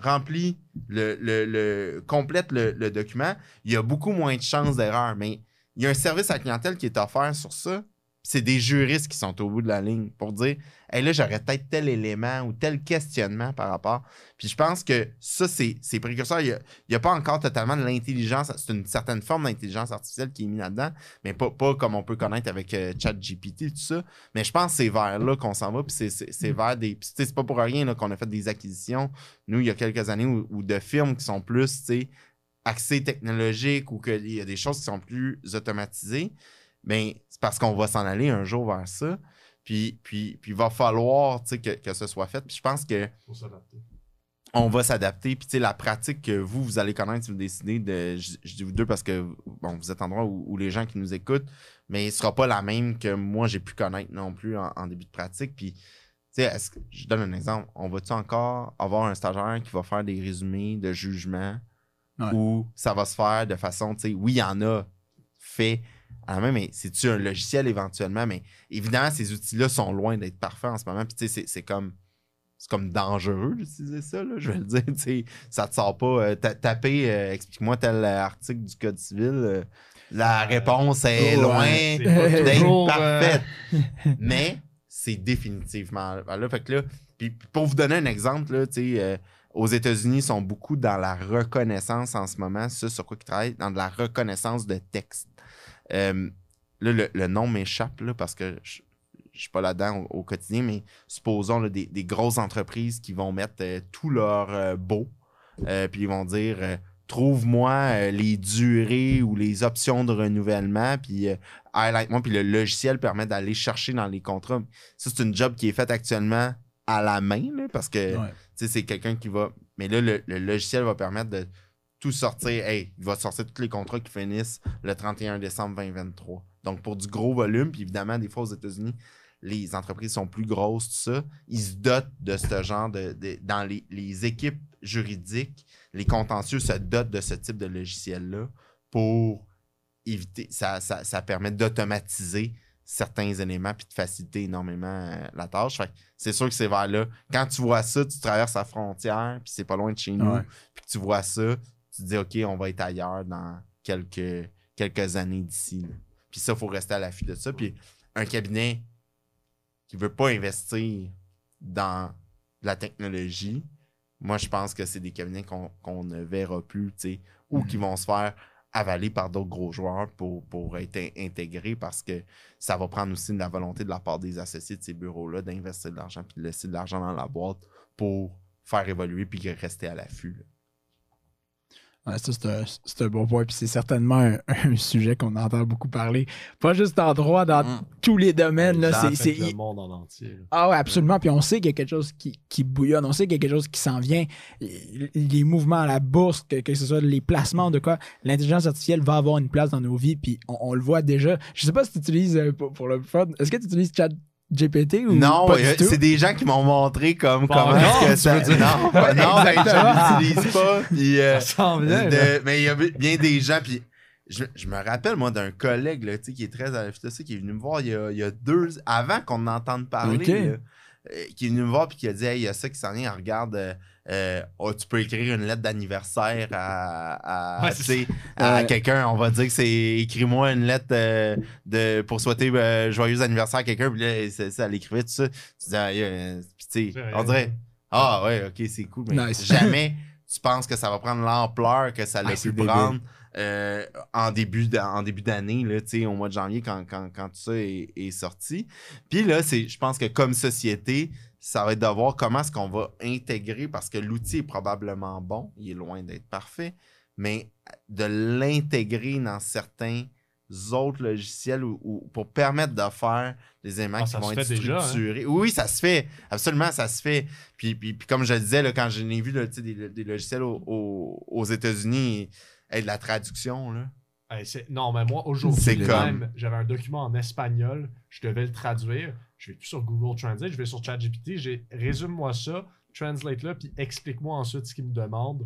remplit, le, le, le, complète le, le document, il y a beaucoup moins de chances d'erreur. Mais il y a un service à clientèle qui est offert sur ça. C'est des juristes qui sont au bout de la ligne pour dire « Hey, là, j'aurais peut-être tel élément ou tel questionnement par rapport. » Puis je pense que ça, c'est précurseur. Il n'y a, a pas encore totalement de l'intelligence. C'est une certaine forme d'intelligence artificielle qui est mise là-dedans, mais pas, pas comme on peut connaître avec euh, ChatGPT et tout ça. Mais je pense que c'est vers là qu'on s'en va. Puis c'est vers des... Puis c'est pas pour rien qu'on a fait des acquisitions, nous, il y a quelques années, ou, ou de firmes qui sont plus, tu sais, axées technologiques ou qu'il y a des choses qui sont plus automatisées. Bien, c'est parce qu'on va s'en aller un jour vers ça. Puis, puis, puis il va falloir que, que ce soit fait. Puis je pense que faut s'adapter. On va s'adapter. Puis la pratique que vous, vous allez connaître si vous décidez de... Je, je dis vous deux parce que bon, vous êtes en droit où, où les gens qui nous écoutent, mais il ne sera pas la même que moi, j'ai pu connaître non plus en, en début de pratique. Puis est-ce que, je donne un exemple. On va-tu encore avoir un stagiaire qui va faire des résumés de jugement ou ça va se faire de façon... Oui, il y en a fait... À la main, mais c'est-tu un logiciel éventuellement? Mais évidemment, ces outils-là sont loin d'être parfaits en ce moment. Puis, tu sais, c'est comme, comme dangereux d'utiliser ça, là, je vais le dire. Tu sais, ça te sort pas. Euh, taper, euh, explique-moi tel article du Code civil. Euh, la réponse est oh, loin ouais, d'être parfaite. Euh... Mais c'est définitivement là. Fait que là, puis pour vous donner un exemple, là, tu sais, euh, aux États-Unis, ils sont beaucoup dans la reconnaissance en ce moment, ça sur quoi ils travaillent, dans de la reconnaissance de texte. Euh, là, le, le nom m'échappe là, parce que je ne suis pas là-dedans au, au quotidien, mais supposons là, des, des grosses entreprises qui vont mettre euh, tout leur euh, beau, euh, puis ils vont dire euh, « Trouve-moi euh, les durées ou les options de renouvellement, puis euh, highlight-moi », puis le logiciel permet d'aller chercher dans les contrats. Ça, c'est une job qui est faite actuellement à la main, là, parce que ouais. c'est quelqu'un qui va... Mais là, le, le logiciel va permettre de tout sortir. Hey, il va sortir tous les contrats qui finissent le trente et un décembre deux mille vingt-trois. Donc, pour du gros volume, puis évidemment, des fois, aux États-Unis, les entreprises sont plus grosses, tout ça. Ils se dotent de ce genre de... de dans les, les équipes juridiques, les contentieux se dotent de ce type de logiciel-là pour éviter... Ça, ça, ça permet d'automatiser certains éléments puis de faciliter énormément euh, la tâche. Fait que c'est sûr que c'est vers là. Quand tu vois ça, tu traverses la frontière puis c'est pas loin de chez nous. Ouais. Puis que tu vois ça, tu te dis « OK, on va être ailleurs dans quelques, quelques années d'ici. » Puis ça, il faut rester à l'affût de ça. Puis un cabinet qui veut pas investir dans la technologie, moi, je pense que c'est des cabinets qu'on, qu'on ne verra plus, tu sais, ou mm. qui vont se faire avalé par d'autres gros joueurs pour, pour être intégré parce que ça va prendre aussi de la volonté de la part des associés de ces bureaux-là d'investir de l'argent puis de laisser de l'argent dans la boîte pour faire évoluer puis rester à l'affût. Ouais, ça, c'est un, c'est un bon point. Puis c'est certainement un, un sujet qu'on entend beaucoup parler. Pas juste en droit, dans mmh. tous les domaines. Là, c'est, c'est... le monde en entier. Là. Ah oui, absolument. Puis on sait qu'il y a quelque chose qui, qui bouillonne. On sait qu'il y a quelque chose qui s'en vient. Les mouvements à la bourse, que, que ce soit les placements, de quoi, l'intelligence artificielle va avoir une place dans nos vies. Puis on, on le voit déjà. Je sais pas si tu utilises, euh, pour, pour le fun, est-ce que tu utilises Chat G P T ou non, pas euh, du tout? C'est des gens qui m'ont montré comme bon, comment est-ce que ça... Dire. Non, ben non ben, je ne l'utilise pas. Puis, euh, ça vient, de, mais il y a bien des gens. Puis, je, je me rappelle, moi, d'un collègue là, qui est très à l'affût de ça, qui est venu me voir il y a, il y a deux... Avant qu'on entende parler, okay. là, euh, qui est venu me voir et qui a dit hey, « il y a ça qui s'en vient, regarde... Euh, » Euh, oh, tu peux écrire une lettre d'anniversaire à, à, ouais, à ouais. quelqu'un, on va dire que c'est écris-moi une lettre euh, de, pour souhaiter euh, joyeux anniversaire à quelqu'un, puis là, c'est, ça l'écrivait, tout ça. Tu dis, ah, yeah. puis, on dirait, ah ouais, ok, c'est cool, mais nice. Jamais tu penses que ça va prendre l'ampleur que ça l'a ah, pu prendre euh, en, début de, en début d'année, là, au mois de janvier, quand, quand, quand tout ça est, est sorti. Puis là, c'est, je pense que comme société, ça va être de voir comment est-ce qu'on va intégrer, parce que l'outil est probablement bon, il est loin d'être parfait, mais de l'intégrer dans certains autres logiciels ou, ou pour permettre de faire des éléments ah, qui vont être structurés. Déjà, hein? Oui, ça se fait. Absolument, ça se fait. Puis, puis, puis comme je le disais, là, quand j'ai vu là, des, des logiciels au, au, aux États-Unis et, et de la traduction, là. Hey, c'est... Non, mais moi, aujourd'hui, même, comme... j'avais un document en espagnol, je devais le traduire. Je vais plus sur Google Translate, je vais sur Chat G P T, j'ai résume-moi ça, translate-le, puis explique-moi ensuite ce qu'il me demande.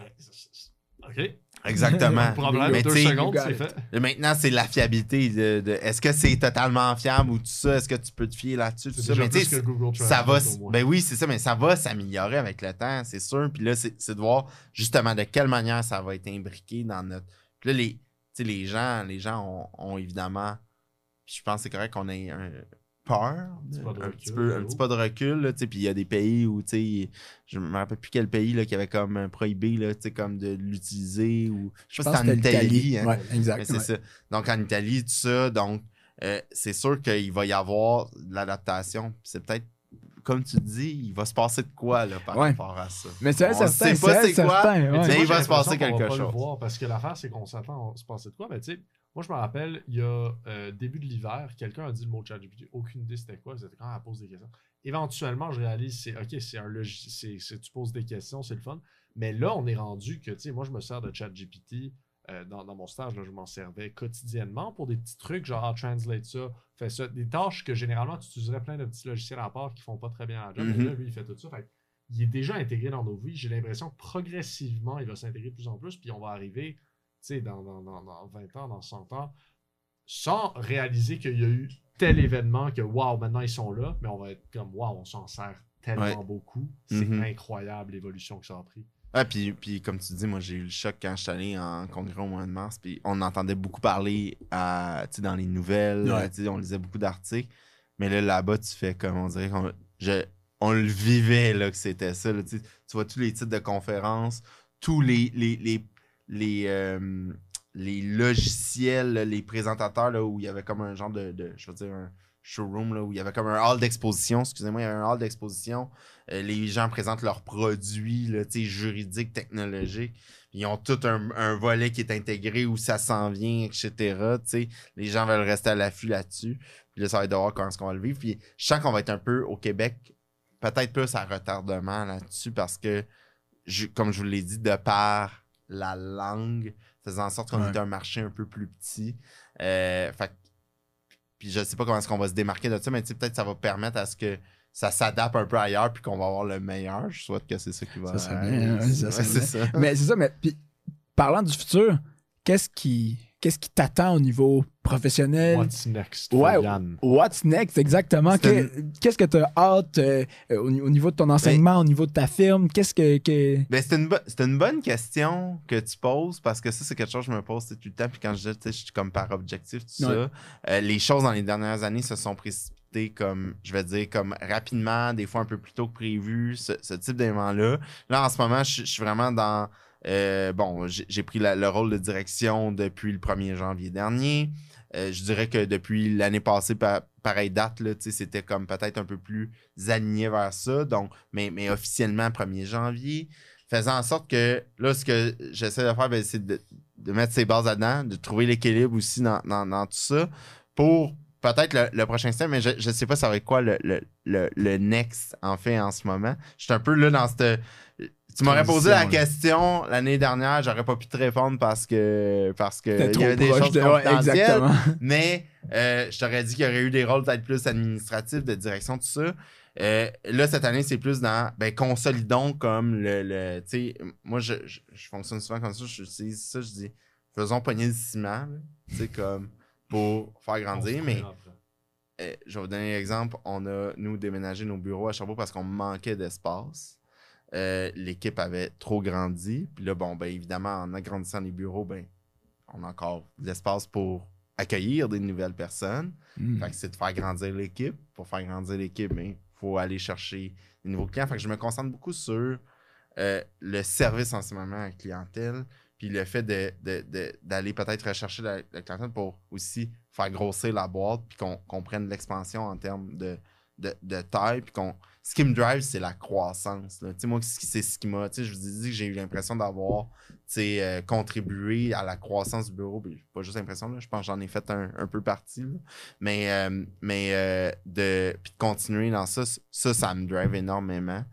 OK. Exactement. Problème, mais deux secondes, c'est fait. Maintenant, c'est la fiabilité. De, de, est-ce que c'est totalement fiable ou tout ça? Est-ce que tu peux te fier là-dessus? Tout ça? Mais plus que Google Translate, ça va, ben oui, c'est ça, mais ça va s'améliorer avec le temps, c'est sûr. Puis là, c'est, c'est de voir justement de quelle manière ça va être imbriqué dans notre. Puis là, les, les gens, les gens ont, ont évidemment. Je pense que c'est correct qu'on ait un. Peur, un, de, un, recul, petit peu, un petit peu de recul. Puis il y a des pays où, je ne me rappelle plus quel pays là, qui avait comme prohibé là, comme de l'utiliser. Ou, je ne sais pas si c'était en Italie. Italie hein, ouais, exact, c'est ouais. ça. Donc en Italie, tout ça. Donc euh, c'est sûr qu'il va y avoir de l'adaptation. C'est peut-être, comme tu dis, il va se passer de quoi là, par ouais. rapport à ça. Mais c'est certain, c'est pas c'est quoi, certain, ouais. mais il va se passer quelque chose. Voir, parce que l'affaire, c'est qu'on s'attend à se passer de quoi. Mais tu sais, moi, je me rappelle, il y a euh, début de l'hiver, quelqu'un a dit le mot Chat G P T, aucune idée c'était quoi, vous êtes quand même à poser des questions. Éventuellement, je réalise, c'est OK, c'est un logis, c'est, c'est, tu poses des questions, c'est le fun. Mais là, on est rendu que, tu sais, moi, je me sers de Chat G P T euh, dans, dans mon stage, là, je m'en servais quotidiennement pour des petits trucs, genre, ah, translate ça, fais ça, des tâches que généralement, tu utiliserais plein de petits logiciels à part qui font pas très bien à la job. Mm-hmm. Mais là, lui, il fait tout ça. Fait, il est déjà intégré dans nos vies. J'ai l'impression que progressivement, il va s'intégrer de plus en plus, puis on va arriver. Dans, dans, dans vingt ans, dans cent ans, sans réaliser qu'il y a eu tel événement que, waouh, maintenant ils sont là, mais on va être comme, waouh, on s'en sert tellement ouais. beaucoup. C'est mm-hmm. incroyable l'évolution que ça a pris. Ah, puis, puis comme tu dis, moi j'ai eu le choc quand je suis allé en congrès au mois de mars, puis on entendait beaucoup parler à, dans les nouvelles, ouais. on lisait beaucoup d'articles, mais là, là-bas, tu fais comme on dirait qu'on je, on le vivait, là, que c'était ça. Là, tu vois tous les titres de conférences, tous les, les, les, les, euh, les logiciels, les présentateurs, là, où il y avait comme un genre de, de je veux dire, un showroom, là, où il y avait comme un hall d'exposition, excusez-moi, il y avait un hall d'exposition. Euh, les gens présentent leurs produits là, juridiques, technologiques. Ils ont tout un, un volet qui est intégré où ça s'en vient, et cetera. T'sais. Les gens veulent rester à l'affût là-dessus. Puis là, ça va être de voir comment est-ce qu'on va le vivre. Puis je sens qu'on va être un peu au Québec, peut-être plus à retardement là-dessus parce que, je, comme je vous l'ai dit, de par la langue, faisant en sorte qu'on ouais. est un marché un peu plus petit. Euh, fait Puis je sais pas comment est-ce qu'on va se démarquer de ça, mais peut-être que ça va permettre à ce que ça s'adapte un peu ailleurs puis qu'on va avoir le meilleur. Je souhaite que c'est ça qui va... Ça serait bien, ouais, ça serait ouais, bien. C'est ça. Mais c'est ça, mais puis parlant du futur, qu'est-ce qui qu'est-ce qui t'attend au niveau professionnel? What's next, ouais, what's next, exactement. Qu'est, une... Qu'est-ce que tu as hâte euh, au, au niveau de ton enseignement, ben, au niveau de ta firme? Qu'est-ce que... que... Ben, c'est, une bo- c'est une bonne question que tu poses parce que ça, c'est quelque chose que je me pose tout le temps. Puis quand je dis, je suis comme par objectif, tout ouais. ça. Euh, les choses dans les dernières années se sont précipitées comme, je vais dire, comme rapidement, des fois un peu plus tôt que prévu, ce, ce type d'élément-là. Là, en ce moment, je, je suis vraiment dans... Euh, bon, j'ai, j'ai pris la, le rôle de direction depuis le premier janvier dernier. Euh, je dirais que depuis l'année passée, pa- pareille date, là, c'était comme peut-être un peu plus aligné vers ça. Donc, mais, mais officiellement, premier janvier, faisant en sorte que là, ce que j'essaie de faire, bien, c'est de, de mettre ses bases là-dedans, de trouver l'équilibre aussi dans, dans, dans tout ça pour... Peut-être le, le prochain step, mais je ne sais pas ça va être quoi le, le, le, le next en fait en ce moment. Je suis un peu là dans cette... Tu m'aurais posé la là. question l'année dernière, j'aurais pas pu te répondre parce que parce que il y avait des choses de... confidentielles. Ouais, mais euh, je t'aurais dit qu'il y aurait eu des rôles peut-être plus administratifs, de direction, tout ça. Euh, là, cette année, c'est plus dans ben, consolidons comme le... le tu sais, moi, je, je, je fonctionne souvent comme ça. J'utilise ça, je dis faisons pogner le ciment. Tu sais, comme... pour faire grandir, mais euh, je vais vous donner l'exemple. On a, nous, déménagé nos bureaux à Sherbrooke parce qu'on manquait d'espace. Euh, l'équipe avait trop grandi. Puis là, bon, ben évidemment, en agrandissant les bureaux, ben on a encore de l'espace pour accueillir des nouvelles personnes. Mmh. Fait que c'est de faire grandir l'équipe. Pour faire grandir l'équipe, il ben, faut aller chercher des nouveaux clients. Fait que je me concentre beaucoup sur euh, le service en ce moment à la clientèle. Puis le fait de, de, de, d'aller peut-être rechercher la, la clientèle pour aussi faire grossir la boîte, puis qu'on, qu'on prenne l'expansion en termes de, de, de taille. Puis qu'on... Ce qui me drive, c'est la croissance. Là. Moi, c'est ce qui m'a. Je vous ai dit que j'ai eu l'impression d'avoir euh, contribué à la croissance du bureau. Puis, pas juste l'impression, là, je pense que j'en ai fait un, un peu partie. Là. Mais, euh, mais euh, de, puis de continuer dans ça, ça, ça me drive énormément.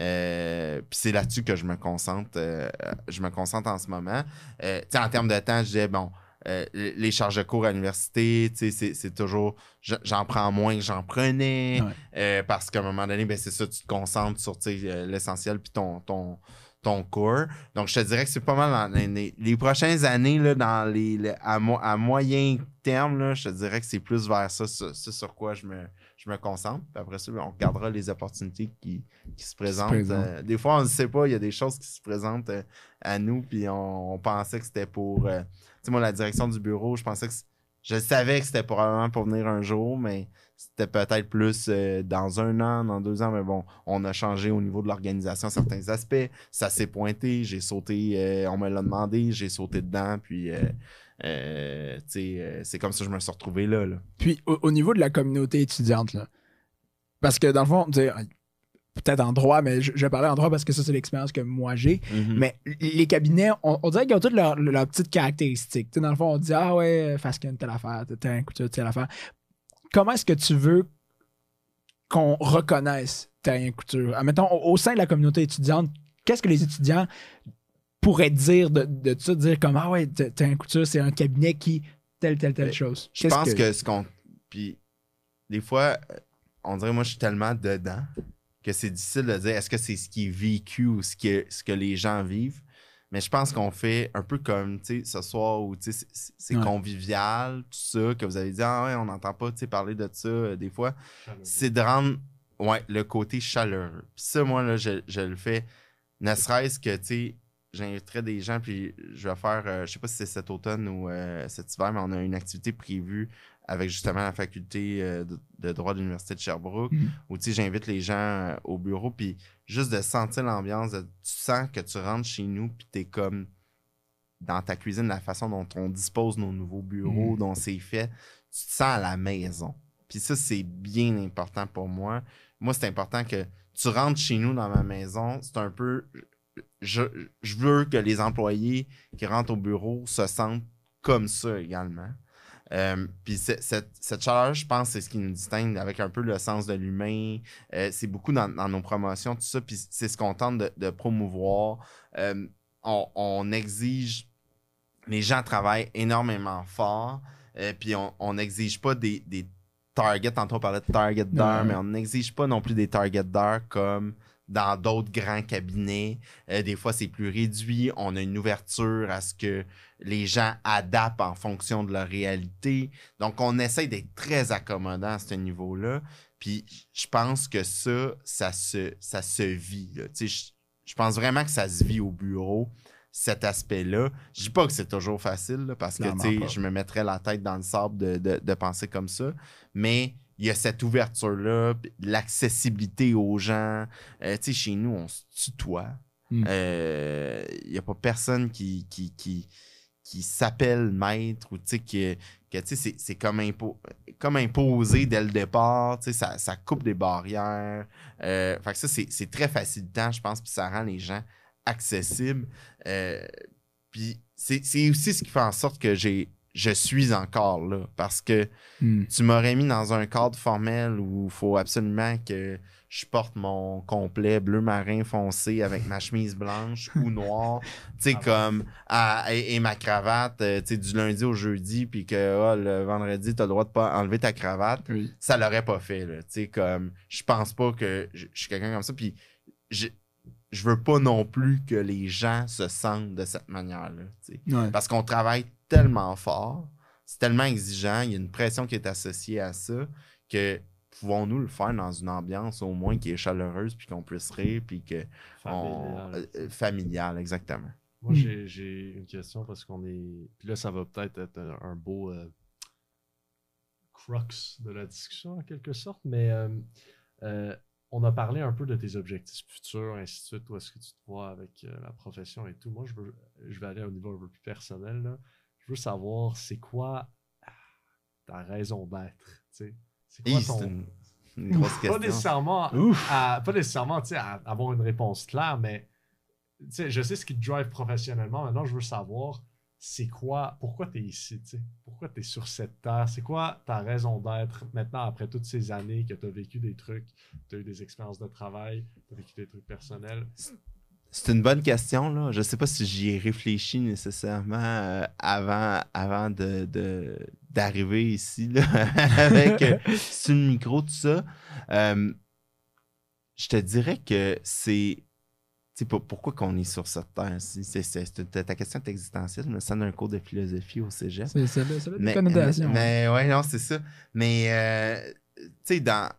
Euh, puis c'est là-dessus que je me concentre euh, je me concentre en ce moment euh, tu sais en termes de temps je disais bon euh, les charges de cours à l'université tu sais c'est, c'est toujours j'en prends moins que j'en prenais ouais. euh, parce qu'à un moment donné ben c'est ça tu te concentres sur tu sais euh, l'essentiel puis ton ton ton cours donc je te dirais que c'est pas mal dans les, les prochaines années là dans les, les à, mo- à moyen terme là je te dirais que c'est plus vers ça ce, ce sur quoi je me Je me concentre, puis après ça, on regardera les opportunités qui, qui se présentent. Qui se présente. Euh, des fois, on ne sait pas, il y a des choses qui se présentent euh, à nous, puis on, on pensait que c'était pour... Euh, tu sais, moi, la direction du bureau, je pensais que... Je savais que c'était probablement pour venir un jour, mais c'était peut-être plus euh, dans un an, dans deux ans. Mais bon, on a changé au niveau de l'organisation certains aspects. Ça s'est pointé, j'ai sauté, euh, on me l'a demandé, j'ai sauté dedans, puis... Euh, Euh, euh, c'est comme ça que je me suis retrouvé là, là. Puis au, au niveau de la communauté étudiante, là, parce que dans le fond, peut-être en droit, mais je, je vais parler en droit parce que ça, c'est l'expérience que moi j'ai. Mm-hmm. Mais les cabinets, on, on dirait qu'ils ont toutes leurs leur petites caractéristiques. T'sais, dans le fond, on dit ah ouais, Fasken, telle affaire, telle couture, telle affaire. Comment est-ce que tu veux qu'on reconnaisse Therrien Couture? Admettons, au, au sein de la communauté étudiante, qu'est-ce que les étudiants pourrait dire de, de, de ça, dire comme ah ouais, Therrien Couture, c'est un cabinet qui telle, telle, telle chose. Je Qu'est-ce pense que... que ce qu'on. Puis des fois, on dirait, moi, je suis tellement dedans que c'est difficile de dire est-ce que c'est ce qui est vécu ou ce, qui est, ce que les gens vivent. Mais je pense qu'on fait un peu comme, tu sais, ce soir où, tu sais, c'est, c'est ouais. convivial, tout ça, que vous avez dit ah ouais, on n'entend pas, tu sais, parler de ça euh, des fois. Chaleureux. C'est de rendre, ouais, le côté chaleureux. Puis ça, moi, là, je, je le fais. Ne serait-ce que, tu sais, j'inviterai des gens, puis je vais faire, euh, je sais pas si c'est cet automne ou euh, cet hiver, mais on a une activité prévue avec justement la faculté euh, de, de droit de l'Université de Sherbrooke, mmh. où, tu sais, j'invite les gens euh, au bureau, puis juste de sentir l'ambiance, de, tu sens que tu rentres chez nous, puis t'es comme dans ta cuisine, la façon dont on dispose nos nouveaux bureaux, mmh. dont c'est fait, tu te sens à la maison. Puis ça, c'est bien important pour moi. Moi, c'est important que tu rentres chez nous dans ma maison, c'est un peu... Je, je veux que les employés qui rentrent au bureau se sentent comme ça également. Euh, Puis cette, cette chaleur, je pense, c'est ce qui nous distingue avec un peu le sens de l'humain. Euh, c'est beaucoup dans, dans nos promotions, tout ça. Puis c'est ce qu'on tente de, de promouvoir. Euh, on, on exige... Les gens travaillent énormément fort. Euh, Puis on n'exige pas des, des targets. Tantôt, on parlait de targets d'heure, mais on n'exige pas non plus des targets d'heure comme... dans d'autres grands cabinets. Euh, des fois, c'est plus réduit. On a une ouverture à ce que les gens adaptent en fonction de leur réalité. Donc, on essaie d'être très accommodant à ce niveau-là. Puis, je pense que ça, ça se, ça se vit. Tu sais, je, je pense vraiment que ça se vit au bureau, cet aspect-là. Je dis pas que c'est toujours facile, là, parce non, que tu sais, je me mettrais la tête dans le sable de, de, de penser comme ça. Mais... il y a cette ouverture-là, l'accessibilité aux gens. Euh, tu sais, chez nous, on se tutoie. Mm. Euh, il n'y a pas personne qui, qui, qui, qui s'appelle maître ou tu sais, que, que tu sais, c'est, c'est comme, impo- comme imposé dès le départ. Tu sais, ça, ça coupe des barrières. Euh, fait que ça, c'est, c'est très facilitant, je pense, puis ça rend les gens accessibles. Euh, puis c'est, c'est aussi ce qui fait en sorte que j'ai je suis encore là, parce que mm. tu m'aurais mis dans un cadre formel où il faut absolument que je porte mon complet bleu marin foncé avec ma chemise blanche ou noire, tu sais, ah comme, ouais. à, et, et ma cravate, tu sais, du lundi au jeudi, puis que oh, le vendredi, tu as le droit de pas enlever ta cravate, oui. ça l'aurait pas fait, tu sais, comme, je pense pas que je suis quelqu'un comme ça, puis je... je veux pas non plus que les gens se sentent de cette manière-là. Ouais. Parce qu'on travaille tellement fort, c'est tellement exigeant, il y a une pression qui est associée à ça, que pouvons-nous le faire dans une ambiance au moins qui est chaleureuse, puis qu'on puisse rire, puis que... Familiale. On... Familiale, exactement. Moi, mmh. j'ai, j'ai une question parce qu'on est... Puis là, ça va peut-être être un, un beau euh, crux de la discussion, en quelque sorte, mais... Euh, euh, on a parlé un peu de tes objectifs futurs, ainsi de suite, où est-ce que tu te vois avec euh, la profession et tout. Moi, je, veux, je vais aller au niveau un peu plus personnel, là. Je veux savoir, c'est quoi ta raison d'être, tu sais? C'est quoi ton... C'est une, une grosse question. Pas nécessairement, à, pas nécessairement tu sais, à, à avoir une réponse claire, mais tu sais, je sais ce qui te drive professionnellement. Maintenant, je veux savoir, c'est quoi, pourquoi tu es ici, tu sais? Pourquoi tu es sur cette terre? C'est quoi ta raison d'être maintenant après toutes ces années que tu as vécu des trucs, tu as eu des expériences de travail, tu as vécu des trucs personnels? C'est une bonne question, là. Je sais pas si j'y ai réfléchi nécessairement euh, avant, avant de, de, d'arriver ici, là, avec euh, sur le micro, tout ça. Euh, je te dirais que c'est... T'sais, pourquoi qu'on est sur cette terre? C'est, c'est, c'est, ta question est existentielle. Je me sens d'un cours de philosophie au cégep. C'est ça, c'est la déconnodation. Mais, mais ouais, non, c'est ça. Mais, euh, tu sais, dans.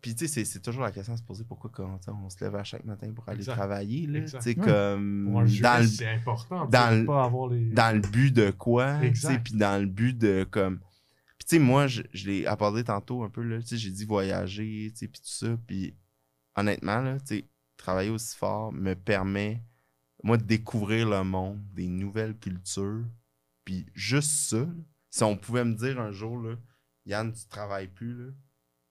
Puis, tu sais, c'est, c'est toujours la question à se poser pourquoi qu'on, on se lève à chaque matin pour aller exact. travailler. Là, t'sais, comme, ouais. juge, dans le, c'est important. Dans, pas avoir les... dans le but de quoi? Puis, dans le but de comme. Puis, tu sais, moi, je, je l'ai abordé tantôt un peu. Là, j'ai dit voyager, puis tout ça. Puis, honnêtement, là, tu sais. Travailler aussi fort me permet, moi, de découvrir le monde, des nouvelles cultures. Puis juste ça, si on pouvait me dire un jour, là, Yann, tu travailles plus, là,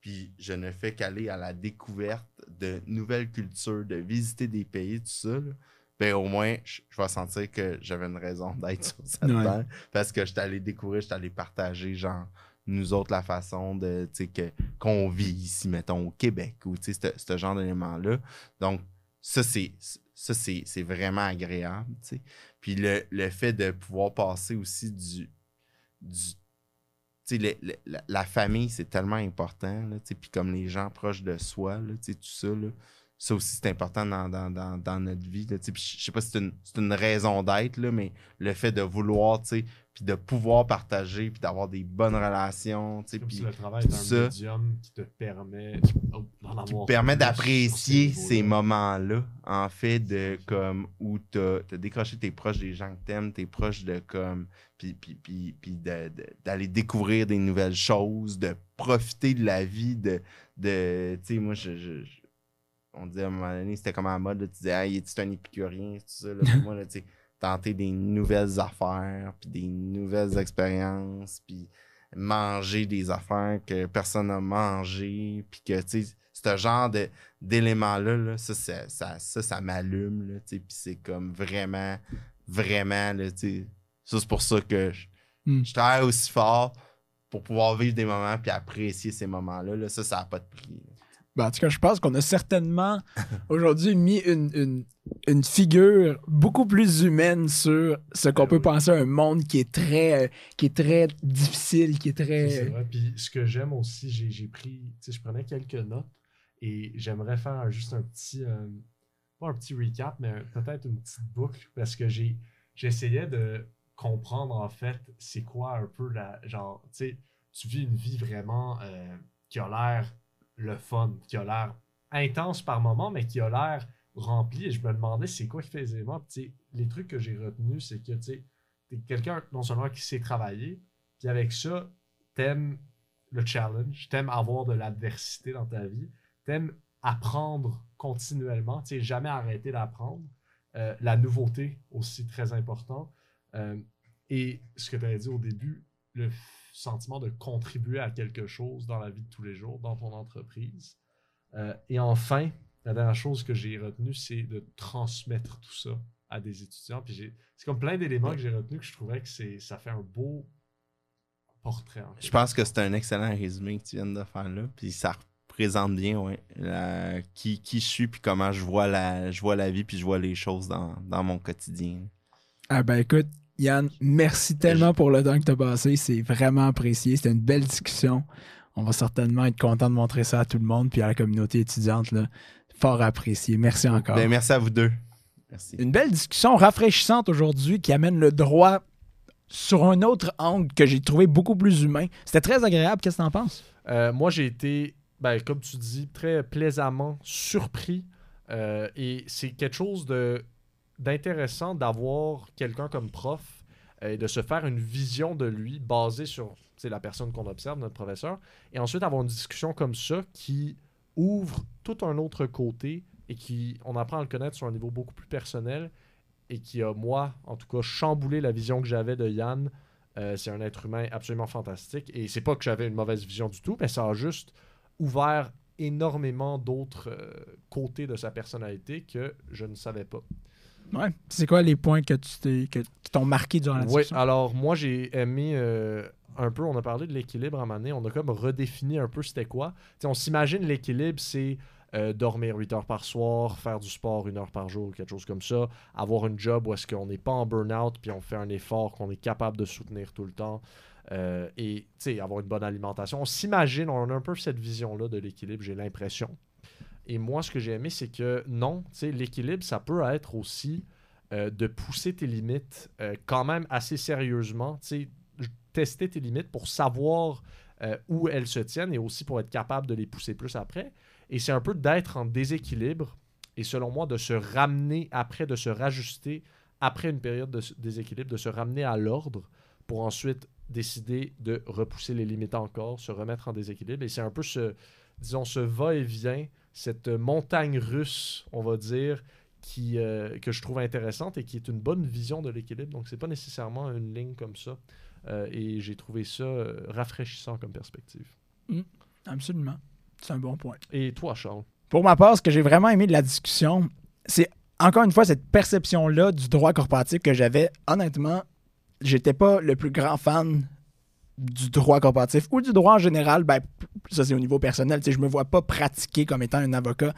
puis je ne fais qu'aller à la découverte de nouvelles cultures, de visiter des pays, tout ça, là, ben au moins, je, je vais sentir que j'avais une raison d'être sur cette terre. Ouais. Parce que je suis allé découvrir, je suis allé partager, genre, nous autres, la façon de que, qu'on vit ici, mettons, au Québec, ou ce genre d'éléments-là. Donc, ça, c'est, ça, c'est, c'est vraiment agréable. T'sais. Puis le, le fait de pouvoir passer aussi du... du le, le, la, la famille, c'est tellement important. Là, puis comme les gens proches de soi, là, tout ça, là, ça aussi, c'est important dans, dans, dans, dans notre vie. Je sais pas si c'est une, c'est une raison d'être, là, mais le fait de vouloir, puis de pouvoir partager, puis d'avoir des bonnes relations. Pis, le travail est un médium qui te permet, oh, qui te permet d'apprécier ces moments-là, en fait, de comme où tu as décroché, t'es proche des gens que t'aimes, t'es proche de comme. Puis, puis, puis, puis de, de, d'aller découvrir des nouvelles choses, de profiter de la vie, de. de tu sais, moi, je. je, je on disait à un moment donné, c'était comme à la mode, là, tu disais, hey, es-tu un épicurien, tout ça, là, pour moi, là, tu sais, tenter des nouvelles affaires, puis des nouvelles expériences, puis manger des affaires que personne n'a mangé, puis que, tu sais, ce genre de, d'éléments-là, là, ça, ça, ça, ça, ça m'allume, là, tu sais, puis c'est comme vraiment, vraiment, là, tu sais, ça, c'est pour ça que je, mm. je travaille aussi fort pour pouvoir vivre des moments, puis apprécier ces moments-là, là, ça, ça n'a pas de prix, là. Ben, en tout cas, je pense qu'on a certainement aujourd'hui mis une, une, une figure beaucoup plus humaine sur ce qu'on ben peut oui. penser à un monde qui est très, qui est très difficile, qui est très... C'est vrai. Puis ce que j'aime aussi, j'ai, j'ai pris... Tu sais, je prenais quelques notes et j'aimerais faire un, juste un petit... Euh, pas un petit recap, mais un, peut-être une petite boucle parce que j'ai j'essayais de comprendre, en fait, c'est quoi un peu la... Genre, tu sais, tu vis une vie vraiment euh, qui a l'air... le fun, qui a l'air intense par moment, mais qui a l'air rempli. Et je me demandais c'est quoi qui fait les éléments. T'sais, les trucs que j'ai retenus, c'est que tu es quelqu'un non seulement qui sait travailler, puis avec ça, t'aimes le challenge, t'aimes avoir de l'adversité dans ta vie, t'aimes apprendre continuellement, t'sais, jamais arrêter d'apprendre. Euh, la nouveauté aussi, très important. Euh, et ce que tu avais dit au début, le sentiment de contribuer à quelque chose dans la vie de tous les jours, dans ton entreprise. Euh, et enfin, la dernière chose que j'ai retenue, c'est de transmettre tout ça à des étudiants. Puis j'ai, c'est comme plein d'éléments que j'ai retenus que je trouvais que c'est, ça fait un beau portrait. En fait. Je pense que c'est un excellent résumé que tu viens de faire là. Puis ça représente bien ouais, la, qui, qui je suis, puis comment je vois la, je vois la vie, puis je vois les choses dans, dans mon quotidien. Ah ben écoute, Yann, merci tellement pour le temps que tu as passé. C'est vraiment apprécié. C'était une belle discussion. On va certainement être content de montrer ça à tout le monde puis à la communauté étudiante. Là. Fort apprécié. Merci encore. Bien, merci à vous deux. Merci. Une belle discussion rafraîchissante aujourd'hui qui amène le droit sur un autre angle que j'ai trouvé beaucoup plus humain. C'était très agréable. Qu'est-ce que tu en penses? Euh, moi, j'ai été, ben, comme tu dis, très plaisamment surpris. Euh, et c'est quelque chose de... d'intéressant d'avoir quelqu'un comme prof euh, et de se faire une vision de lui basée sur la personne qu'on observe, notre professeur, et ensuite avoir une discussion comme ça qui ouvre tout un autre côté et qui, on apprend à le connaître sur un niveau beaucoup plus personnel et qui a, moi, en tout cas, chamboulé la vision que j'avais de Yann. Euh, c'est un être humain absolument fantastique et c'est pas que j'avais une mauvaise vision du tout, mais ça a juste ouvert énormément d'autres euh, côtés de sa personnalité que je ne savais pas. Ouais. C'est quoi les points que tu t'es, que t'ont marqué durant la discussion? Oui, alors moi j'ai aimé euh, un peu, on a parlé de l'équilibre à un moment donné, on a comme redéfini un peu c'était quoi. T'sais, on s'imagine l'équilibre, c'est euh, dormir huit heures par soir, faire du sport une heure par jour, quelque chose comme ça, avoir une job où est-ce qu'on n'est pas en burn-out puis on fait un effort qu'on est capable de soutenir tout le temps euh, et avoir une bonne alimentation. On s'imagine, on a un peu cette vision-là de l'équilibre, j'ai l'impression. Et moi, ce que j'ai aimé, c'est que non, tu sais, l'équilibre, ça peut être aussi euh, de pousser tes limites euh, quand même assez sérieusement, tu sais, tester tes limites pour savoir euh, où elles se tiennent et aussi pour être capable de les pousser plus après. Et c'est un peu d'être en déséquilibre et selon moi, de se ramener après, de se rajuster après une période de déséquilibre, de se ramener à l'ordre pour ensuite décider de repousser les limites encore, se remettre en déséquilibre. Et c'est un peu ce, disons, ce va-et-vient, cette montagne russe, on va dire, qui, euh, que je trouve intéressante et qui est une bonne vision de l'équilibre. Donc, c'est pas nécessairement une ligne comme ça. Euh, et j'ai trouvé ça euh, rafraîchissant comme perspective. Mmh, absolument. C'est un bon point. Et toi, Charles? Pour ma part, ce que j'ai vraiment aimé de la discussion, c'est encore une fois cette perception-là du droit corporatif que j'avais. Honnêtement, j'étais pas le plus grand fan du droit corporatif ou du droit en général, ben, ça c'est au niveau personnel, je me vois pas pratiquer comme étant un avocat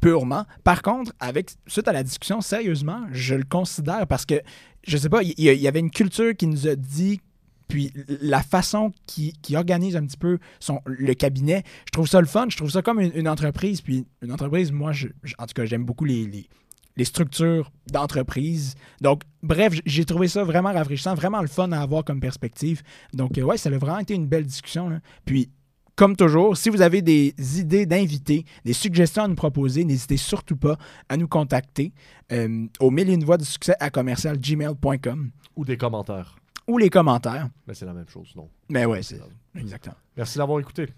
purement. Par contre, avec suite à la discussion, sérieusement, je le considère parce que, je sais pas, il y, y avait une culture qui nous a dit Puis la façon qui, qui organise un petit peu son, le cabinet, je trouve ça le fun. Je trouve ça comme une, une entreprise. Puis une entreprise, moi, je, je, en tout cas, j'aime beaucoup les, les, les structures d'entreprise. Donc, bref, j'ai trouvé ça vraiment rafraîchissant, vraiment le fun à avoir comme perspective. Donc, euh, ouais, ça a vraiment été une belle discussion, là. Puis, comme toujours, si vous avez des idées d'invités, des suggestions à nous proposer, n'hésitez surtout pas à nous contacter euh, au mille et une voix du succès à commercial gmail point com. Ou des commentaires. Ou les commentaires. Mais c'est la même chose, non? Mais ouais, c'est exactement. Merci d'avoir écouté.